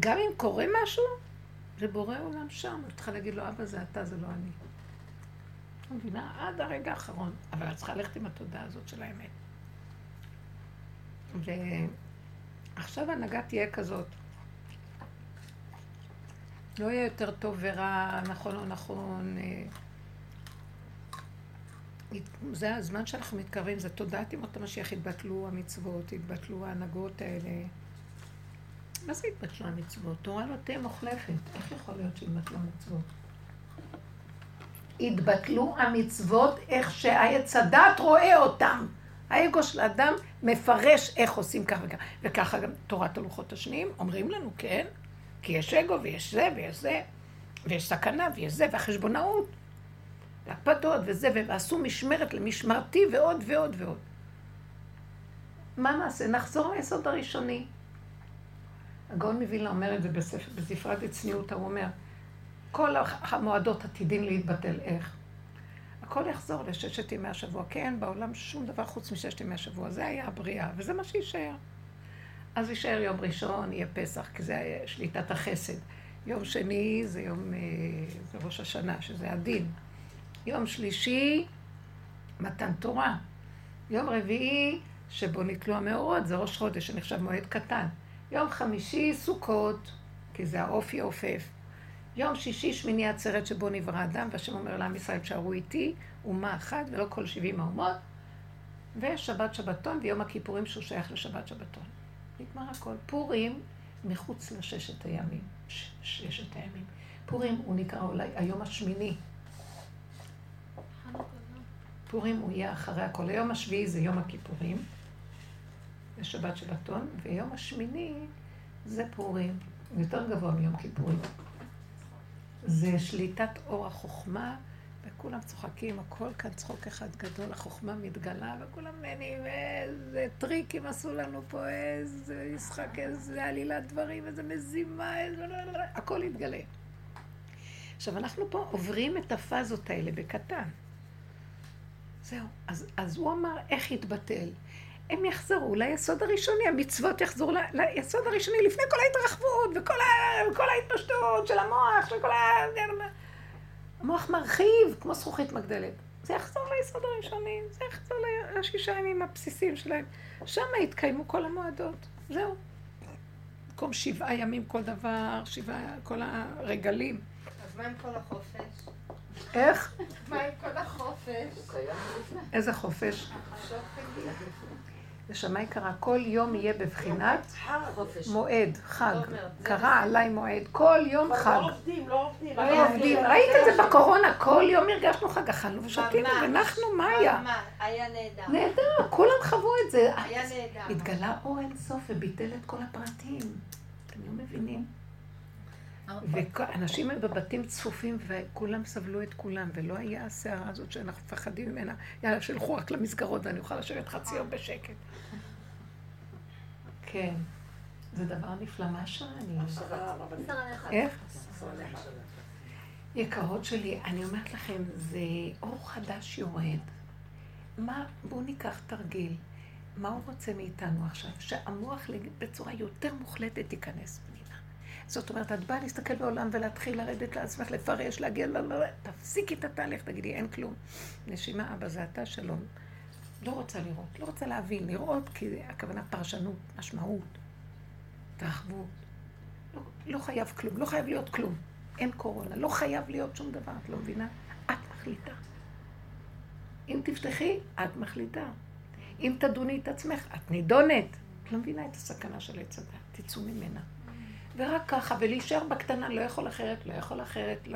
גם אם קורה משהו, לבורא עולם שם. את צריכה להגיד לו, אבא זה אתה, זה לא אני. אני מבינה עד הרגע האחרון, אבל את צריכה ללכת עם התודעה הזאת של האמת. עכשיו הנהגה תהיה כזאת. לא יהיה יותר טוב ורע, נכון או נכון. זה הזמן שאנחנו מתקרבים, זה תודעת עם אותם משיח, התבטלו המצוות, התבטלו ההנהגות האלה. מה זה התבטלו המצוות? תורה לא תהיה מוחלפת. איך יכול להיות שהתבטלו המצוות? התבטלו המצוות איך שהעץ הדת רואה אותם. האגו של האדם מפרש איך עושים כך וכך. וככה גם תורת הלוחות השניים אומרים לנו, כן, כי יש אגו ויש זה ויש זה, ויש סכנה ויש זה, והחשבונאות, והקפדות וזה, ועשו משמרת למשמרתי ועוד ועוד ועוד. מה נעשה? נחזור ליסוד הראשוני. הגאון מווילנה אומר את זה בספרת הצניעות, הוא אומר, כל המועדות עתידים להתבטל איך. הכל יחזור לששת ימי השבוע, כן, בעולם שום דבר חוץ מששת ימי השבוע, זה היה הבריאה, וזה מה שישאר. אז יישאר יום ראשון, יהיה פסח, כי זה היה שליטת החסד. יום שני זה יום, זה ראש השנה, שזה הדין. יום שלישי, מתן תורה. יום רביעי, שבו נתלו המאורות, זה ראש חודש, שנחשב מועד קטן. יום חמישי, סוכות, כי זה האופי אופף. יום שישי, שמיני עצרת שבו נברא האדם, והשם אומר לעם ישראל, שערו איתי, אומה אחת, ולא כל 70 האומות, ושבת שבתון, ויום הכיפורים שהוא שייך לשבת שבתון. נגמר הכל. פורים מחוץ לששת הימים. ששת הימים. פורים הוא נקרא אולי היום השמיני. פורים הוא יהיה אחרי הכל. היום השביעי זה יום הכיפורים, ושבת שבתון, ויום השמיני זה פורים. הוא יותר גבוה מיום כיפורים. זה שליטת אור החוכמה, וכולם צוחקים, הכל כאן צחוק אחד גדול, החוכמה מתגלה, וכולם מנים, איזה טריקים עשו לנו פה, איזה ישחק, איזה עלילת דברים, איזה מזימה, איזה... הכל יתגלה. עכשיו, אנחנו פה עוברים את הפאזות האלה בקטן. זהו, אז הוא אמר, איך יתבטל? הם יחזרו ליסוד הראשוני, המצוות יחזרו ליסוד הראשוני, לפני כל ההתרחבות וכל ההתפשטות של המוח, של כל ה... המוח מרחיב, כמו זכוכית מגדלת. זה יחזור ליסוד הראשוני, זה יחזור לשישה ימים הבסיסיים שלהם. שם התקיימו כל המועדות, זהו. במקום 7 ימים כל דבר, 7 כל הרגלים. אז מה עם כל החופש? איך? מה עם כל החופש? איזה חופש? ושמי קרא, כל יום יהיה בבחינת מועד, חג. קרא עליי מועד, כל יום חג. לא עובדים. ראית את זה בקורונה, כל יום הרגשנו חג, אכלנו ושתינו, ואנחנו, מה היה? היה נהדר. נהדר, כולם חוו את זה. היה נהדר. התגלה אור אין סוף וביטל את כל הפרטים. אתם לא מבינים? ואנשים בבתים צפופים וכולם סבלו את כולם, ולא היה הסערה הזאת שאנחנו פחדים ממנה. יאללה, שלחו רק למסגרות ואני אוכל לשבת חצי יום בשקט. כן, זה דבר נפלא. מה השעה? איך? יקרות שלי, אני אומרת לכם, זה אור חדש יורד. בואו ניקח תרגיל. מה הוא רוצה מאיתנו עכשיו? שהמוח בצורה יותר מוחלטת ייכנס. זאת אומרת, את באה להסתכל בעולם ולהתחיל לרדת לעצמך, לפרש, להגיע, לא, תפסיקי את התהליך, תגידי, אין כלום. נשימה, אבא, זה אתה, שלום. לא רוצה לראות, לא רוצה להבין, לראות, כי הכוונה פרשנות, משמעות, תרחבות. לא חייב כלום, לא חייב להיות כלום. אין קורונה, לא חייב להיות שום דבר, את לא מבינה? את מחליטה. אם תפתחי, את מחליטה. אם תדוני את עצמך, את נידונת. את לא מבינה את הסכנה של הצדה, תצאו ממנה. ורק ככה, ולהישאר בקטנה, לא יכול אחרת,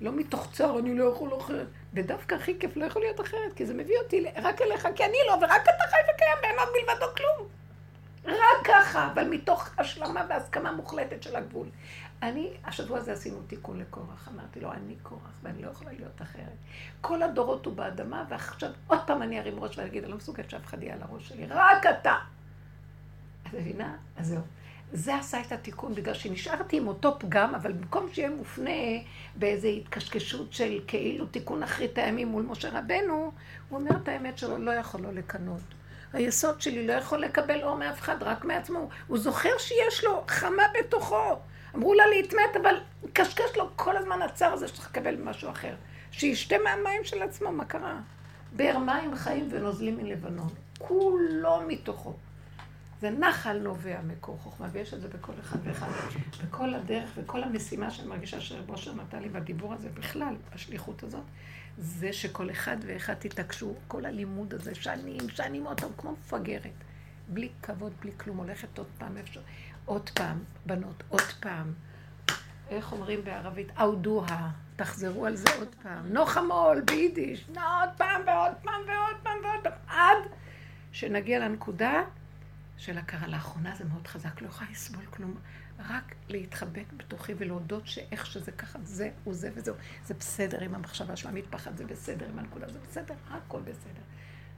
לא מתוך צער, אני לא יכול אחרת. ודווקא הכי כיף, לא יכול להיות אחרת, כי זה מביא אותי רק אליך, כי אני לא, ורק אתה חי וקיים, ואין עוד מלבדו כלום. רק ככה, אבל מתוך השלמה והסכמה מוחלטת של הגבול. השבוע הזה עשינו תיקון לקורח, אמרתי לו, אני קורח, ואני לא יכולה להיות אחרת. כל הדורות הוא באדמה, ועכשיו עוד פעם אני ארים ראש ואני אגיד, אני לא מסוגלת שאף אחד יהיה על הראש שלי, רק אתה. אז הבינה? אז זהו. זה עשה את התיקון, בגלל שנשארתי עם אותו פגם, אבל במקום שיהיה מופנה באיזו התקשקשות של כאילו תיקון אחרית הימים מול משה רבנו, הוא אומר את האמת שלו, לא יכול לו לקנות. היסוד שלי לא יכול לקבל אור מאף אחד, רק מעצמו. הוא זוכר שיש לו חמה בתוכו. אמרו לה להתמת, אבל קשקש לו כל הזמן הצער הזה שצריך לקבל משהו אחר. שישתה מהמים של עצמו, מה קרה? באר מים חיים ונוזלים מלבנון. כולו מתוכו. זה נחל נובע מקור חוכמה, ויש את זה בכל אחד ואחד. בכל הדרך וכל המשימה שאני מרגישה שרבושר נתן לי בדיבור הזה בכלל, השליחות הזאת, זה שכל אחד ואחד תתעקשו, כל הלימוד הזה, שנים אותם כמו מפגרת, בלי כבוד, בלי כלום, הולכת עוד פעם אפשר. עוד פעם, בנות, עוד פעם. איך אומרים בערבית? אודוה, תחזרו על זה עוד פעם. נוחמול, ביידיש, עוד פעם ועוד פעם ועוד פעם ועוד פעם, עד שנגיע לנקודה, של הכרה. לאחרונה זה מאוד חזק, לא יכולה לסבול כלום, רק להתחבק בתוכי ולהודות שאיך שזה ככה, זה הוא זה וזהו. זה בסדר אם המחשבה שלה מתפחת, זה בסדר אם הנקודה, זה בסדר, הכל בסדר.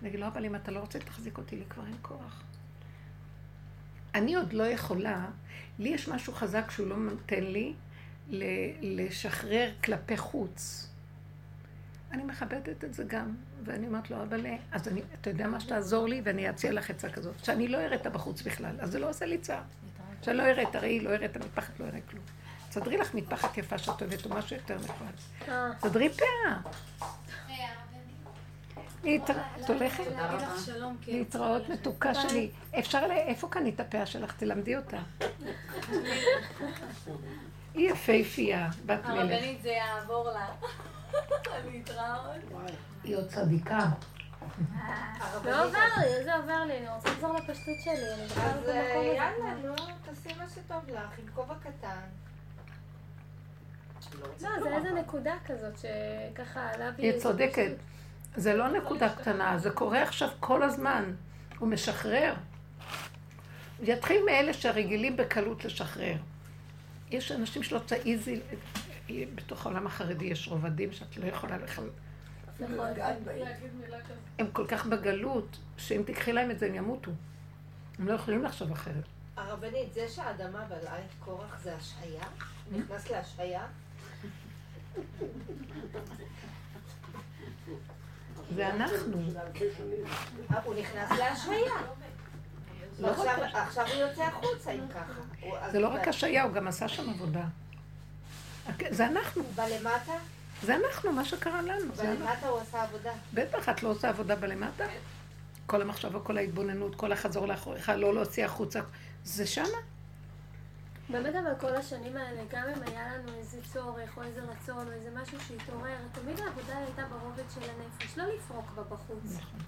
נגיד לו, אבל אם אתה לא רוצה תחזיק אותי, לי כבר אין כוח. אני עוד לא יכולה, לי יש משהו חזק שהוא לא נותן לי לשחרר כלפי חוץ. אני מכבדת את זה גם, ואני אומרת לו, אבל אז אתה יודע מה שתעזור לי, ואני אציע לך עצה כזאת, שאני לא אראה את בחוץ בכלל, אז זה לא עושה לי צער. שאני לא אראה את הראי, לא אראה את המטפחת, לא אראה כלום. תסדרי לך מטפחת יפה שאת אוהבת, או משהו יותר נחמד. תסדרי פאה. את הולכת? להתראות מתוקה שלי. אפשר לה, איפה קנית הפאה שלך? תלמדי אותה. היא יפהפייה, בת מלך. הרבנית זה יעבור לה. אני אתראות. היא עוד צדיקה. לא עובר לי, זה עובר לי, אני רוצה לעזור לפשטות שלי. אז יאללה, נו, תעשי מה שטוב לך, עם כובע קטן. לא, זה איזה נקודה כזאת שככה עלה בי... היא צודקת. זה לא נקודה קטנה, זה קורה עכשיו כל הזמן. הוא משחרר. יתחיל מאלה שרגילים בקלות לשחרר. יש אנשים שלא צעיזי... בתוך העולם החרדי יש רובדים שאת לא יכולה לכם לגעת בהם. הם כל כך בגלות, שאם תקחי להם את זה הם ימותו. הם לא יכולים לחשוב אחרת. הרבנית, זה שהאדמה בלעה את קורח זה השעיה? נכנס להשעיה? זה אנחנו. הוא נכנס להשעיה. עכשיו הוא יוצא החוצה אם ככה. זה לא רק השעיה, הוא גם עשה שם עבודה. זה אנחנו. בלמטה? זה אנחנו, מה שקרה לנו. בלמטה הוא עשה עבודה. בטח, את לא עושה עבודה בלמטה? כל המחשבה, כל ההתבוננות, כל החזור לאחוריך, לא להוציא החוצה. זה שמה? באמת, אבל כל השנים האלה, גם אם היה לנו איזה צורך או איזה רצון או איזה משהו שהתעורר, תמיד העבודה הייתה ברובד של הנפש, לא לפרוק בה בחוץ. נכון.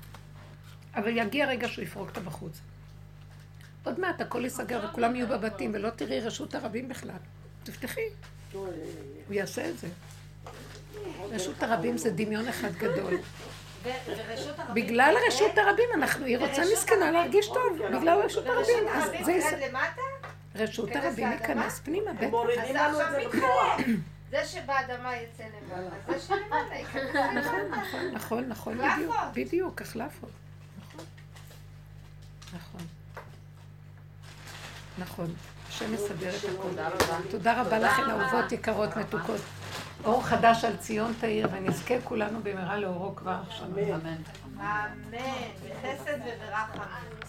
אבל יגיע רגע שהוא יפרוק אותה בחוץ. עוד מעט, הכל יסגר וכולם יהיו בבתים ולא תראי רשות הרבים בכלל. תפתחי. הוא יעשה את זה. רשות הרבים זה דמיון אחד גדול. בגלל רשות הרבים אנחנו, היא רוצה מסכנה להרגיש טוב, בגלל רשות הרבים. אז זה למטה? רשות הרבים יכנס פנימה, בטח. אז עכשיו מתחלט. זה שבאדמה יצא למעלה, זה שלמטה יכנס. נכון, נכון, נכון, בדיוק. בדיוק, החלפות. נכון. נכון. השם מסדר את הכל. תודה רבה לכן, אהובות יקרות מתוקות. אור חדש על ציון תאיר, ונזכה כולנו במהרה לאורו כבר עכשיו. אמן. אמן. בחסד וברחמים.